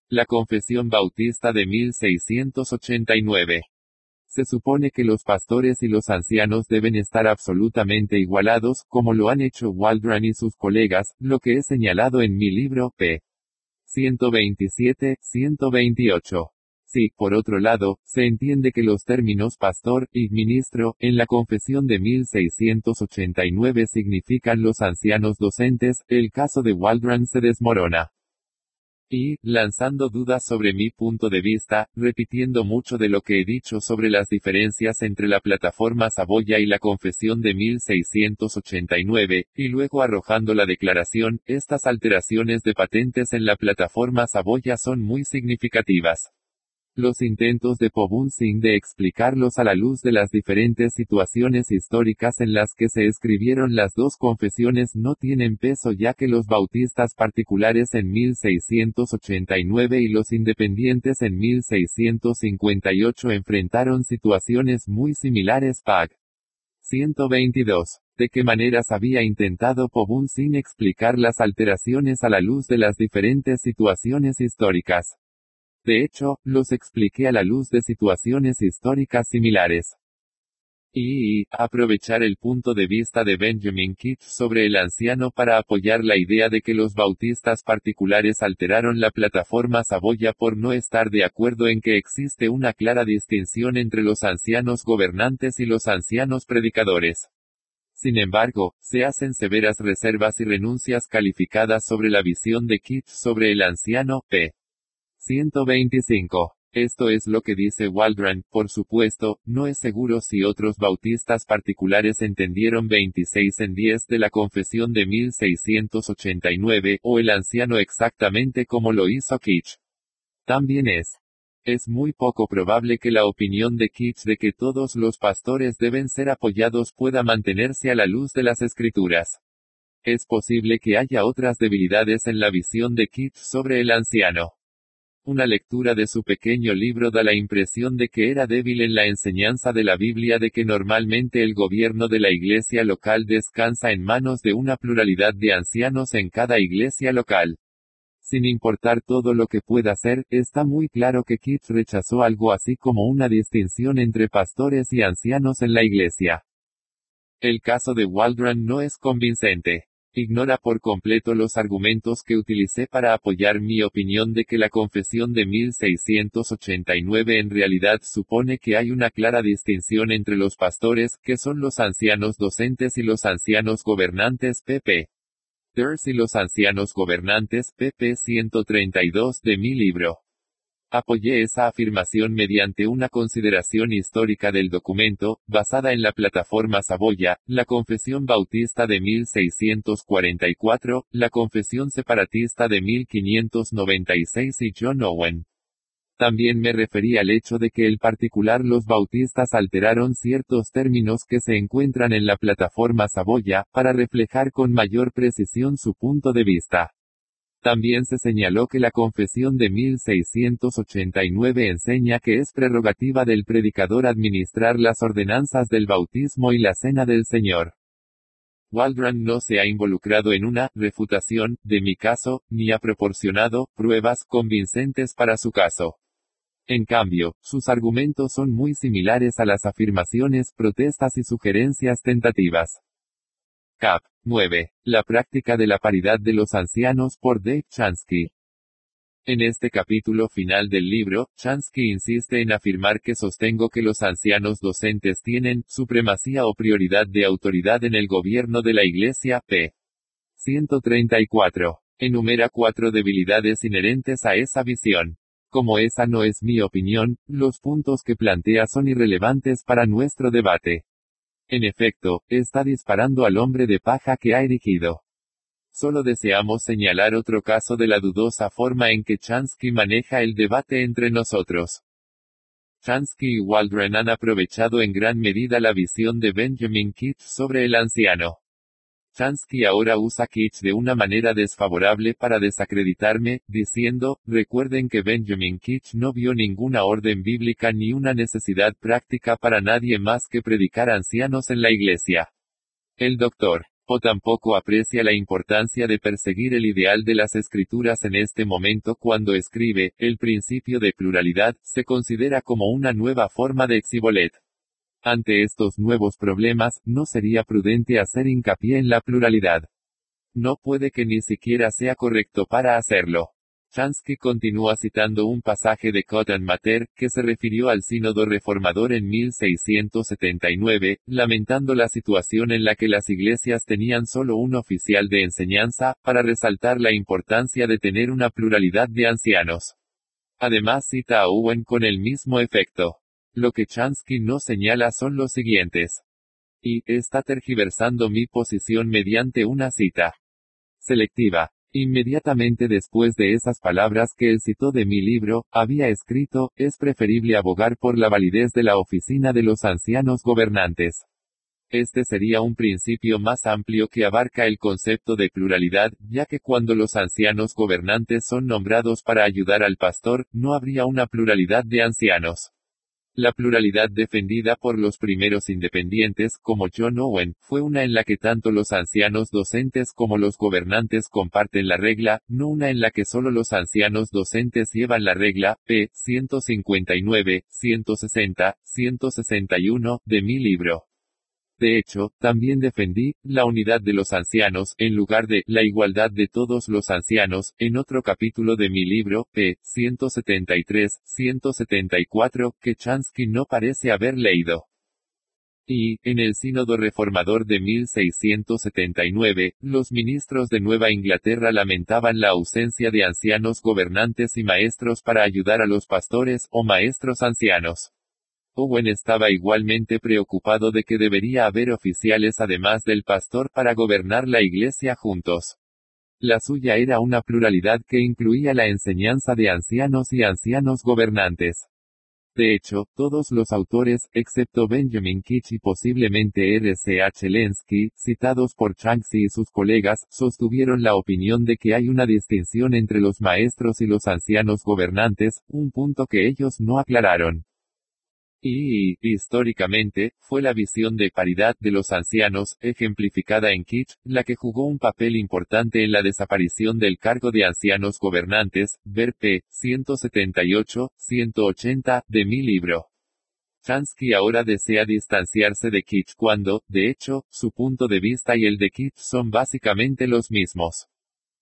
La Confesión Bautista de 1689. Se supone que los pastores y los ancianos deben estar absolutamente igualados, como lo han hecho Waldron y sus colegas, lo que he señalado en mi libro, p. 127, 128. Si, por otro lado, se entiende que los términos pastor y ministro, en la Confesión de 1689 significan los ancianos docentes, el caso de Waldron se desmorona. Y, lanzando dudas sobre mi punto de vista, repitiendo mucho de lo que he dicho sobre las diferencias entre la Plataforma Saboya y la Confesión de 1689, y luego arrojando la declaración, estas alteraciones de patentes en la Plataforma Saboya son muy significativas. Los intentos de Pobun Singh de explicarlos a la luz de las diferentes situaciones históricas en las que se escribieron las dos confesiones no tienen peso ya que los bautistas particulares en 1689 y los independientes en 1658 enfrentaron situaciones muy similares. Pag. 122. ¿De qué maneras había intentado Pobun sin explicar las alteraciones a la luz de las diferentes situaciones históricas? De hecho, los expliqué a la luz de situaciones históricas similares. Y aprovechar el punto de vista de Benjamin Keach sobre el anciano para apoyar la idea de que los bautistas particulares alteraron la plataforma Saboya por no estar de acuerdo en que existe una clara distinción entre los ancianos gobernantes y los ancianos predicadores. Sin embargo, se hacen severas reservas y renuncias calificadas sobre la visión de Keach sobre el anciano, p. 125. Esto es lo que dice Waldron. Por supuesto, no es seguro si otros bautistas particulares entendieron 26 en 10 de la Confesión de 1689, o el anciano exactamente como lo hizo Keach. También es muy poco probable que la opinión de Keach de que todos los pastores deben ser apoyados pueda mantenerse a la luz de las Escrituras. Es posible que haya otras debilidades en la visión de Keach sobre el anciano. Una lectura de su pequeño libro da la impresión de que era débil en la enseñanza de la Biblia de que normalmente el gobierno de la iglesia local descansa en manos de una pluralidad de ancianos en cada iglesia local. Sin importar todo lo que pueda ser, está muy claro que Keach rechazó algo así como una distinción entre pastores y ancianos en la iglesia. El caso de Waldron no es convincente. Ignora por completo los argumentos que utilicé para apoyar mi opinión de que la Confesión de 1689 en realidad supone que hay una clara distinción entre los pastores, que son los ancianos docentes y los ancianos gobernantes pp. Ders y los ancianos gobernantes pp. 132 de mi libro. Apoyé esa afirmación mediante una consideración histórica del documento, basada en la plataforma Saboya, la Confesión Bautista de 1644, la Confesión Separatista de 1596 y John Owen. También me referí al hecho de que en particular los bautistas alteraron ciertos términos que se encuentran en la plataforma Saboya, para reflejar con mayor precisión su punto de vista. También se señaló que la Confesión de 1689 enseña que es prerrogativa del predicador administrar las ordenanzas del bautismo y la cena del Señor. Waldron no se ha involucrado en una refutación de mi caso, ni ha proporcionado pruebas convincentes para su caso. En cambio, sus argumentos son muy similares a las afirmaciones, protestas y sugerencias tentativas. Cap. 9. La práctica de la paridad de los ancianos por Dave Chansky. En este capítulo final del libro, Chansky insiste en afirmar que sostengo que los ancianos docentes tienen supremacía o prioridad de autoridad en el gobierno de la Iglesia, p. 134. Enumera 4 debilidades inherentes a esa visión. Como esa no es mi opinión, los puntos que plantea son irrelevantes para nuestro debate. En efecto, está disparando al hombre de paja que ha erigido. Solo deseamos señalar otro caso de la dudosa forma en que Chansky maneja el debate entre nosotros. Chansky y Waldron han aprovechado en gran medida la visión de Benjamin Keach sobre el anciano. Chansky ahora usa Keach de una manera desfavorable para desacreditarme, diciendo, recuerden que Benjamin Keach no vio ninguna orden bíblica ni una necesidad práctica para nadie más que predicar ancianos en la iglesia. El doctor Poh tampoco aprecia la importancia de perseguir el ideal de las Escrituras en este momento cuando escribe, el principio de pluralidad se considera como una nueva forma de exibolet. Ante estos nuevos problemas, no sería prudente hacer hincapié en la pluralidad. No puede que ni siquiera sea correcto para hacerlo. Chansky continúa citando un pasaje de Cotton Mather, que se refirió al Sínodo Reformador en 1679, lamentando la situación en la que las iglesias tenían solo un oficial de enseñanza, para resaltar la importancia de tener una pluralidad de ancianos. Además cita a Owen con el mismo efecto. Lo que Chansky no señala son los siguientes. Y está tergiversando mi posición mediante una cita selectiva. Inmediatamente después de esas palabras que él citó de mi libro, había escrito, es preferible abogar por la validez de la oficina de los ancianos gobernantes. Este sería un principio más amplio que abarca el concepto de pluralidad, ya que cuando los ancianos gobernantes son nombrados para ayudar al pastor, no habría una pluralidad de ancianos. La pluralidad defendida por los primeros independientes, como John Owen, fue una en la que tanto los ancianos docentes como los gobernantes comparten la regla, no una en la que solo los ancianos docentes llevan la regla, p. 159, 160, 161, de mi libro. De hecho, también defendí la unidad de los ancianos, en lugar de la igualdad de todos los ancianos, en otro capítulo de mi libro, p. 173, 174, que Chansky no parece haber leído. Y, en el Sínodo Reformador de 1679, los ministros de Nueva Inglaterra lamentaban la ausencia de ancianos gobernantes y maestros para ayudar a los pastores o maestros ancianos. Owen estaba igualmente preocupado de que debería haber oficiales además del pastor para gobernar la iglesia juntos. La suya era una pluralidad que incluía la enseñanza de ancianos y ancianos gobernantes. De hecho, todos los autores, excepto Benjamin Keach y posiblemente R.C.H. Lenski, citados por Chansky y sus colegas, sostuvieron la opinión de que hay una distinción entre los maestros y los ancianos gobernantes, un punto que ellos no aclararon. Y, históricamente, fue la visión de paridad de los ancianos, ejemplificada en Keach, la que jugó un papel importante en la desaparición del cargo de ancianos gobernantes, ver p. 178, 180, de mi libro. Chansky ahora desea distanciarse de Keach cuando, de hecho, su punto de vista y el de Keach son básicamente los mismos.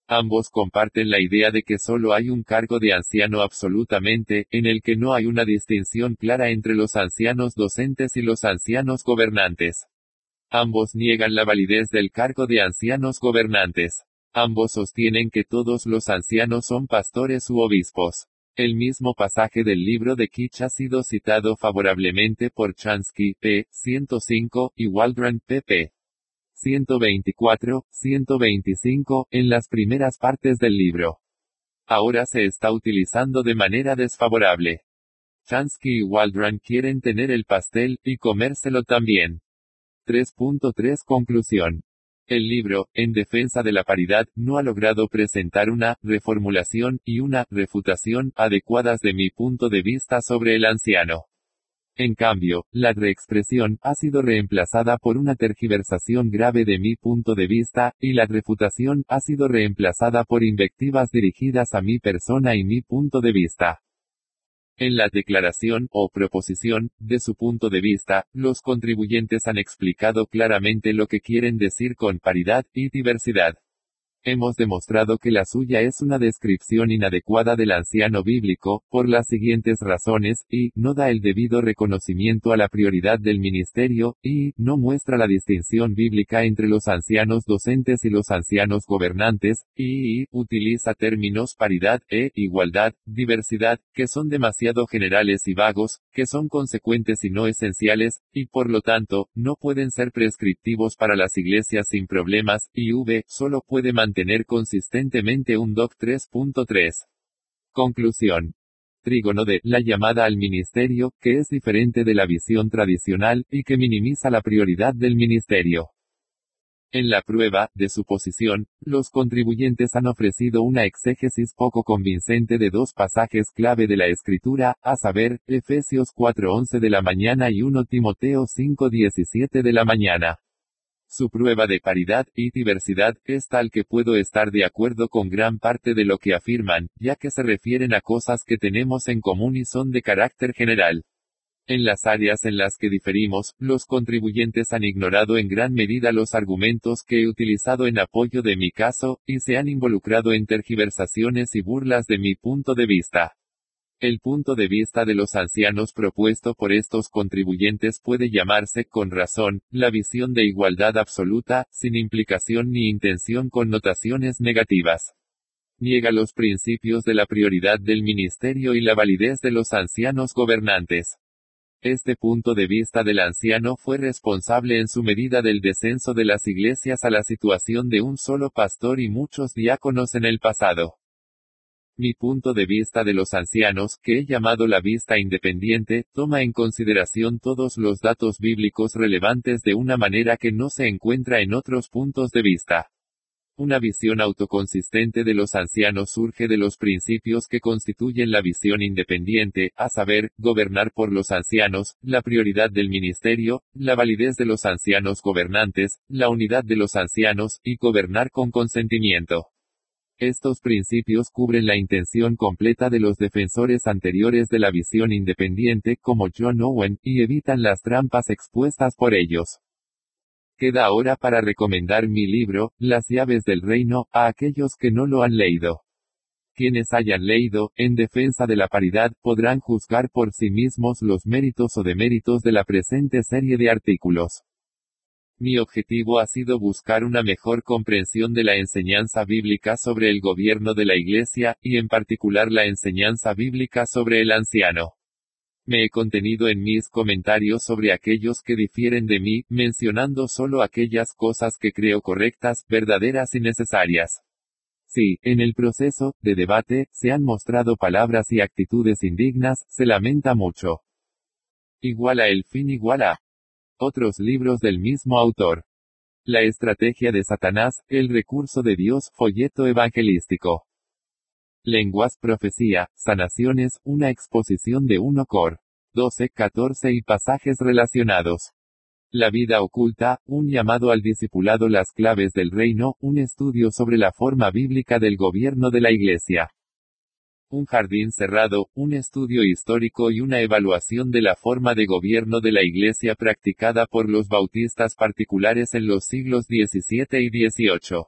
Ambos comparten la idea de que solo hay un cargo de anciano absolutamente, en el que no hay una distinción clara entre los ancianos docentes y los ancianos gobernantes. Ambos niegan la validez del cargo de ancianos gobernantes. Ambos sostienen que todos los ancianos son pastores u obispos. El mismo pasaje del libro de Keach ha sido citado favorablemente por Chansky, p. 105, y Waldron, pp. 124, 125, en las primeras partes del libro. Ahora se está utilizando de manera desfavorable. Chansky y Waldron quieren tener el pastel, y comérselo también. 3.3 Conclusión. El libro, En defensa de la paridad, no ha logrado presentar una reformulación y una refutación adecuadas de mi punto de vista sobre el anciano. En cambio, la reexpresión ha sido reemplazada por una tergiversación grave de mi punto de vista, y la refutación ha sido reemplazada por invectivas dirigidas a mi persona y mi punto de vista. En la declaración, o proposición, de su punto de vista, los contribuyentes han explicado claramente lo que quieren decir con paridad y diversidad. Hemos demostrado que la suya es una descripción inadecuada del anciano bíblico, por las siguientes razones, y, no da el debido reconocimiento a la prioridad del ministerio, y, no muestra la distinción bíblica entre los ancianos docentes y los ancianos gobernantes, y, utiliza términos paridad, igualdad, diversidad, que son demasiado generales y vagos, que son consecuentes y no esenciales, y por lo tanto, no pueden ser prescriptivos para las iglesias sin problemas, y v, solo puede mantener consistentemente un DOC 3.3. Conclusión. Trígono de la llamada al ministerio, que es diferente de la visión tradicional, y que minimiza la prioridad del ministerio. En la prueba, de su posición, los contribuyentes han ofrecido una exégesis poco convincente de dos pasajes clave de la Escritura, a saber, Efesios 4:11 de la mañana y 1 Timoteo 5:17 de la mañana. Su prueba de paridad y diversidad es tal que puedo estar de acuerdo con gran parte de lo que afirman, ya que se refieren a cosas que tenemos en común y son de carácter general. En las áreas en las que diferimos, los contribuyentes han ignorado en gran medida los argumentos que he utilizado en apoyo de mi caso, y se han involucrado en tergiversaciones y burlas de mi punto de vista. El punto de vista de los ancianos propuesto por estos contribuyentes puede llamarse, con razón, la visión de igualdad absoluta, sin implicación ni intención con notaciones negativas. Niega los principios de la prioridad del ministerio y la validez de los ancianos gobernantes. Este punto de vista del anciano fue responsable en su medida del descenso de las iglesias a la situación de un solo pastor y muchos diáconos en el pasado. Mi punto de vista de los ancianos, que he llamado la vista independiente, toma en consideración todos los datos bíblicos relevantes de una manera que no se encuentra en otros puntos de vista. Una visión autoconsistente de los ancianos surge de los principios que constituyen la visión independiente, a saber, gobernar por los ancianos, la prioridad del ministerio, la validez de los ancianos gobernantes, la unidad de los ancianos, y gobernar con consentimiento. Estos principios cubren la intención completa de los defensores anteriores de la visión independiente como John Owen, y evitan las trampas expuestas por ellos. Queda ahora para recomendar mi libro, Las llaves del reino, a aquellos que no lo han leído. Quienes hayan leído, En defensa de la paridad, podrán juzgar por sí mismos los méritos o deméritos de la presente serie de artículos. Mi objetivo ha sido buscar una mejor comprensión de la enseñanza bíblica sobre el gobierno de la Iglesia, y en particular la enseñanza bíblica sobre el anciano. Me he contenido en mis comentarios sobre aquellos que difieren de mí, mencionando solo aquellas cosas que creo correctas, verdaderas y necesarias. Si, en el proceso de debate, se han mostrado palabras y actitudes indignas, se lamenta mucho. Iguala el fin igual a otros libros del mismo autor. La estrategia de Satanás, el recurso de Dios, folleto evangelístico. Lenguas, profecía, sanaciones, una exposición de 1 Cor. 12, 14 y pasajes relacionados. La vida oculta, un llamado al discipulado, las claves del reino, un estudio sobre la forma bíblica del gobierno de la Iglesia. Un jardín cerrado, un estudio histórico y una evaluación de la forma de gobierno de la Iglesia practicada por los bautistas particulares en los siglos XVII y XVIII.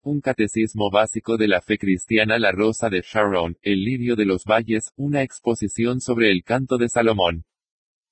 Un catecismo básico de la fe cristiana, La rosa de Sharon, El lirio de los valles, una exposición sobre el canto de Salomón.